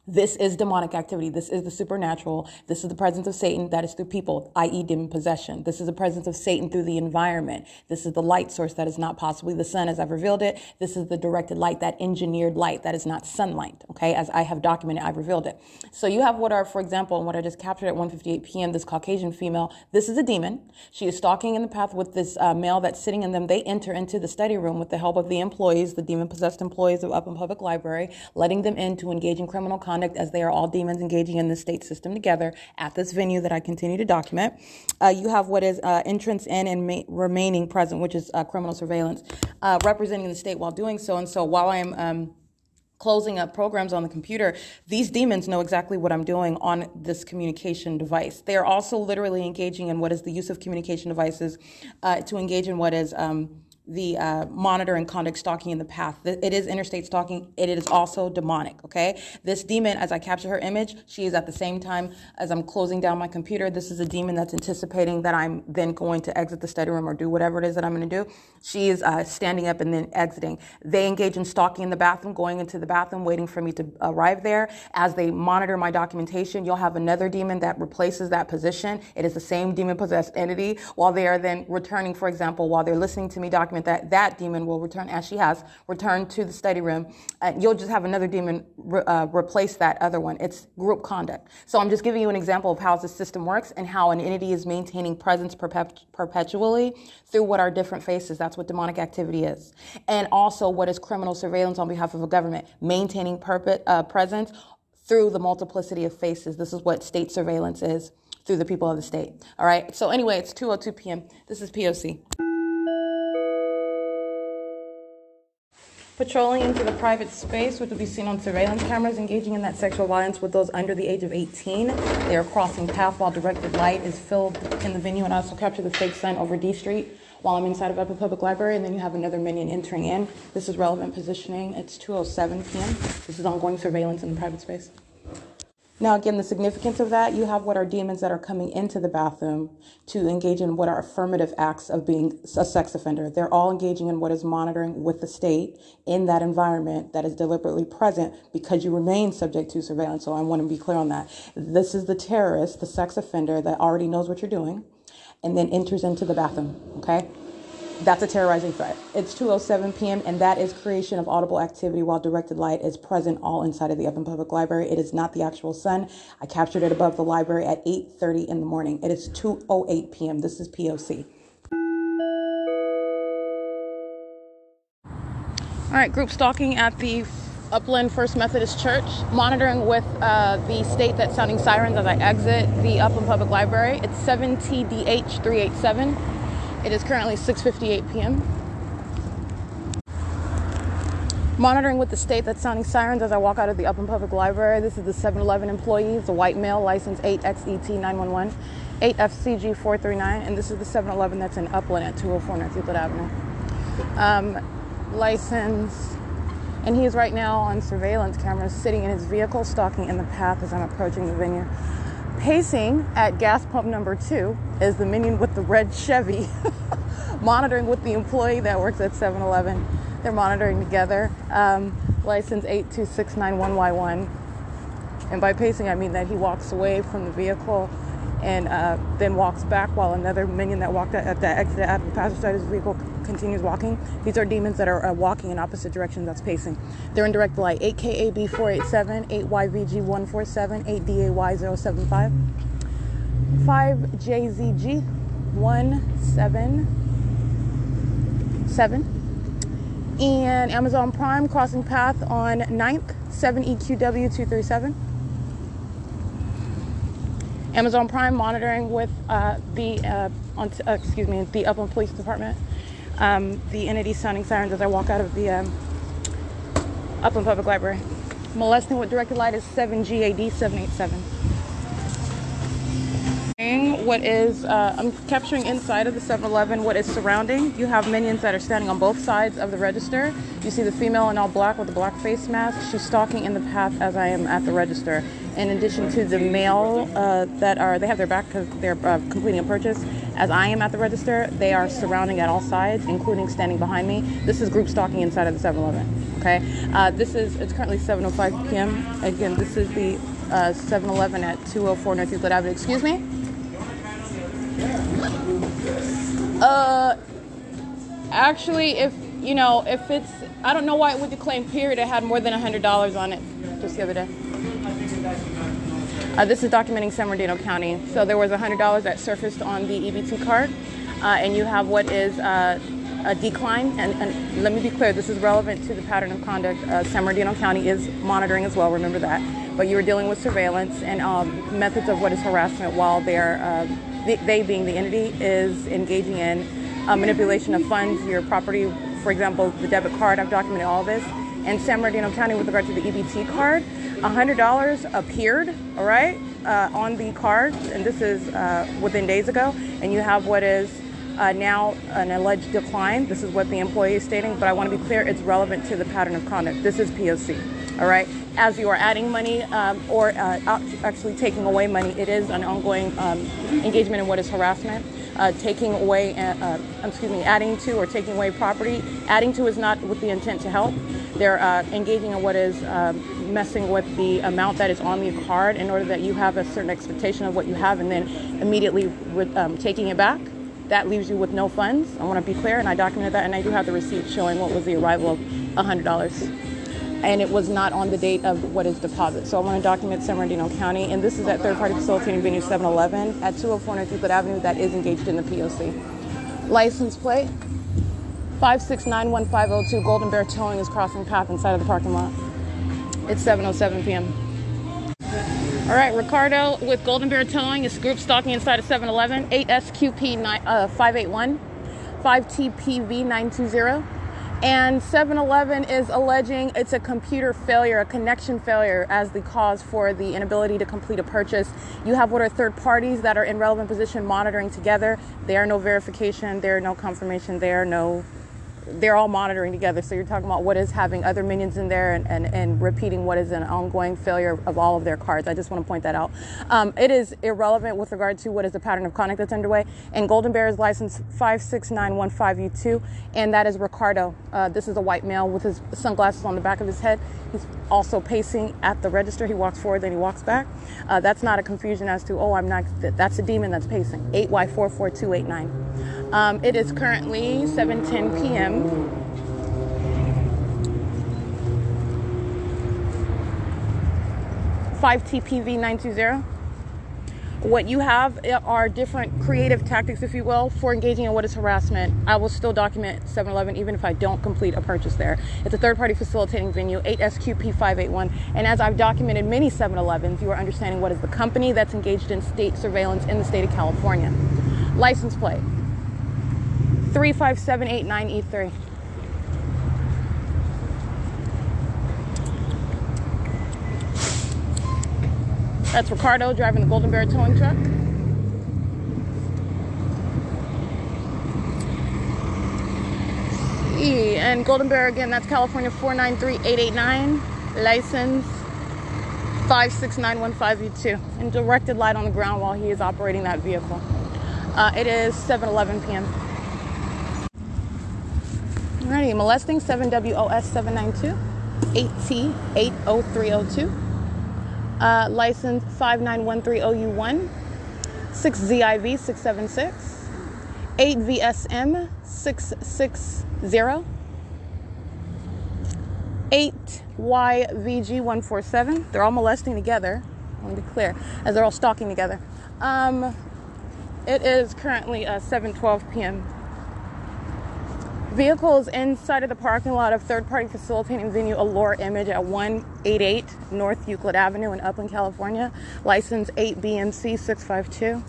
This is demonic activity. This is the supernatural. This is the presence of Satan that is through people, that is demon possession. This is the presence of Satan through the environment. This is the light source that is not possibly the sun as I've revealed it. This is the directed light, that engineered light that is not sunlight, okay? As I have documented, I've revealed it. So you have what are, for example, and what I just captured at one fifty-eight p m, this Caucasian female. This is a demon. She is stalking in the path with this uh, male that's sitting in them. They enter into the study room with the help of the employees, the demon-possessed employees of Upland Public Library, letting them in to engage in criminal conduct, as they are all demons engaging in the state system together at this venue that I continue to document. Uh, you have what is uh, entrance in and ma- remaining present, which is uh, criminal surveillance, uh, representing the state while doing so. And so while I'm um, closing up programs on the computer, these demons know exactly what I'm doing on this communication device. They are also literally engaging in what is the use of communication devices uh, to engage in what is... Um, the uh, monitor and conduct stalking in the path. It is interstate stalking. It is also demonic, okay? This demon, as I capture her image, she is at the same time as I'm closing down my computer. This is a demon that's anticipating that I'm then going to exit the study room or do whatever it is that I'm going to do. She is uh, standing up and then exiting. They engage in stalking in the bathroom, going into the bathroom, waiting for me to arrive there. As they monitor my documentation, you'll have another demon that replaces that position. It is the same demon-possessed entity. While they are then returning, for example, while they're listening to me document, that that demon will return, as she has returned to the study room, and you'll just have another demon re- uh, replace that other one. It's group conduct. So I'm just giving you an example of how the system works and how an entity is maintaining presence perpet- perpetually through what are different faces. That's what demonic activity is. And also what is criminal surveillance on behalf of a government, maintaining perp- uh, presence through the multiplicity of faces. This is what state surveillance is through the people of the state. All right. So anyway, it's two oh two p m. This is P O C. Patrolling into the private space, which will be seen on surveillance cameras, engaging in that sexual violence with those under the age of eighteen. They are crossing path while directed light is filled in the venue, and I also capture the fake sign over D Street while I'm inside of Upland Public Library, and then you have another minion entering in. This is relevant positioning. It's two oh seven p m. This is ongoing surveillance in the private space. Now, again, the significance of that, you have what are demons that are coming into the bathroom to engage in what are affirmative acts of being a sex offender. They're all engaging in what is monitoring with the state in that environment that is deliberately present because you remain subject to surveillance. So I want to be clear on that. This is the terrorist, the sex offender that already knows what you're doing and then enters into the bathroom. Okay. That's a terrorizing threat. It's two oh seven p m, and that is creation of audible activity while directed light is present all inside of the Upland Public Library. It is not the actual sun. I captured it above the library at eight thirty in the morning. It is two oh eight p m. This is P O C. All right, group stalking at the Upland First Methodist Church, monitoring with uh, the state that's sounding sirens as I exit the Upland Public Library. It's seven T D H three eight seven. It is currently six fifty-eight p m Monitoring with the state that's sounding sirens as I walk out of the Upland Public Library. This is the seven eleven employee. It's a white male, license eight X E T nine one one, eight F C G four three nine, and this is the seven eleven that's in Upland at two oh four North Euclid Avenue. Um, license, and he is right now on surveillance cameras, sitting in his vehicle, stalking in the path as I'm approaching the venue. Pacing at gas pump number two is the minion with the red Chevy, monitoring with the employee that works at seven eleven. They're monitoring together. Um, license eight two six nine one Y one. And by pacing, I mean that he walks away from the vehicle and uh, then walks back while another minion that walked at the exit out of the passenger side of his vehicle continues walking. These are demons that are uh, walking in opposite directions. That's pacing. They're in direct light. eight K A B four eight seven, eight Y V G one four seven, eight D A Y zero seven five, five J Z G one seven seven, and Amazon Prime crossing path on ninth, seven E Q W two three seven. Amazon Prime monitoring with uh, the uh, on, uh, excuse me, the Upland Police Department. Um, the entity sounding sirens as I walk out of the um, Upland Public Library. Molesting with directed light is seven G A D seven eight seven. what is, uh, I'm capturing inside of the seven eleven what is surrounding. You have minions that are standing on both sides of the register. You see the female in all black with a black face mask. She's stalking in the path as I am at the register. In addition to the male uh, that are, they have their back because they're uh, completing a purchase. As I am at the register, they are surrounding at all sides, including standing behind me. This is group stalking inside of the seven eleven, okay? Uh, this is, it's currently seven oh five p m Again, this is the uh, seven eleven at two oh four North Euclid Avenue. Excuse me? Uh, actually, if, you know, if it's, I don't know why it would declaim period. It had more than one hundred dollars on it just the other day. Uh, this is documenting San Bernardino County. So there was one hundred dollars that surfaced on the E B T card, uh, and you have what is uh, a decline. And, and let me be clear, this is relevant to the pattern of conduct. Uh, San Bernardino County is monitoring as well, remember that. But you were dealing with surveillance and um, methods of what is harassment while they're, uh, they, they being the entity, is engaging in uh, manipulation of funds, your property, for example, the debit card. I've documented all this. And San Bernardino County, with regard to the E B T card, one hundred dollars appeared, all right, uh, on the card, and this is uh, within days ago, and you have what is uh, now an alleged decline. This is what the employee is stating, but I want to be clear, it's relevant to the pattern of conduct. This is P O C, all right? As you are adding money um, or uh, actually taking away money, it is an ongoing um, engagement in what is harassment. Uh, taking away, uh, uh, excuse me, adding to or taking away property. Adding to is not with the intent to help. They're uh, engaging in what is uh, messing with the amount that is on the card in order that you have a certain expectation of what you have, and then immediately with, um, taking it back. That leaves you with no funds. I want to be clear, and I documented that, and I do have the receipt showing what was the arrival of one hundred dollars. And it was not on the date of what is deposit. So I want to document San Bernardino County, and this is at third-party facilitating venue seven eleven at two oh four North Euclid Avenue that is engaged in the P O C. License plate. five six nine one five oh two, Golden Bear Towing is crossing path inside of the parking lot. It's seven oh seven p m All right, Ricardo with Golden Bear Towing is group stalking inside of seven eleven, eight S Q P five eight one, five T P V nine two zero. And seven eleven is alleging it's a computer failure, a connection failure as the cause for the inability to complete a purchase. You have what are third parties that are in relevant position monitoring together. There are no verification, there are no confirmation, there are no... they're all monitoring together. So you're talking about what is having other minions in there and, and, and repeating what is an ongoing failure of all of their cards. I just want to point that out. Um, it is irrelevant with regard to what is the pattern of conduct that's underway. And Golden Bear is license five six nine one five U two, and that is Ricardo. Uh, this is a white male with his sunglasses on the back of his head. He's also pacing at the register. He walks forward, then he walks back. Uh, that's not a confusion as to, oh, I'm not, that's a demon that's pacing. eight Y four four two eight nine. Um, it is currently seven ten p m five T P V nine two zero. What you have are different creative tactics, if you will, for engaging in what is harassment. I will still document seven eleven even if I don't complete a purchase there. It's a third-party facilitating venue, eight S Q P five eight one. And as I've documented many seven elevens, you are understanding what is the company that's engaged in state surveillance in the state of California. License plate. three five seven eight nine E three. That's Ricardo driving the Golden Bear Towing truck. See, and Golden Bear again, that's California four nine three eight eight nine, license five six nine one five U two, and directed light on the ground while he is operating that vehicle. Uh, it is seven eleven p m Alrighty, molesting seven W O S seven nine two, eight T eight oh three oh two, uh, license five nine one three oh U one, six Z I V six seven six, eight V S M six six zero, eight Y V G one four seven. They're all molesting together, I want to be clear, as they're all stalking together. Um, it is currently uh, seven twelve p m Vehicles inside of the parking lot of third-party facilitating venue Allure Image at one eighty-eight North Euclid Avenue in Upland, California. License eight B M C six five two,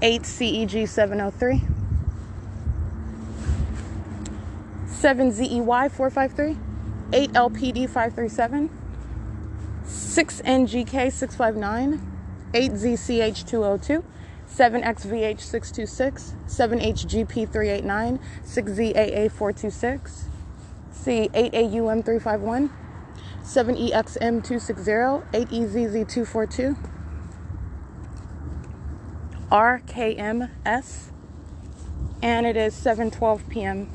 eight C E G seven oh three, seven Z E Y four five three, eight L P D five three seven, six N G K six five nine, eight Z C H two oh two, seven X V H six two six, seven H G P three eight nine, six Z A A four two six, C eight A U M three five one, seven E X M two six zero, eight E Z Z two four two, R K M S, and it is seven twelve p m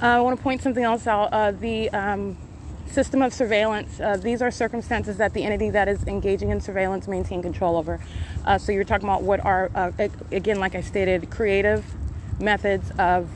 Uh, I want to point something else out. Uh, the um, system of surveillance, uh, these are circumstances that the entity that is engaging in surveillance maintain control over. Uh, so you're talking about what are, uh, again, like I stated, creative methods of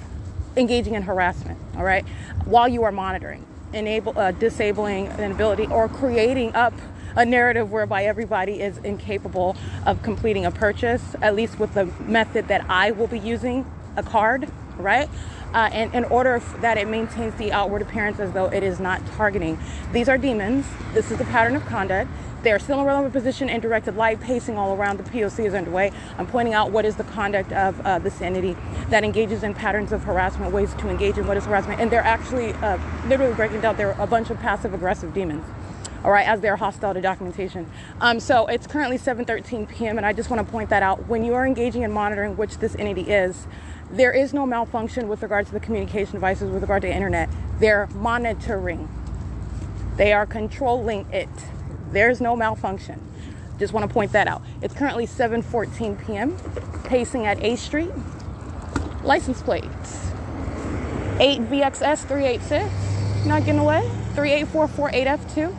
engaging in harassment, all right, while you are monitoring, enable, uh, disabling an ability, or creating up a narrative whereby everybody is incapable of completing a purchase, at least with the method that I will be using, a card, right? Uh, and in order that it maintains the outward appearance as though it is not targeting. These are demons. This is the pattern of conduct. They are still in relevant position and directed light, pacing all around. The P O C is underway. I'm pointing out what is the conduct of uh, this entity that engages in patterns of harassment, ways to engage in what is harassment. And they're actually uh, literally breaking down. They're a bunch of passive-aggressive demons, all right, as they're hostile to documentation. Um, so it's currently seven thirteen p m, and I just want to point that out. When you are engaging in monitoring, which this entity is, there is no malfunction with regard to the communication devices, with regard to the internet. They're monitoring. They are controlling it. There's no malfunction. Just want to point that out. It's currently seven fourteen p m, pacing at A Street. License plates, eight V X S three eight six, not getting away, three eight four four eight F two.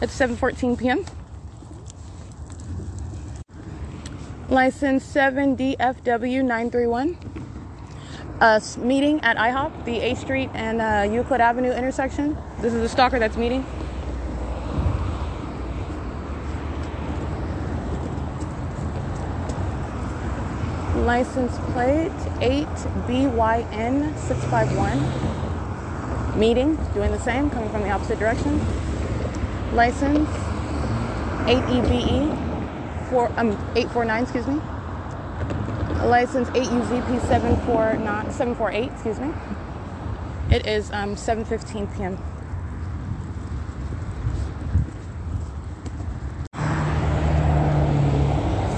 It's seven fourteen p m License seven D F W nine three one. Uh, meeting at I hop, the A Street and uh, Euclid Avenue intersection. This is a stalker that's meeting. License plate eight B Y N six five one. Meeting, doing the same, coming from the opposite direction. License eight E B E. Four, um, eight four nine, excuse me. License eight U Z P seven four nine seven four eight, excuse me. It is um, seven fifteen p m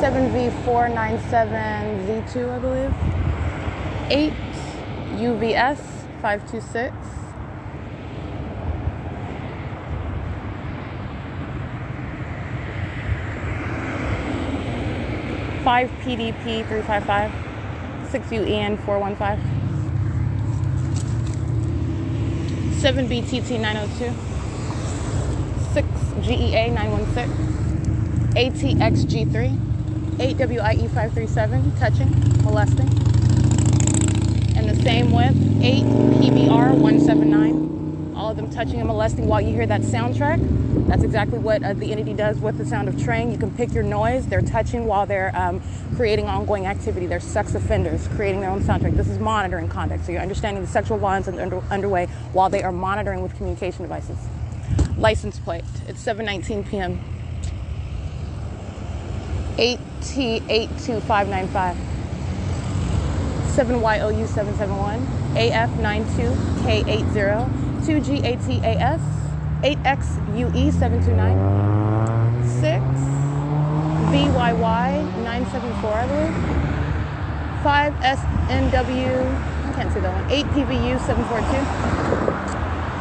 seven V four nine seven Z two, I believe. eight U V S five two six. five P D P three five five, six U E N four one five, seven B T T nine oh two, six G E A nine one six, A T X G three, eight W I E five three seven, touching, molesting, and the same with eight P B R one seven nine, all of them touching and molesting. While you hear that soundtrack, that's exactly what uh, the entity does with the sound of train. You can pick your noise. They're touching while they're um, creating ongoing activity. They're sex offenders creating their own soundtrack. This is monitoring conduct. So you're understanding the sexual violence under, underway while they are monitoring with communication devices. License plate. It's seven nineteen p m eight T eight two five nine five. seven Y O U seven seven one. A F nine two K eight zero. two G A T A S. eight X U E seven two nine, six B Y Y nine seven four, I believe, five S N W, I can't see that one, eight P V U seven four two,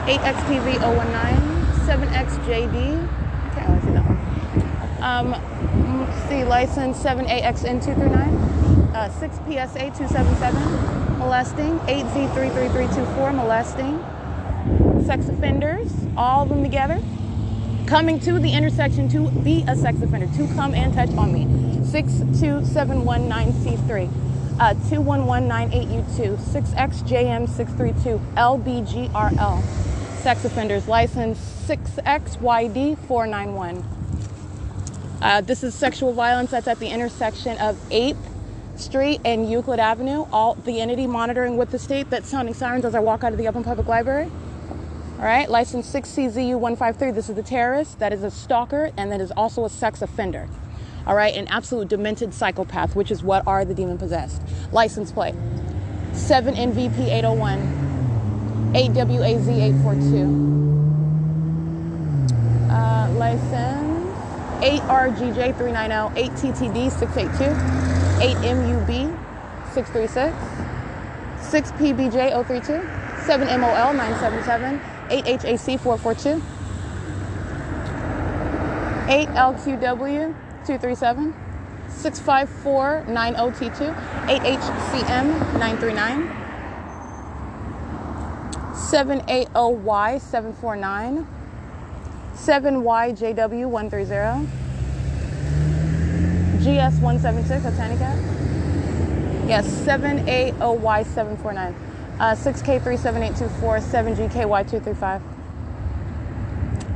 eight X P V zero one nine, seven X J D, I can't really see that one. Um, let's see, license seven A X N two three nine, uh, six P S A two seven seven, molesting, eight Z three three three two four, molesting, sex offenders, all of them together, coming to the intersection to be a sex offender, to come and touch on me. six two seven one nine C three, uh, two one one nine eight U two, six X J M six three two, L B G R L, sex offenders, license six X Y D four nine one. Uh, this is sexual violence that's at the intersection of eighth Street and Euclid Avenue. All the entity monitoring with the state that's sounding sirens as I walk out of the Upland Public Library. All right, license six C Z U one five three. This is the terrorist, that is a stalker, and that is also a sex offender. All right, an absolute demented psychopath, which is what are the demon possessed. License plate seven N V P eight oh one, eight W A Z eight four two. Uh, license eight R G J three ninety, eight T T D six eighty-two, eight M U B six thirty-six, six P B J zero three two, seven M O L nine seventy-seven, eight H A C four forty-two, eight L Q W two thirty-seven, six five four nine zero T two, eight H C M nine thirty-nine, seven eighty Y seven forty-nine, seven Y J W one thirty, G S one seventy-six, that's handicap. Yes, seven eighty Y seven forty-nine, uh, six K three seven eight two four, seven G K Y two thirty-five,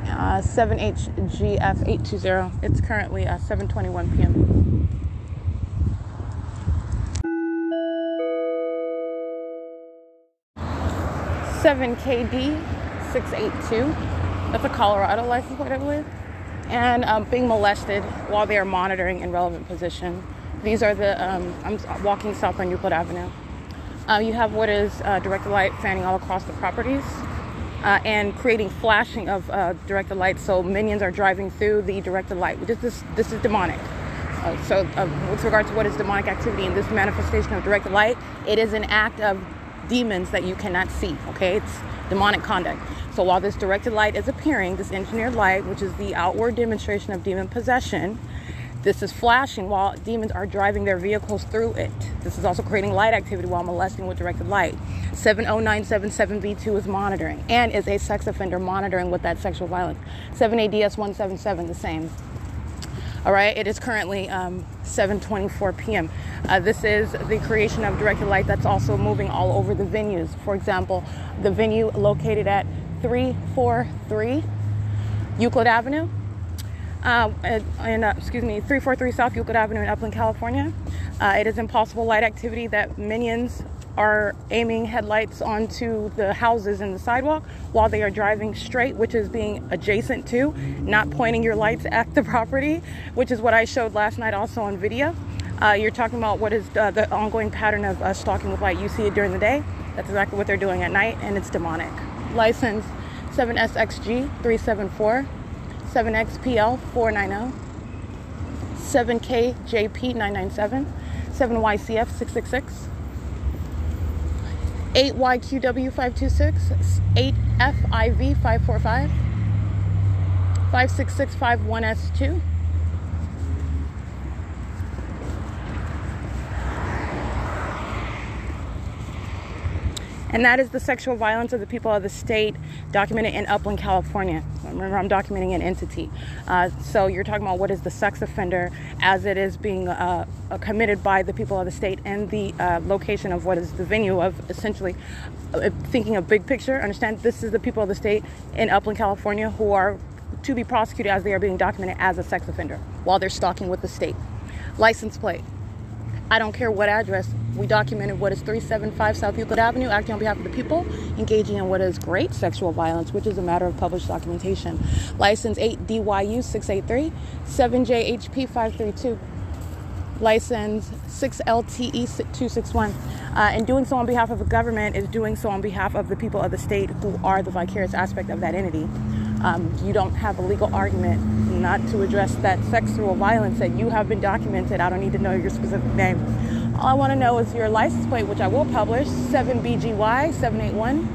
uh, seven H G F eight twenty. It's currently uh, seven twenty-one p m seven K D six eighty-two. That's a Colorado license plate, I believe. And um, being molested while they are monitoring in relevant position. These are the, um, I'm walking south on Euclid Avenue. Uh, you have what is uh, directed light fanning all across the properties uh, and creating flashing of uh, directed light. So minions are driving through the directed light. This, this, this is demonic. Uh, so uh, with regard to what is demonic activity in this manifestation of directed light, it is an act of demons that you cannot see, okay? It's demonic conduct. So while this directed light is appearing, this engineered light, which is the outward demonstration of demon possession, this is flashing while demons are driving their vehicles through it. This is also creating light activity while molesting with directed light. seven oh nine seventy-seven B two is monitoring and is a sex offender monitoring with that sexual violence. seven A D S one seventy-seven, the same. All right, it is currently um, seven twenty-four p m Uh, this is the creation of directed light that's also moving all over the venues. For example, the venue located at three forty-three Euclid Avenue, uh, and uh, excuse me, three forty-three South Euclid Avenue in Upland, California. Uh, it is impossible light activity that minions are aiming headlights onto the houses and the sidewalk while they are driving straight, which is being adjacent to, not pointing your lights at the property, which is what I showed last night also on video. Uh, you're talking about what is uh, the ongoing pattern of uh, stalking with light. You see it during the day. That's exactly what they're doing at night, and it's demonic. License seven S X G three seventy-four, seven X P L four ninety, seven K J P nine ninety-seven, seven Y C F six sixty-six, eight Y Q W five twenty-six, eight F I V five forty-five, five six six five one S two, and that is the sexual violence of the people of the state documented in Upland, California. Remember, I'm documenting an entity. Uh, so you're talking about what is the sex offender as it is being uh, committed by the people of the state and the uh, location of what is the venue of, essentially, uh, thinking of big picture. Understand, this is the people of the state in Upland, California who are to be prosecuted as they are being documented as a sex offender while they're stalking with the state. License plate. I don't care what address. We documented what is three seventy-five South Euclid Avenue, acting on behalf of the people, engaging in what is great sexual violence, which is a matter of published documentation. License eight D Y U six eighty-three, seven J H P five thirty-two, license six L T E two sixty-one. Uh, and doing so on behalf of the government is doing so on behalf of the people of the state who are the vicarious aspect of that entity. Um, you don't have a legal argument not to address that sexual violence that you have been documented. I don't need to know your specific name. All I want to know is your license plate, which I will publish, seven B G Y seven eighty-one.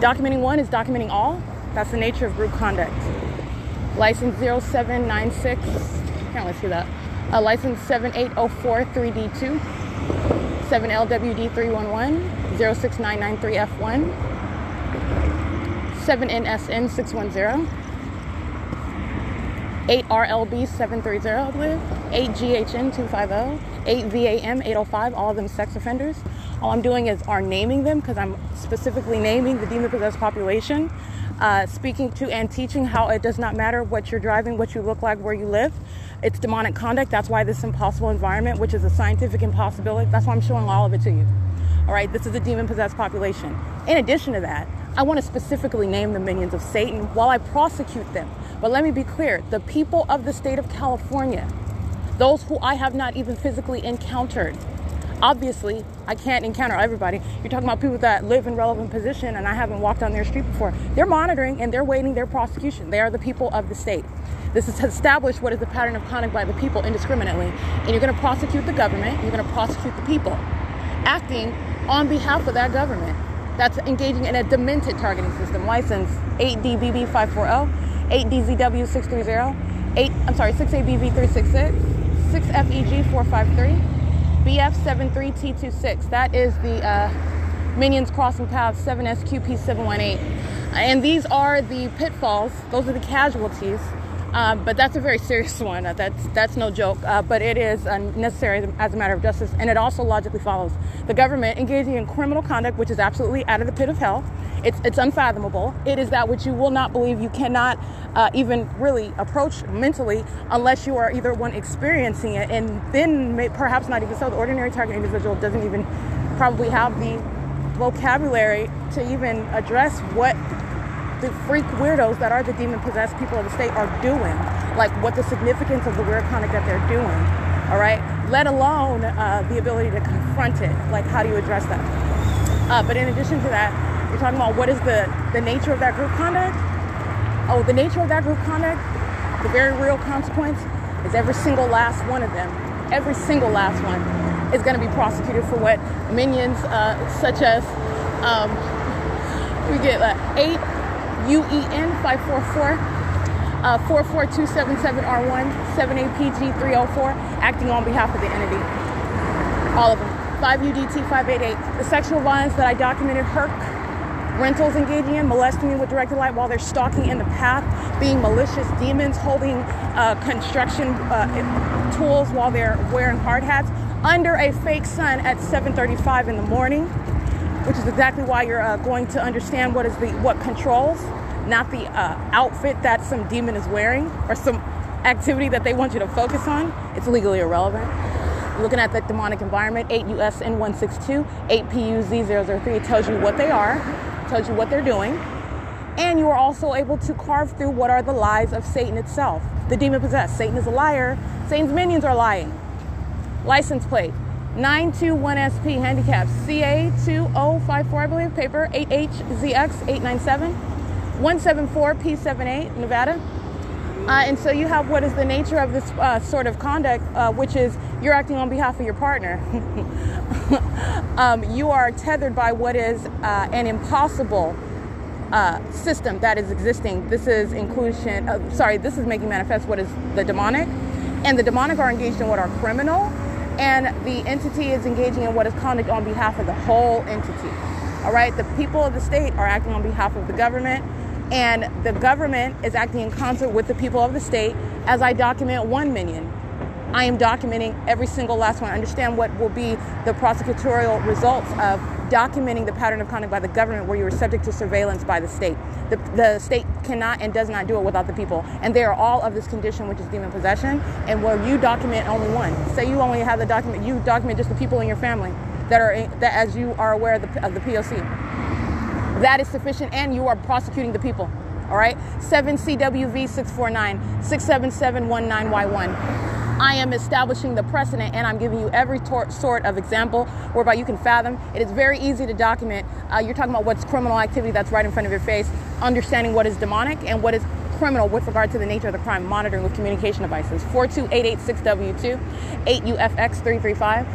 Documenting one is documenting all. That's the nature of group conduct. License zero seven ninety-six, can't let's see that. Uh, license seven eight zero four three D two, seven L W D three eleven, zero six nine nine three F one. seven N S N six ten, eight R L B seven thirty, I believe, eight G H N two fifty, eight V A M eight oh five, all of them sex offenders. All I'm doing is are naming them because I'm specifically naming the demon-possessed population, uh, speaking to and teaching how it does not matter what you're driving, what you look like, where you live. It's demonic conduct. That's why this impossible environment, which is a scientific impossibility, that's why I'm showing all of it to you. All right, this is a demon-possessed population. In addition to that, I want to specifically name the minions of Satan while I prosecute them. But let me be clear, the people of the state of California, those who I have not even physically encountered, obviously I can't encounter everybody. You're talking about people that live in relevant position and I haven't walked on their street before. They're monitoring and they're waiting their prosecution. They are the people of the state. This is to establish what is the pattern of conduct by the people indiscriminately. And you're going to prosecute the government. You're going to prosecute the people acting on behalf of that government. That's engaging in a demented targeting system. License eight D B B five forty, eight D Z W six thirty, eight, I'm sorry, six A B V three sixty-six, six F E G four fifty-three, B F seven three T twenty-six. That is the uh, Minions Crossing Paths seven S Q P seven eighteen. And these are the pitfalls. Those are the casualties. Um, but that's a very serious one. That's that's no joke. Uh, but it is uh, necessary as a matter of justice. And it also logically follows. The government engaging in criminal conduct, which is absolutely out of the pit of hell. It's, it's unfathomable. It is that which you will not believe. You cannot uh, even really approach mentally unless you are either one experiencing it. And then may, perhaps not even so. The ordinary target individual doesn't even probably have the vocabulary to even address what the freak weirdos that are the demon-possessed people of the state are doing, like what the significance of the weird conduct that they're doing, all right? Let alone uh, the ability to confront it. Like, how do you address that? Uh, but in addition to that, you're talking about what is the, the nature of that group conduct? Oh, the nature of that group conduct, the very real consequence is every single last one of them, every single last one is going to be prosecuted for what minions uh, such as, um, we get like eight, U E N five forty-four, uh, four four two seven seven R one, seven A P G three oh four, acting on behalf of the entity. All of them. five U D T five eighty-eight. The sexual violence that I documented, Herc Rentals engaging in, molesting me with directed light while they're stalking in the path, being malicious demons, holding uh, construction uh, tools while they're wearing hard hats, under a fake sun at seven thirty-five in the morning. Which is exactly why you're uh, going to understand what is the what controls, not the uh, outfit that some demon is wearing or some activity that they want you to focus on. It's legally irrelevant. Looking at the demonic environment, eight U S N one sixty-two, eight P U Z zero zero three, it tells you what they are, tells you what they're doing, and you are also able to carve through what are the lies of Satan itself. The demon possessed. Satan is a liar. Satan's minions are lying. License plate. nine two one S P handicap C A two oh five four, I believe, paper eight H Z X eight ninety-seven, one seventy-four P seventy-eight, Nevada. Uh, and so you have what is the nature of this uh, sort of conduct, uh, which is you're acting on behalf of your partner. um, you are tethered by what is uh, an impossible uh, system that is existing. This is inclusion, uh, sorry, this is making manifest what is the demonic. And the demonic are engaged in what are criminal. And the entity is engaging in what is conduct on behalf of the whole entity. All right. The people of the state are acting on behalf of the government, and the government is acting in concert with the people of the state. As I document one minion, I am documenting every single last one. Understand what will be the prosecutorial results of documenting the pattern of conduct by the government where you are subject to surveillance by the state. The, the state cannot and does not do it without the people. And they are all of this condition, which is demon possession, and where you document only one. Say you only have the document, you document just the people in your family that are, in, that as you are aware of the, of the P O C. That is sufficient, and you are prosecuting the people. All right? seven C W V six forty-nine, six seven seven nineteen Y one. I am establishing the precedent, and I'm giving you every tor- sort of example whereby you can fathom. It is very easy to document. Uh, you're talking about what's criminal activity that's right in front of your face, understanding what is demonic and what is criminal with regard to the nature of the crime, monitoring with communication devices. four two eight eight six W two, eight U F X three thirty-five,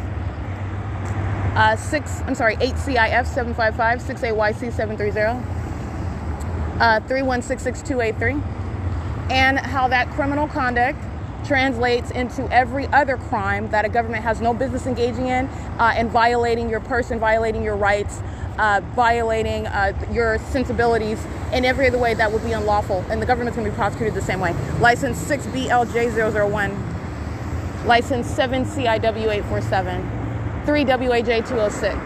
uh, six, I'm sorry, eight C I F seven fifty-five, six A Y C seven thirty, uh, three one six six two eight three, and how that criminal conduct translates into every other crime that a government has no business engaging in, uh, and violating your person, violating your rights, uh, violating uh, your sensibilities in every other way that would be unlawful. And the government's going to be prosecuted the same way. License six B L J zero zero one, license seven C I W eight forty-seven, three W A J two oh six.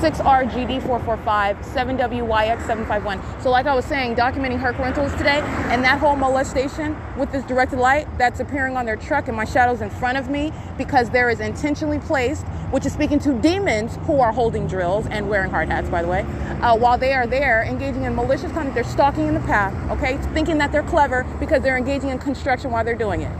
six R G D four forty-five, seven W Y X seven fifty-one. So like I was saying, documenting Herc Rentals today and that whole molestation with this directed light that's appearing on their truck and my shadows in front of me because there is intentionally placed, which is speaking to demons who are holding drills and wearing hard hats, by the way, uh, while they are there engaging in malicious conduct. They're stalking in the path, okay, thinking that they're clever because they're engaging in construction while they're doing it.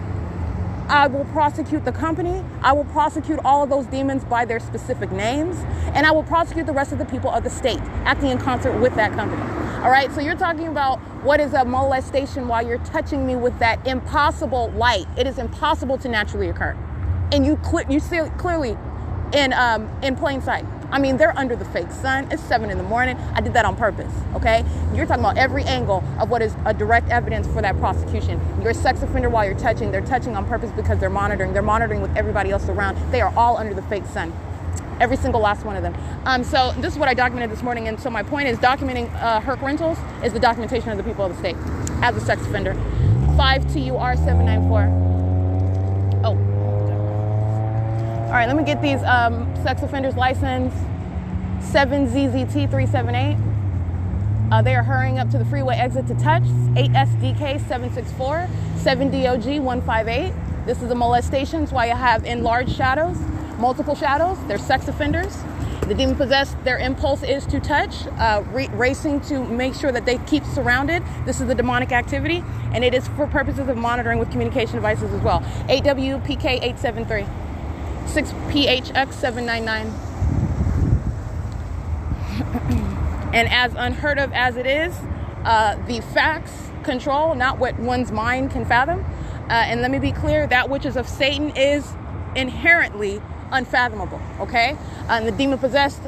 I will prosecute the company. I will prosecute all of those demons by their specific names. And I will prosecute the rest of the people of the state, acting in concert with that company. All right, so you're talking about what is a molestation while you're touching me with that impossible light. It is impossible to naturally occur. And you cl- you see clearly in, um, in plain sight. I mean, they're under the fake sun. It's seven in the morning. I did that on purpose, okay? You're talking about every angle of what is a direct evidence for that prosecution. You're a sex offender while you're touching. They're touching on purpose because they're monitoring. They're monitoring with everybody else around. They are all under the fake sun. Every single last one of them. Um, so this is what I documented this morning. And so my point is documenting uh, Herc Rentals is the documentation of the people of the state as a sex offender. five T U R seven nine four. Oh. All right, let me get these um, sex offenders license, seven Z Z T three seven eight. Uh, they are hurrying up to the freeway exit to touch, eight S D K seven six four, seven D O G one five eight. This is a molestation. It's why you have enlarged shadows, multiple shadows. They're sex offenders. The demon possessed, their impulse is to touch, uh, re- racing to make sure that they keep surrounded. This is the demonic activity, and it is for purposes of monitoring with communication devices as well. eight W P K eight seven three. six P H X seven nine nine. And as unheard of as it is, uh, the facts control, not what one's mind can fathom. Uh, and let me be clear, that which is of Satan is inherently unfathomable, okay? And the demon-possessed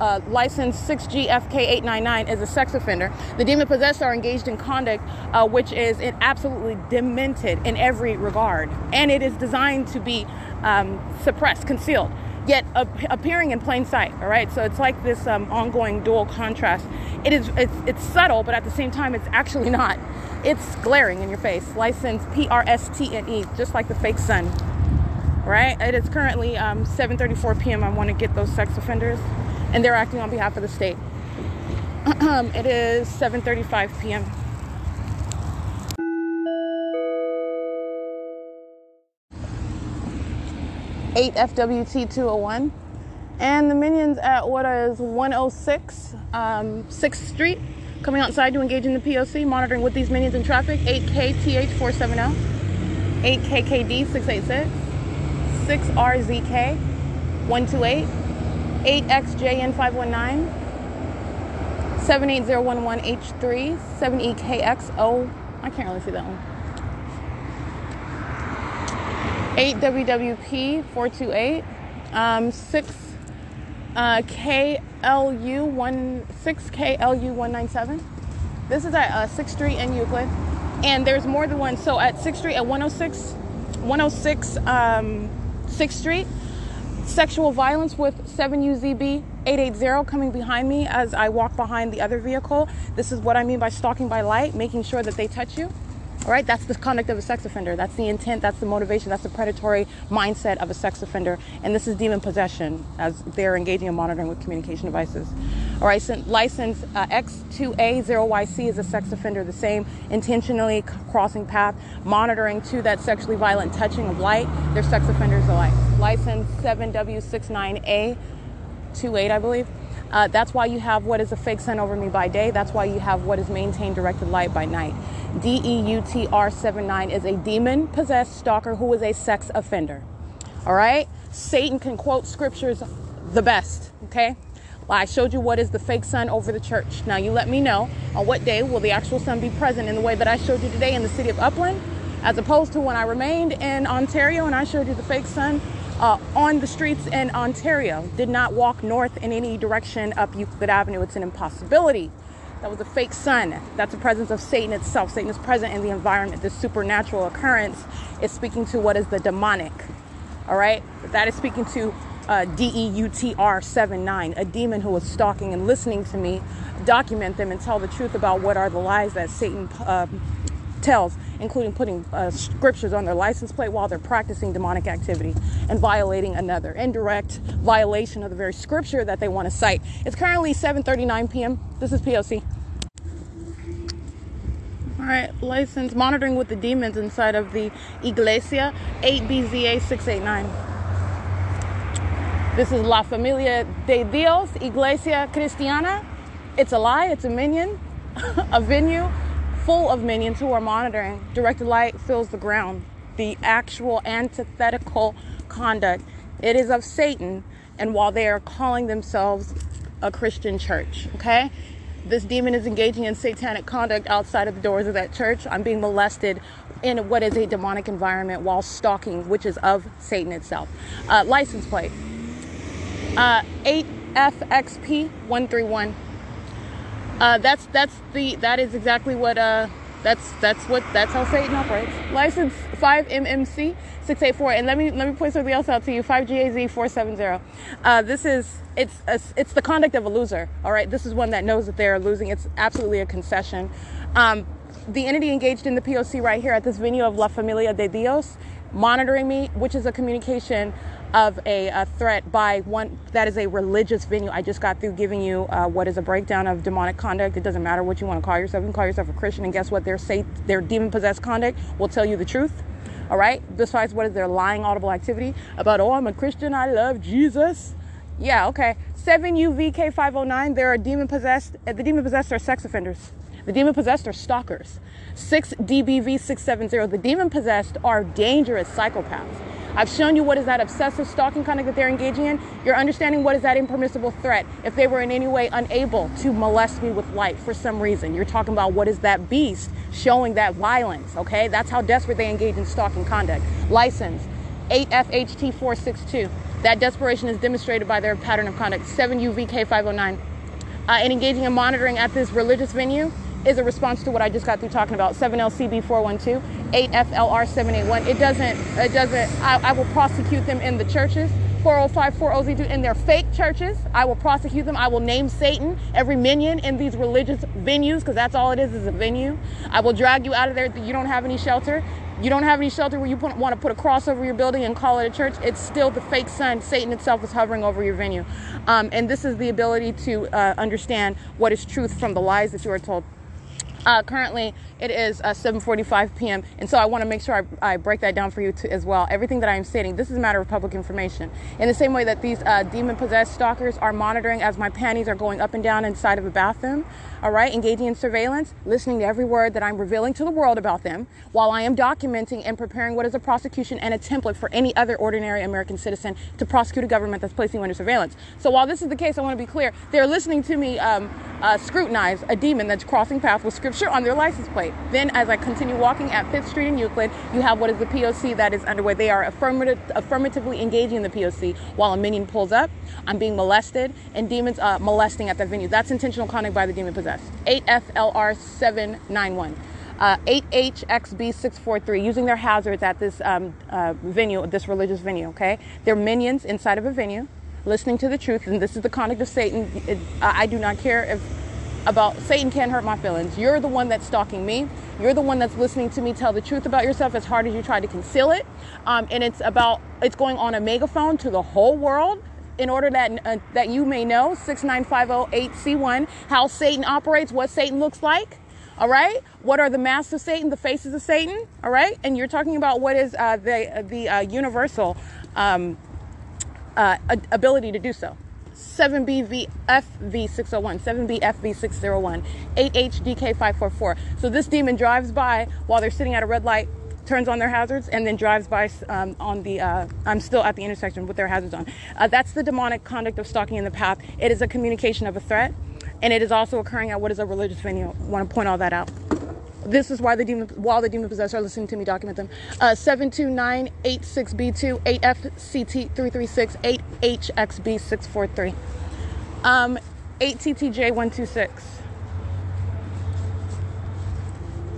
uh, license six G F K eight nine nine is a sex offender. The demon-possessed are engaged in conduct uh, which is absolutely demented in every regard. And it is designed to be um, suppressed, concealed, yet ap- appearing in plain sight, all right? So it's like this um, ongoing dual contrast. It is, it's, it's subtle, but at the same time, it's actually not. It's glaring in your face. License P R S T N E, just like the fake sun. Right? It is currently um, seven thirty-four p.m. I want to get those sex offenders, and they're acting on behalf of the state. It is seven thirty-five p.m. eight F W T two oh one, and the minions at what is one oh six um, sixth Street, coming outside to engage in the P O C, monitoring with these minions in traffic. eight K T H four seven zero, eight K K D six eight six. six R Z K one two eight, eight X J N five one nine, seven eight zero one one H three, seven E K X O, I can't really see that one, eight W W P four two eight, um, six K L U one nine seven. This is at uh, sixth Street in Euclid, and there's more than one. So at sixth Street at one oh six um sixth Street, sexual violence with seven U Z B eight eight zero coming behind me as I walk behind the other vehicle. This is what I mean by stalking by light, making sure that they touch you. All right, that's the conduct of a sex offender. That's the intent, that's the motivation, that's the predatory mindset of a sex offender. And this is demon possession as they're engaging in monitoring with communication devices. All right, so license uh, X two A zero Y C is a sex offender, the same, intentionally c- crossing path, monitoring to that sexually violent touching of light. They're sex offenders alike. License seven W six nine A two eight, I believe. Uh, that's why you have what is a fake sun over me by day. That's why you have what is maintained directed light by night. D E U T R seven nine is a demon-possessed stalker who is a sex offender. All right? Satan can quote scriptures the best, okay? I showed you what is the fake sun over the church. Now you let me know on what day will the actual sun be present in the way that I showed you today in the city of Upland, as opposed to when I remained in Ontario and I showed you the fake sun uh, on the streets in Ontario. Did not walk north in any direction up Euclid Avenue. It's an impossibility. That was a fake sun. That's the presence of Satan itself. Satan is present in the environment. This supernatural occurrence is speaking to what is the demonic. All right? That is speaking to Uh, D E U T R seven nine, a demon who was stalking and listening to me, document them and tell the truth about what are the lies that Satan uh, tells, including putting uh, scriptures on their license plate while they're practicing demonic activity and violating another indirect violation of the very scripture that they want to cite. It's currently seven thirty-nine p.m. This is P O C. All right, license monitoring with the demons inside of the Iglesia eight B Z A six eight nine. This is La Familia de Dios, Iglesia Cristiana. It's a lie. It's a minion, a venue full of minions who are monitoring. Directed light fills the ground. the actual antithetical conduct. It is of Satan, and while they are calling themselves a Christian church, okay? This demon is engaging in satanic conduct outside of the doors of that church. I'm being molested in what is a demonic environment while stalking, which is of Satan itself. Uh, license plate. Uh, eight F X P one three one. Uh, that's, that's the, that is exactly what, uh, that's, that's what, that's how Satan operates. License five M M C six eight four. And let me, let me point something else out to you. five G A Z four seven zero. Uh, this is, it's, a, it's the conduct of a loser. All right. This is one that knows that they're losing. It's absolutely a concession. Um, the entity engaged in the P O C right here at this venue of La Familia de Dios, monitoring me, which is a communication of a, a threat by one that is a religious venue. I just got through giving you uh, what is a breakdown of demonic conduct. It doesn't matter what you want to call yourself. You can call yourself a Christian, and guess what? Their say their demon-possessed conduct will tell you the truth. All right. Besides, what is their lying audible activity about? Oh, I'm a Christian. I love Jesus. Yeah. Okay. seven U V K five oh nine. There are demon-possessed. The demon-possessed are sex offenders. The demon-possessed are stalkers. six D B V six seven zero. The demon-possessed are dangerous psychopaths. I've shown you what is that obsessive stalking conduct that they're engaging in. You're understanding what is that impermissible threat if they were in any way unable to molest me with light for some reason. You're talking about what is that beast showing that violence, okay? That's how desperate they engage in stalking conduct. License, eight F H T four six two. That desperation is demonstrated by their pattern of conduct. seven U V K five oh nine. Uh, and engaging in monitoring at this religious venue is a response to what I just got through talking about. seven L C B four one two, eight F L R seven eight one. It doesn't, it doesn't, I, I will prosecute them in the churches. four oh five four oh Z two in their fake churches. I will prosecute them. I will name Satan, every minion in these religious venues, because that's all it is, is a venue. I will drag you out of there. You don't have any shelter. You don't have any shelter where you put, want to put a cross over your building and call it a church. It's still the fake sun. Satan itself is hovering over your venue. Um, and this is the ability to uh, understand what is truth from the lies that you are told. Uh, currently, it is uh, seven forty-five p m And so I want to make sure I, I break that down for you too, as well. Everything that I am stating, this is a matter of public information. In the same way that these uh, demon-possessed stalkers are monitoring as my panties are going up and down inside of a bathroom, all right, engaging in surveillance, listening to every word that I'm revealing to the world about them, while I am documenting and preparing what is a prosecution and a template for any other ordinary American citizen to prosecute a government that's placing you under surveillance. So while this is the case, I want to be clear, they're listening to me um, uh, scrutinize a demon that's crossing path with scripture on their license plate. Then as I continue walking at fifth street in Euclid, you have what is the P O C that is underway. They are affirmative, affirmatively engaging in the P O C while a minion pulls up. I'm being molested and demons uh, molesting at that venue. That's intentional conduct by the demon possessed. eight F L R seven nine one. Uh, eight H X B six four three, using their hazards at this um, uh, venue, this religious venue, okay? They're minions inside of a venue, listening to the truth, and this is the conduct of Satan. It, I do not care if about Satan can't hurt my feelings. You're the one that's stalking me. You're the one that's listening to me tell the truth about yourself as hard as you try to conceal it. Um, and it's about, it's going on a megaphone to the whole world in order that uh, that you may know, six nine five oh eight C one, how Satan operates, what Satan looks like. All right. What are the masks of Satan, the faces of Satan? All right. And you're talking about what is uh, the, the uh, universal um, uh, ability to do so. seven B F V six oh one, seven B F V six oh one, eight H D K five four four. So this demon drives by while they're sitting at a red light, turns on their hazards, and then drives by um, on the, uh, I'm still at the intersection with their hazards on. Uh, that's the demonic conduct of stalking in the path. It is a communication of a threat, and it is also occurring at what is a religious venue. I want to point all that out. This is why the demon, while the demon possessed are listening to me document them. Uh, seven two nine eight six B two, eight F C T three three six, eight H X B six four three. Um, eight T T J one two six.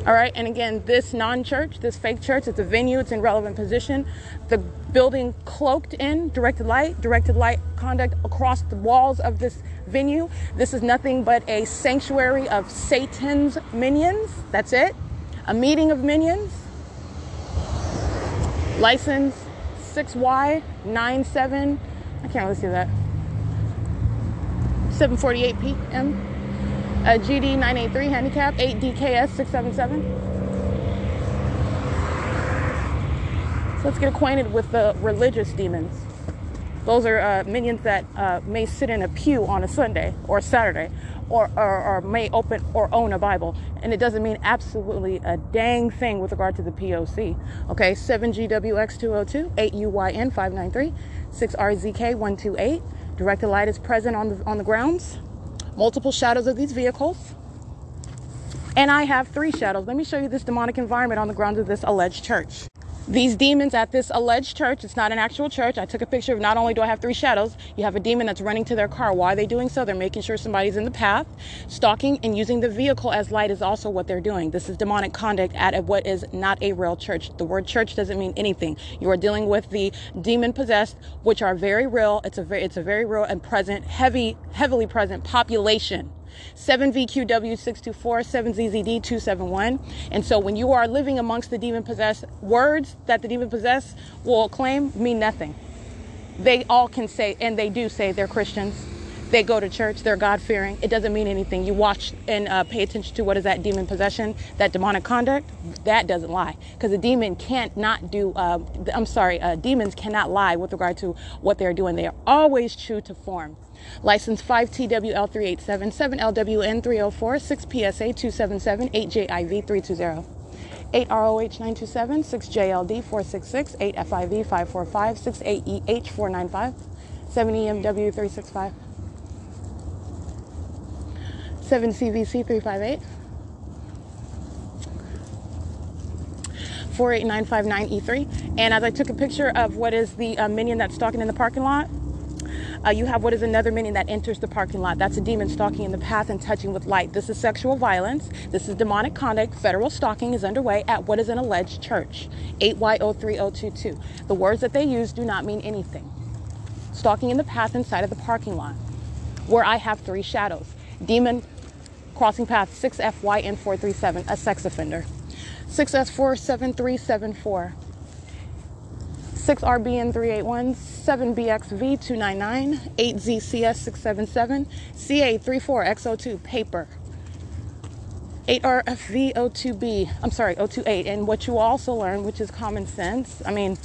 All right. And again, this non-church, this fake church, it's a venue, it's in relevant position. The building cloaked in directed light, directed light conduct across the walls of this venue. This is nothing but a sanctuary of Satan's minions. That's it. A meeting of minions. License six Y nine seven. I can't really see that. seven forty-eight p m Uh, G D nine eighty-three, handicap, eight D K S six seven seven. So let's get acquainted with the religious demons. Those are uh, minions that uh, may sit in a pew on a Sunday or a Saturday, or, or, or may open or own a Bible. And it doesn't mean absolutely a dang thing with regard to the P O C. Okay, seven G W X two oh two, eight U Y N five nine three, six R Z K one two eight. Directed light is present on the, on the grounds. Multiple shadows of these vehicles. And I have three shadows. Let me show you this demonic environment on the grounds of this alleged church. These demons at this alleged church, it's not an actual church. I took a picture of, not only do I have three shadows, you have a demon that's running to their car. Why are they doing so? They're making sure somebody's in the path. Stalking and using the vehicle as light is also what they're doing. This is demonic conduct at what is not a real church. The word church doesn't mean anything. You are dealing with the demon possessed, which are very real. It's a very, it's a very real and present, heavy, heavily present population. seven V Q W six two four, seven Z Z D two seven one. And so when you are living amongst the demon possessed, words that the demon possessed will claim mean nothing. They all can say, and they do say, they're Christians. They go to church. They're God-fearing. It doesn't mean anything. You watch and uh, pay attention to what is that demon possession, that demonic conduct. That doesn't lie, because a demon can't not do, uh, I'm sorry, uh, demons cannot lie with regard to what they're doing. They are always true to form. License five T W L three eight seven, seven L W N three oh four, six P S A two seventy-seven, eight J I V three two zero, eight R O H nine two seven, six J L D four six six, eight F I V five four five, six eight E H four nine five, seven E M W three six five, seven C V C three five eight, four eight nine five nine E three. And as I took a picture of what is the uh, minion that's stalking in the parking lot, Uh, you have what is another minion that enters the parking lot. That's a demon stalking in the path and touching with light. This is sexual violence. This is demonic conduct. Federal stalking is underway at what is an alleged church. eight Y O three oh two two. The words that they use do not mean anything. Stalking in the path inside of the parking lot, where I have three shadows. Demon crossing path six F Y N four three seven, a sex offender. six S four seven three seven four. six R B N three eight one, seven B X V two nine nine, eight Z C S six seven seven, C A three four X oh two, paper, eight R F V oh two B, I'm sorry, oh two eight. And what you also learn, which is common sense, I mean,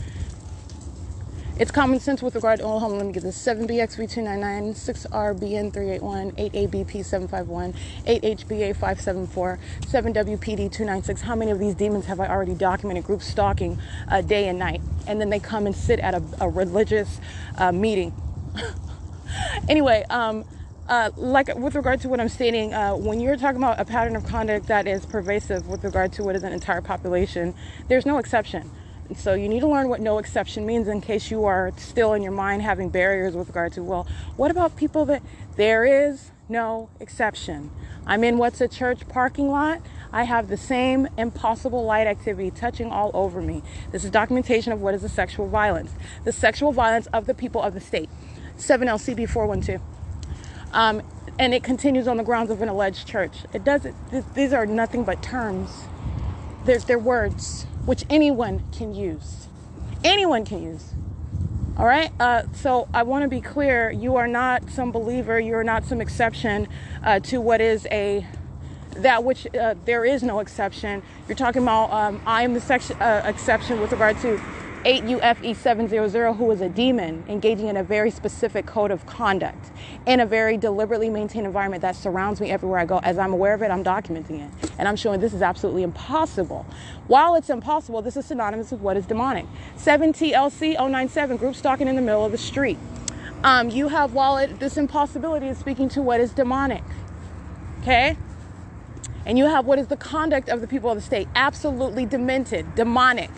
it's common sense with regard to, oh, hold on, let me get this, seven B X V two nine nine, six R B N three eight one, eight A B P seven five one, eight H B A five seven four, seven W P D two nine six. How many of these demons have I already documented group stalking uh, day and night? And then they come and sit at a, a religious uh, meeting. Anyway, um, uh, like with regard to what I'm stating, uh, when you're talking about a pattern of conduct that is pervasive with regard to what is an entire population, there's no exception. So you need to learn what no exception means, in case you are still in your mind having barriers with regard to, well, what about people that there is no exception? I'm in what's a church parking lot. I have the same impossible light activity touching all over me. This is documentation of what is the sexual violence, the sexual violence of the people of the state. seven L C B four one two. Um, and it continues on the grounds of an alleged church. It doesn't, th- these are nothing but terms. They're, they're words, which anyone can use. Anyone can use. All right? Uh, so I want to be clear. You are not some believer. You are not some exception uh, to what is a, that which uh, there is no exception. You're talking about, um, I am the section, uh, exception with regard to eight U F E seven hundred, who is a demon engaging in a very specific code of conduct in a very deliberately maintained environment that surrounds me everywhere I go. As I'm aware of it, I'm documenting it. And I'm showing this is absolutely impossible. While it's impossible, this is synonymous with what is demonic. seven T L C oh nine seven, group stalking in the middle of the street. Um, you have, while it, this impossibility is speaking to what is demonic. Okay? And you have what is the conduct of the people of the state. Absolutely demented, demonic.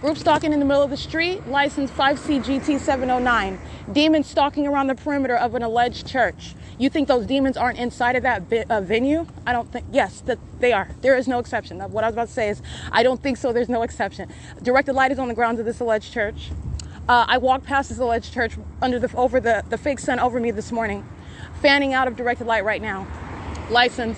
Group stalking in the middle of the street, license five C G T seven oh nine. Demons stalking around the perimeter of an alleged church. You think those demons aren't inside of that bit, uh, venue? I don't think, yes, that they are. There is no exception. What I was about to say is, I don't think so. There's no exception. Directed light is on the grounds of this alleged church. Uh, I walked past this alleged church under the, over the, the fake sun over me this morning. Fanning out of directed light right now. License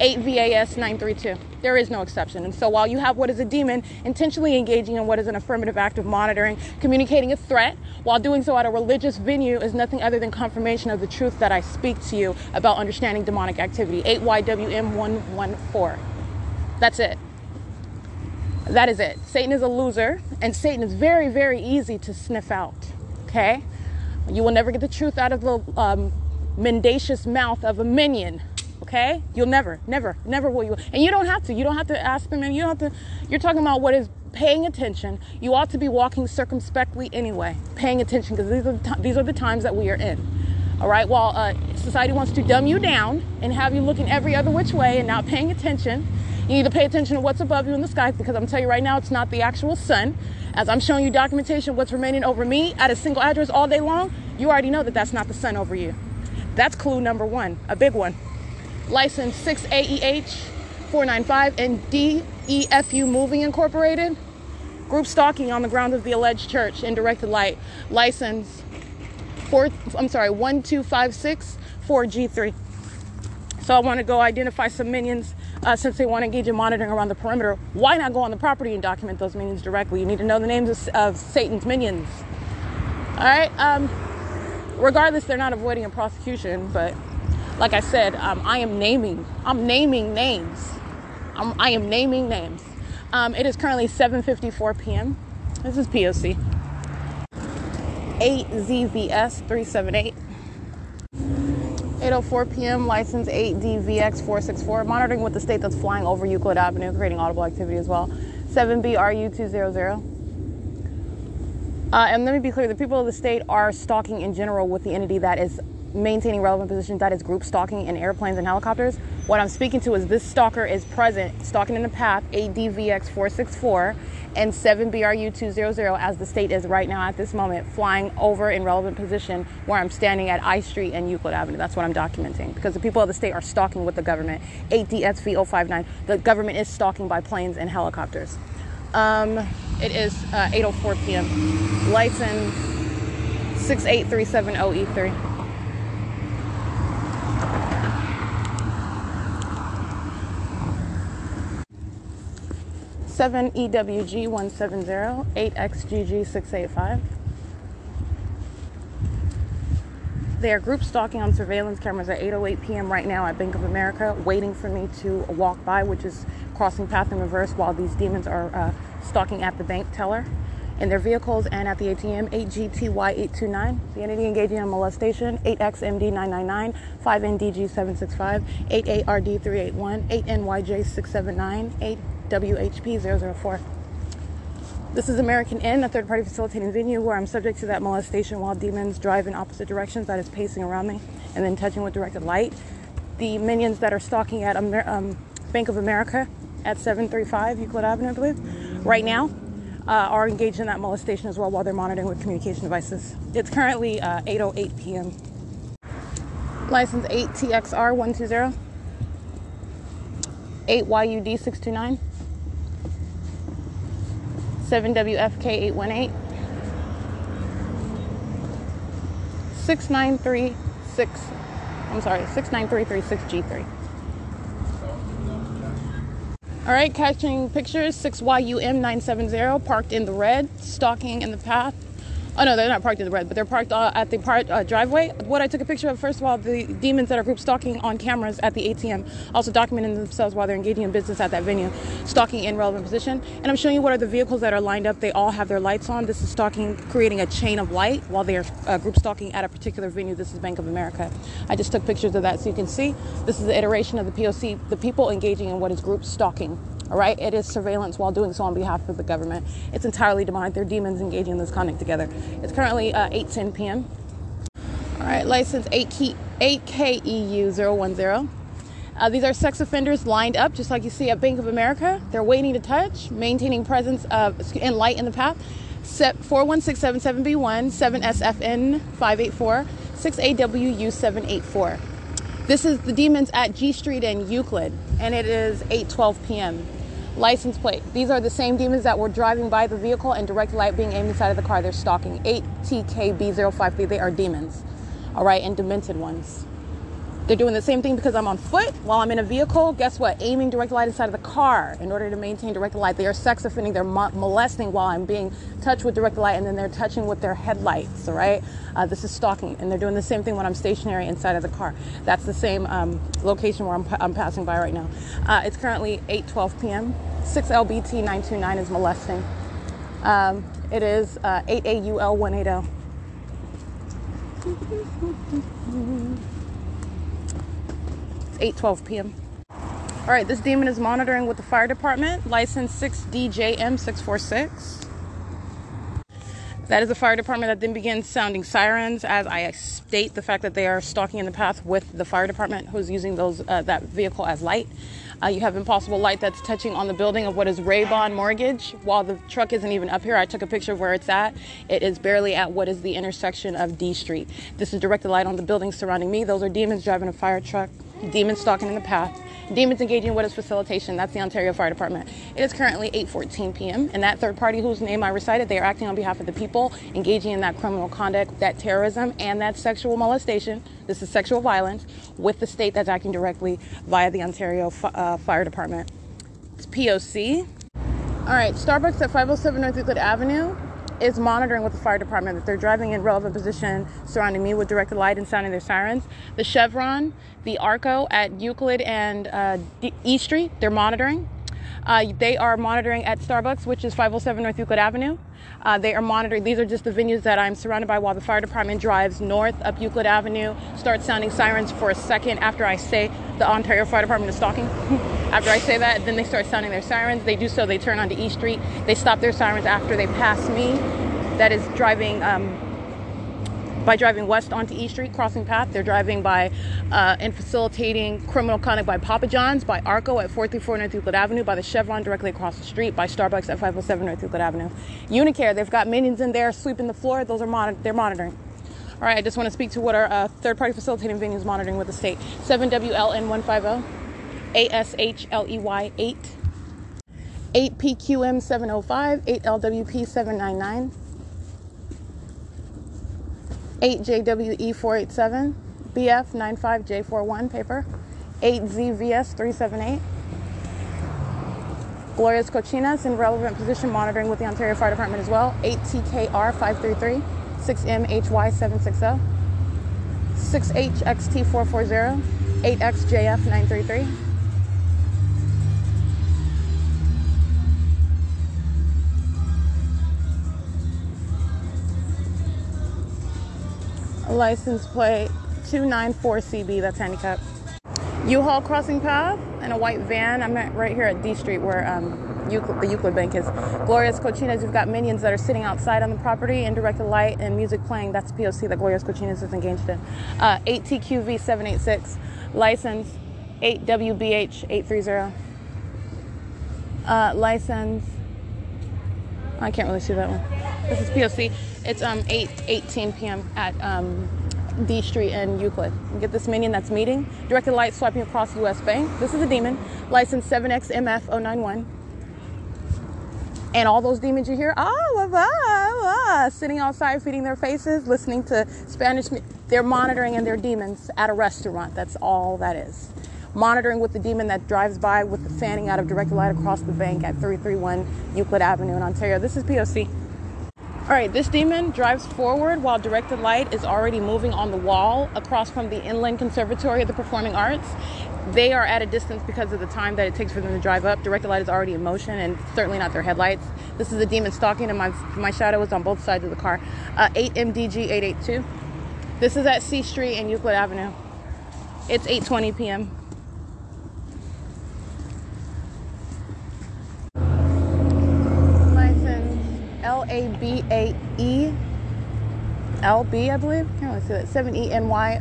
eight V A S nine three two. There is no exception. And so while you have what is a demon intentionally engaging in what is an affirmative act of monitoring, communicating a threat, while doing so at a religious venue, is nothing other than confirmation of the truth that I speak to you about understanding demonic activity. eight Y W M one one four. That's it. That is it. Satan is a loser, and Satan is very, very easy to sniff out. Okay? You will never get the truth out of the um, mendacious mouth of a minion. Okay? You'll never, never, never will you. And you don't have to. You don't have to ask them. And you don't have to. You're talking about what is paying attention. You ought to be walking circumspectly anyway, paying attention, because these are the t- these are the times that we are in. All right? While uh, society wants to dumb you down and have you looking every other which way and not paying attention, you need to pay attention to what's above you in the sky, because I'm telling you right now, it's not the actual sun. As I'm showing you documentation of what's remaining over me at a single address all day long, you already know that that's not the sun over you. That's clue number one, a big one. License six A E H four nine five and D E F U Moving Incorporated. Group stalking on the grounds of the alleged church in directed light. License four, I'm sorry, one two five six four G three. So I want to go identify some minions. Uh, since they want to engage in monitoring around the perimeter, why not go on the property and document those minions directly? You need to know the names of, of Satan's minions. All right. Um, regardless, they're not avoiding a prosecution. But like I said, um, I am naming. I'm naming names. I'm, I am naming names. Um, it is currently seven fifty-four p.m. This is P O C. eight Z V S three seven eight. eight oh four p.m. License eight D V X four six four. Monitoring with the state that's flying over Euclid Avenue, creating audible activity as well. seven B R U two hundred. Uh, and let me be clear, the people of the state are stalking in general with the entity that is maintaining relevant positions. That is group stalking in airplanes and helicopters. What I'm speaking to is this stalker is present, stalking in the path, eight D V X four six four and seven B R U two hundred, as the state is right now at this moment, flying over in relevant position where I'm standing at I Street and Euclid Avenue. That's what I'm documenting, because the people of the state are stalking with the government. eight D S V zero five nine. The government is stalking by planes and helicopters. Um, it is uh, eight oh four p.m. License six eight three seven zero E three. seven E W G one seven zero eight X G G six eight five. They are group stalking on surveillance cameras at eight oh eight p.m. right now at Bank of America, waiting for me to walk by, which is crossing path in reverse, while these demons are uh, stalking at the bank teller in their vehicles and at the A T M. eight G T Y eight two nine. The entity engaging in molestation. eight X M D nine nine nine. five N D G seven six five. eight A R D three eight one. eight N Y J six seven nine. eight W H P zero zero four. This is American Inn, a third-party facilitating venue where I'm subject to that molestation while demons drive in opposite directions, that is pacing around me and then touching with directed light. The minions that are stalking at Amer- um, Bank of America at seven thirty-five Euclid Avenue, I believe, right now, uh, are engaged in that molestation as well while they're monitoring with communication devices. It's currently uh, eight oh eight p.m. License eight T X R one two zero. eight Y U D six two nine. seven W F K eight one eight. six nine three six, I'm sorry, six nine three three six G three. All right, catching pictures, six Y U M nine seven zero, parked in the red, stalking in the path. Oh, no, they're not parked in the red, but they're parked uh, at the part, uh, driveway. What I took a picture of, first of all, the demons that are group stalking on cameras at the A T M, also documenting themselves while they're engaging in business at that venue, stalking in relevant position. And I'm showing you what are the vehicles that are lined up. They all have their lights on. This is stalking, creating a chain of light while they are uh, group stalking at a particular venue. This is Bank of America. I just took pictures of that so you can see. This is the iteration of the P O C, the people engaging in what is group stalking. All right, it is surveillance while doing so on behalf of the government. It's entirely demonic. They're demons engaging in this conduct together. It's currently uh, eight ten p.m. All right, license eight K E U zero one zero. Uh, these are sex offenders lined up, just like you see at Bank of America. They're waiting to touch, maintaining presence of and light in the path. four one six seven seven B one, seven S F N five eight four, six A W U seven eight four. This is the demons at G Street in Euclid, and it is eight twelve p.m. License plate. These are the same demons that were driving by the vehicle and direct light being aimed inside of the car. They're stalking. eight T K B zero five three. They are demons. All right, and demented ones. They're doing the same thing because I'm on foot while I'm in a vehicle. Guess what? Aiming direct light inside of the car in order to maintain direct light. They are sex offending. They're mo- molesting while I'm being touched with direct light, and then they're touching with their headlights. All right. Uh, this is stalking. And they're doing the same thing when I'm stationary inside of the car. That's the same um, location where I'm, p- I'm passing by right now. Uh, it's currently eight twelve p.m. six L B T nine two nine is molesting. Um, it is uh, eight A U L one eighty. It's eight twelve p m All right, this demon is monitoring with the fire department. License six D J M six four six. That is the fire department that then begins sounding sirens as I state the fact that they are stalking in the path with the fire department who's using those uh, that vehicle as light. Uh, you have impossible light that's touching on the building of what is Raybon Mortgage. While the truck isn't even up here, I took a picture of where it's at. It is barely at what is the intersection of D Street. This is directed light on the buildings surrounding me. Those are demons driving a fire truck, demons stalking in the path, demons engaging in what is facilitation. That's the Ontario Fire Department. It is currently eight fourteen p m And that third party whose name I recited, they are acting on behalf of the people, engaging in that criminal conduct, that terrorism, and that sexual molestation. This is sexual violence with the state that's acting directly via the Ontario uh, Fire Department. It's P O C. All right, Starbucks at five oh seven North Euclid Avenue is monitoring with the fire department that they're driving in relevant position surrounding me with directed light and sounding their sirens. The Chevron, the Arco at Euclid and uh, E Street, they're monitoring. Uh, they are monitoring at Starbucks, which is five oh seven North Euclid Avenue. Uh, they are monitoring. These are just the venues that I'm surrounded by while the fire department drives north up Euclid Avenue, starts sounding sirens for a second after I say the Ontario Fire Department is stalking. After I say that, then they start sounding their sirens. They do so. They turn onto E Street. They stop their sirens after they pass me. That is driving... Um, by driving west onto E Street, crossing path. They're driving by uh, and facilitating criminal conduct by Papa John's, by Arco at four thirty-four North Euclid Avenue, by the Chevron directly across the street, by Starbucks at five oh seven North Euclid Avenue. Unicare, they've got minions in there sweeping the floor. Those are mon- they're monitoring. All right, I just want to speak to what our uh, third-party facilitating venues monitoring with the state. seven W L N one fifty, A S H L E Y eight, eight P Q M seven oh five, eight L W P seven ninety-nine. eight J W E four eighty-seven, B F ninety-five J forty-one paper, eight Z V S three seventy-eight. Gloria's Cocinas in relevant position monitoring with the Ontario Fire Department as well, eight T K R five thirty-three, six M H Y seven sixty, six H X T four forty, eight X J F nine thirty-three. License plate two ninety-four C B, that's handicap. U-Haul crossing path and a white van. I'm at, right here at D Street where um, Euclid, the Euclid Bank is. Gloria's Cocinas, you've got minions that are sitting outside on the property in directed light and music playing. That's P O C that Gloria's Cocinas is engaged in. Uh, eight T Q V seven eighty-six, license eight W B H eight thirty. Uh, license, I can't really see that one. This is P O C. It's um eight eighteen p m at um, D Street and Euclid. You get this minion that's meeting. Directed light swiping across U S Bank. This is a demon. License seven X M F zero ninety-one. And all those demons you hear, ah, ah, ah, sitting outside, feeding their faces, listening to Spanish. They're monitoring and they're demons at a restaurant. That's all that is. Monitoring with the demon that drives by with the fanning out of directed light across the bank at three thirty-one Euclid Avenue in Ontario. This is P O C. All right, this demon drives forward while directed light is already moving on the wall across from the Inland Conservatory of the Performing Arts. They are at a distance because of the time that it takes for them to drive up. Directed light is already in motion and certainly not their headlights. This is a demon stalking and my my shadow is on both sides of the car. Uh, eight M D G eight eighty-two. This is at C Street and Euclid Avenue. It's eight twenty p m L A B A E, L B, I believe. I can't really see that. seven E N Y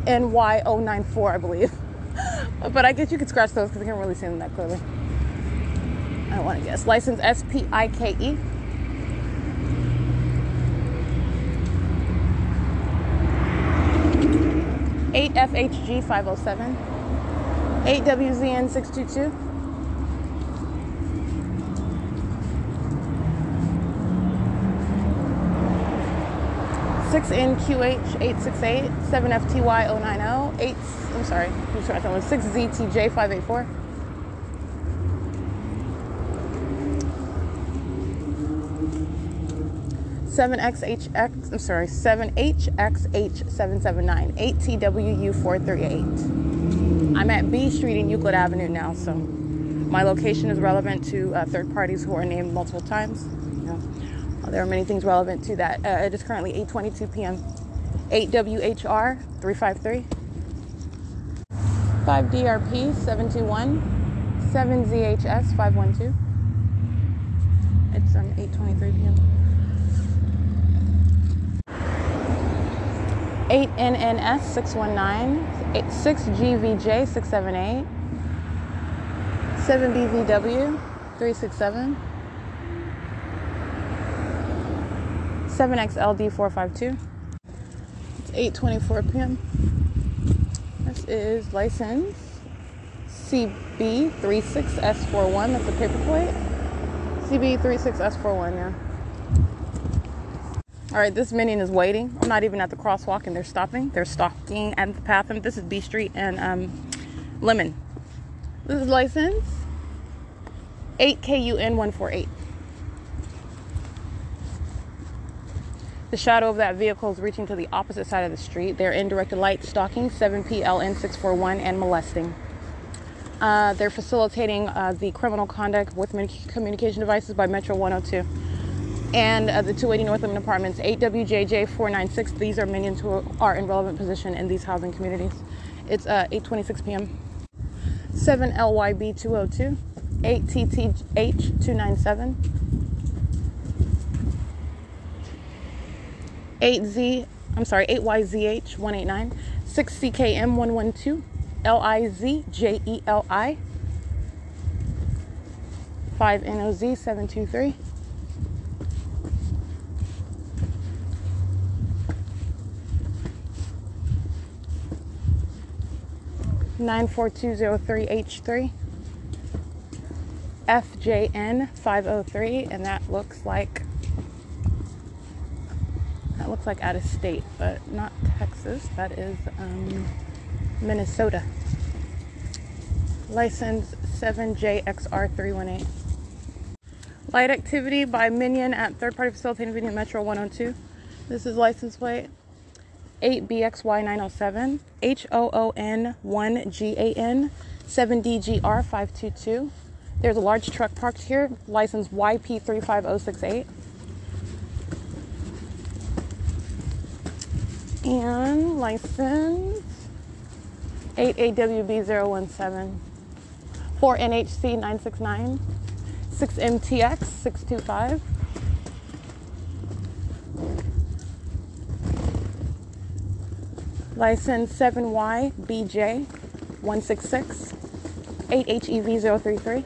zero nine four, I believe. But I guess you could scratch those because I can't really see them that clearly. I don't want to guess. License S P I K E. eight F H G five oh seven. eight W Z N six twenty-two. six N Q H eight sixty-eight, seven F T Y zero ninety, eight, I'm sorry, I'm sorry, I was six Z T J five eighty-four. seven X H X, I'm sorry, seven H X H seven seventy-nine, eight T W U four thirty-eight. I'm at B Street in Euclid Avenue now, so my location is relevant to uh, third parties who are named multiple times. Yeah. There are many things relevant to that. Uh, it is currently eight twenty-two p m eight W H R three five three. five D R P seven two one. seven Z H S five one two. It's um, eight twenty-three p m eight N N S six one nine. six G V J six seven eight. seven B V W three six seven. seven X L D four five two. It's eight twenty-four p m This is license C B three six S four one. That's a paper plate. C B three six S four one, yeah. Alright, this minion is waiting. I'm not even at the crosswalk and they're stopping. They're stopping at the path. And this is B Street and um, Lemon. This is license eight K U N one four eight. The shadow of that vehicle is reaching to the opposite side of the street. They're in direct light stalking, seven P L N six four one, and molesting. Uh, they're facilitating uh, the criminal conduct with communication devices by Metro one oh two. And uh, the two eighty North Lemon Apartments, eight W J J four nine six. These are minions who are in relevant position in these housing communities. It's uh, eight twenty-six p m seven L Y B two oh two. eight T T H two ninety-seven. eight Z, I'm sorry, eight Y Z H one eight nine, six C K M one one two, L I Z J E L I, five N O Z seven two three, nine four two zero three H three, F J N five oh three, and that looks like looks like out of state, but not Texas. That is um, Minnesota. License seven J X R three one eight. Light activity by minion at third-party facilitating minion Metro one oh two. This is license plate eight B X Y nine oh seven, H O O N one G A N, seven D G R five two two. There's a large truck parked here. License Y P three five zero six eight. And license eight A W B zero one seven, four N H C nine six nine, six M T X six two five, license seven Y B J one six six, eight H E V zero three three,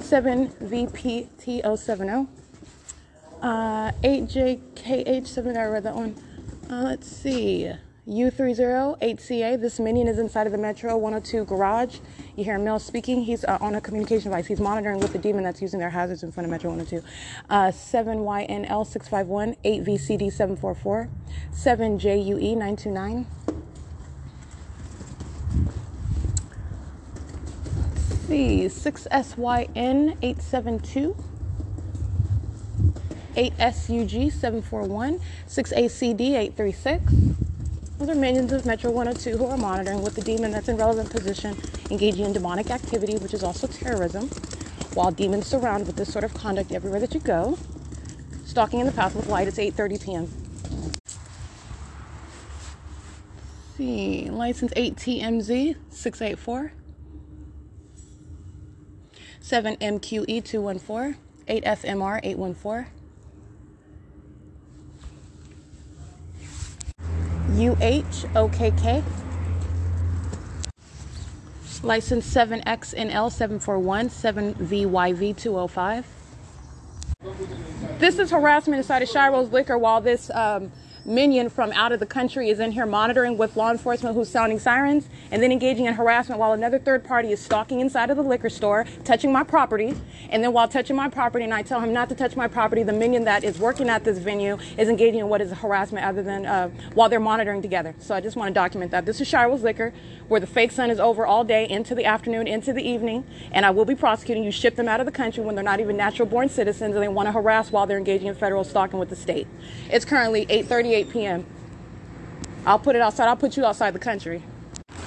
seven V P T zero seven zero, uh, eight J K H seven, I read that one. Uh, let's see, U three zero eight C A, this minion is inside of the Metro one oh two garage. You hear a male speaking. He's uh, on a communication device. He's monitoring with the demon that's using their hazards in front of Metro one oh two. Uh, seven Y N L six five one, eight V C D seven four four, seven J U E nine two nine. Let's see, six S Y N eight seven two. eight S U G seven four one, six A C D eight three six. Those are minions of Metro one oh two who are monitoring with the demon that's in relevant position, engaging in demonic activity, which is also terrorism, while demons surround with this sort of conduct everywhere that you go. Stalking in the path with light, it's eight thirty p m Let's see, license eight T M Z six eight four, seven M Q E two one four, eight F M R eight one four. U H O K K, license seven X N L seven four one, seven V Y V two oh five. This is harassment inside of Shiro's Liquor while this um, minion from out of the country is in here monitoring with law enforcement who's sounding sirens and then engaging in harassment while another third party is stalking inside of the liquor store, touching my property. And then while touching my property and I tell him not to touch my property, the minion that is working at this venue is engaging in what is harassment other than uh, while they're monitoring together. So I just want to document that. This is Shiro's Liquor, where the fake sun is over all day into the afternoon, into the evening, and I will be prosecuting. You ship them out of the country when they're not even natural born citizens and they want to harass while they're engaging in federal stalking with the state. It's currently eight thirty-eight p m I'll put it outside. I'll put you outside the country.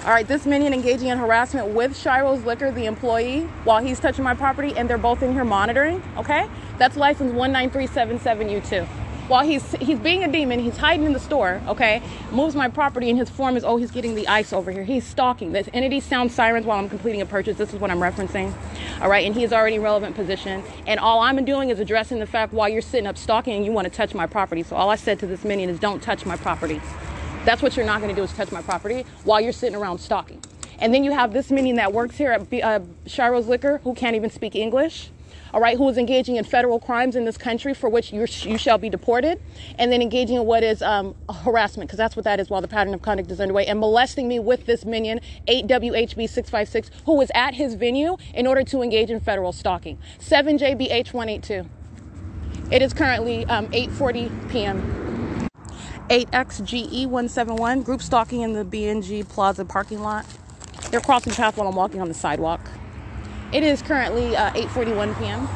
All right, this minion engaging in harassment with Shiro's Liquor, the employee, while he's touching my property, and they're both in here monitoring, okay? That's license one nine three seven seven U two. While he's he's being a demon, he's hiding in the store, okay, moves my property, and his form is, oh, he's getting the ice over here. He's stalking. This entity sounds sirens while I'm completing a purchase. This is what I'm referencing, all right? And he's already in relevant position. And all I'm doing is addressing the fact while you're sitting up stalking and you want to touch my property. So all I said to this minion is don't touch my property. That's what you're not going to do is touch my property while you're sitting around stalking. And then you have this minion that works here at B- uh, Shiro's Liquor who can't even speak English. All right, who is engaging in federal crimes in this country for which you you shall be deported, and then engaging in what is um, harassment, because that's what that is while the pattern of conduct is underway, and molesting me with this minion, eight W H B six five six, who is at his venue in order to engage in federal stalking. seven J B H one eight two. It is currently um, eight forty p m eight X G E one seven one, group stalking in the B and G Plaza parking lot. They're crossing paths while I'm walking on the sidewalk. It is currently uh, eight forty-one p m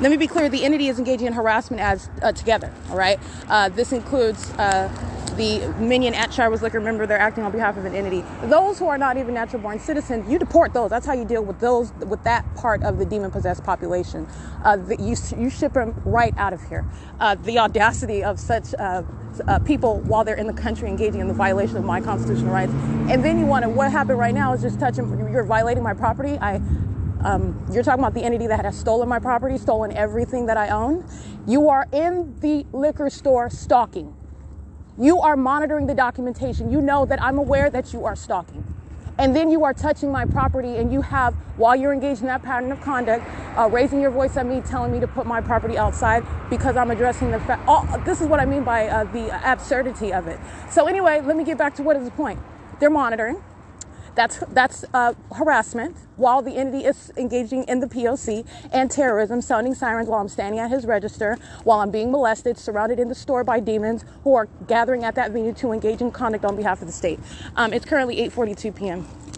Let me be clear. The entity is engaging in harassment as uh, together. All right. Uh, this includes uh, the minion at Shiro's Liquor. Remember, they're acting on behalf of an entity. Those who are not even natural born citizens, you deport those. That's how you deal with those, with that part of the demon possessed population. Uh, the, you, you ship them right out of here. Uh, the audacity of such uh, uh, people while they're in the country engaging in the violation of my constitutional rights. And then you want to, what happened right now is just touching, you're violating my property. I Um, you're talking about the entity that has stolen my property, stolen everything that I own. You are in the liquor store stalking. You are monitoring the documentation. You know that I'm aware that you are stalking. And then you are touching my property, and you have, while you're engaged in that pattern of conduct, uh, raising your voice at me, telling me to put my property outside because I'm addressing the fact. Oh, this is what I mean by uh, the absurdity of it. So anyway, let me get back to what is the point. They're monitoring. That's that's uh, harassment while the entity is engaging in the P O C and terrorism, sounding sirens while I'm standing at his register, while I'm being molested, surrounded in the store by demons who are gathering at that venue to engage in conduct on behalf of the state. Um, it's currently eight forty-two p m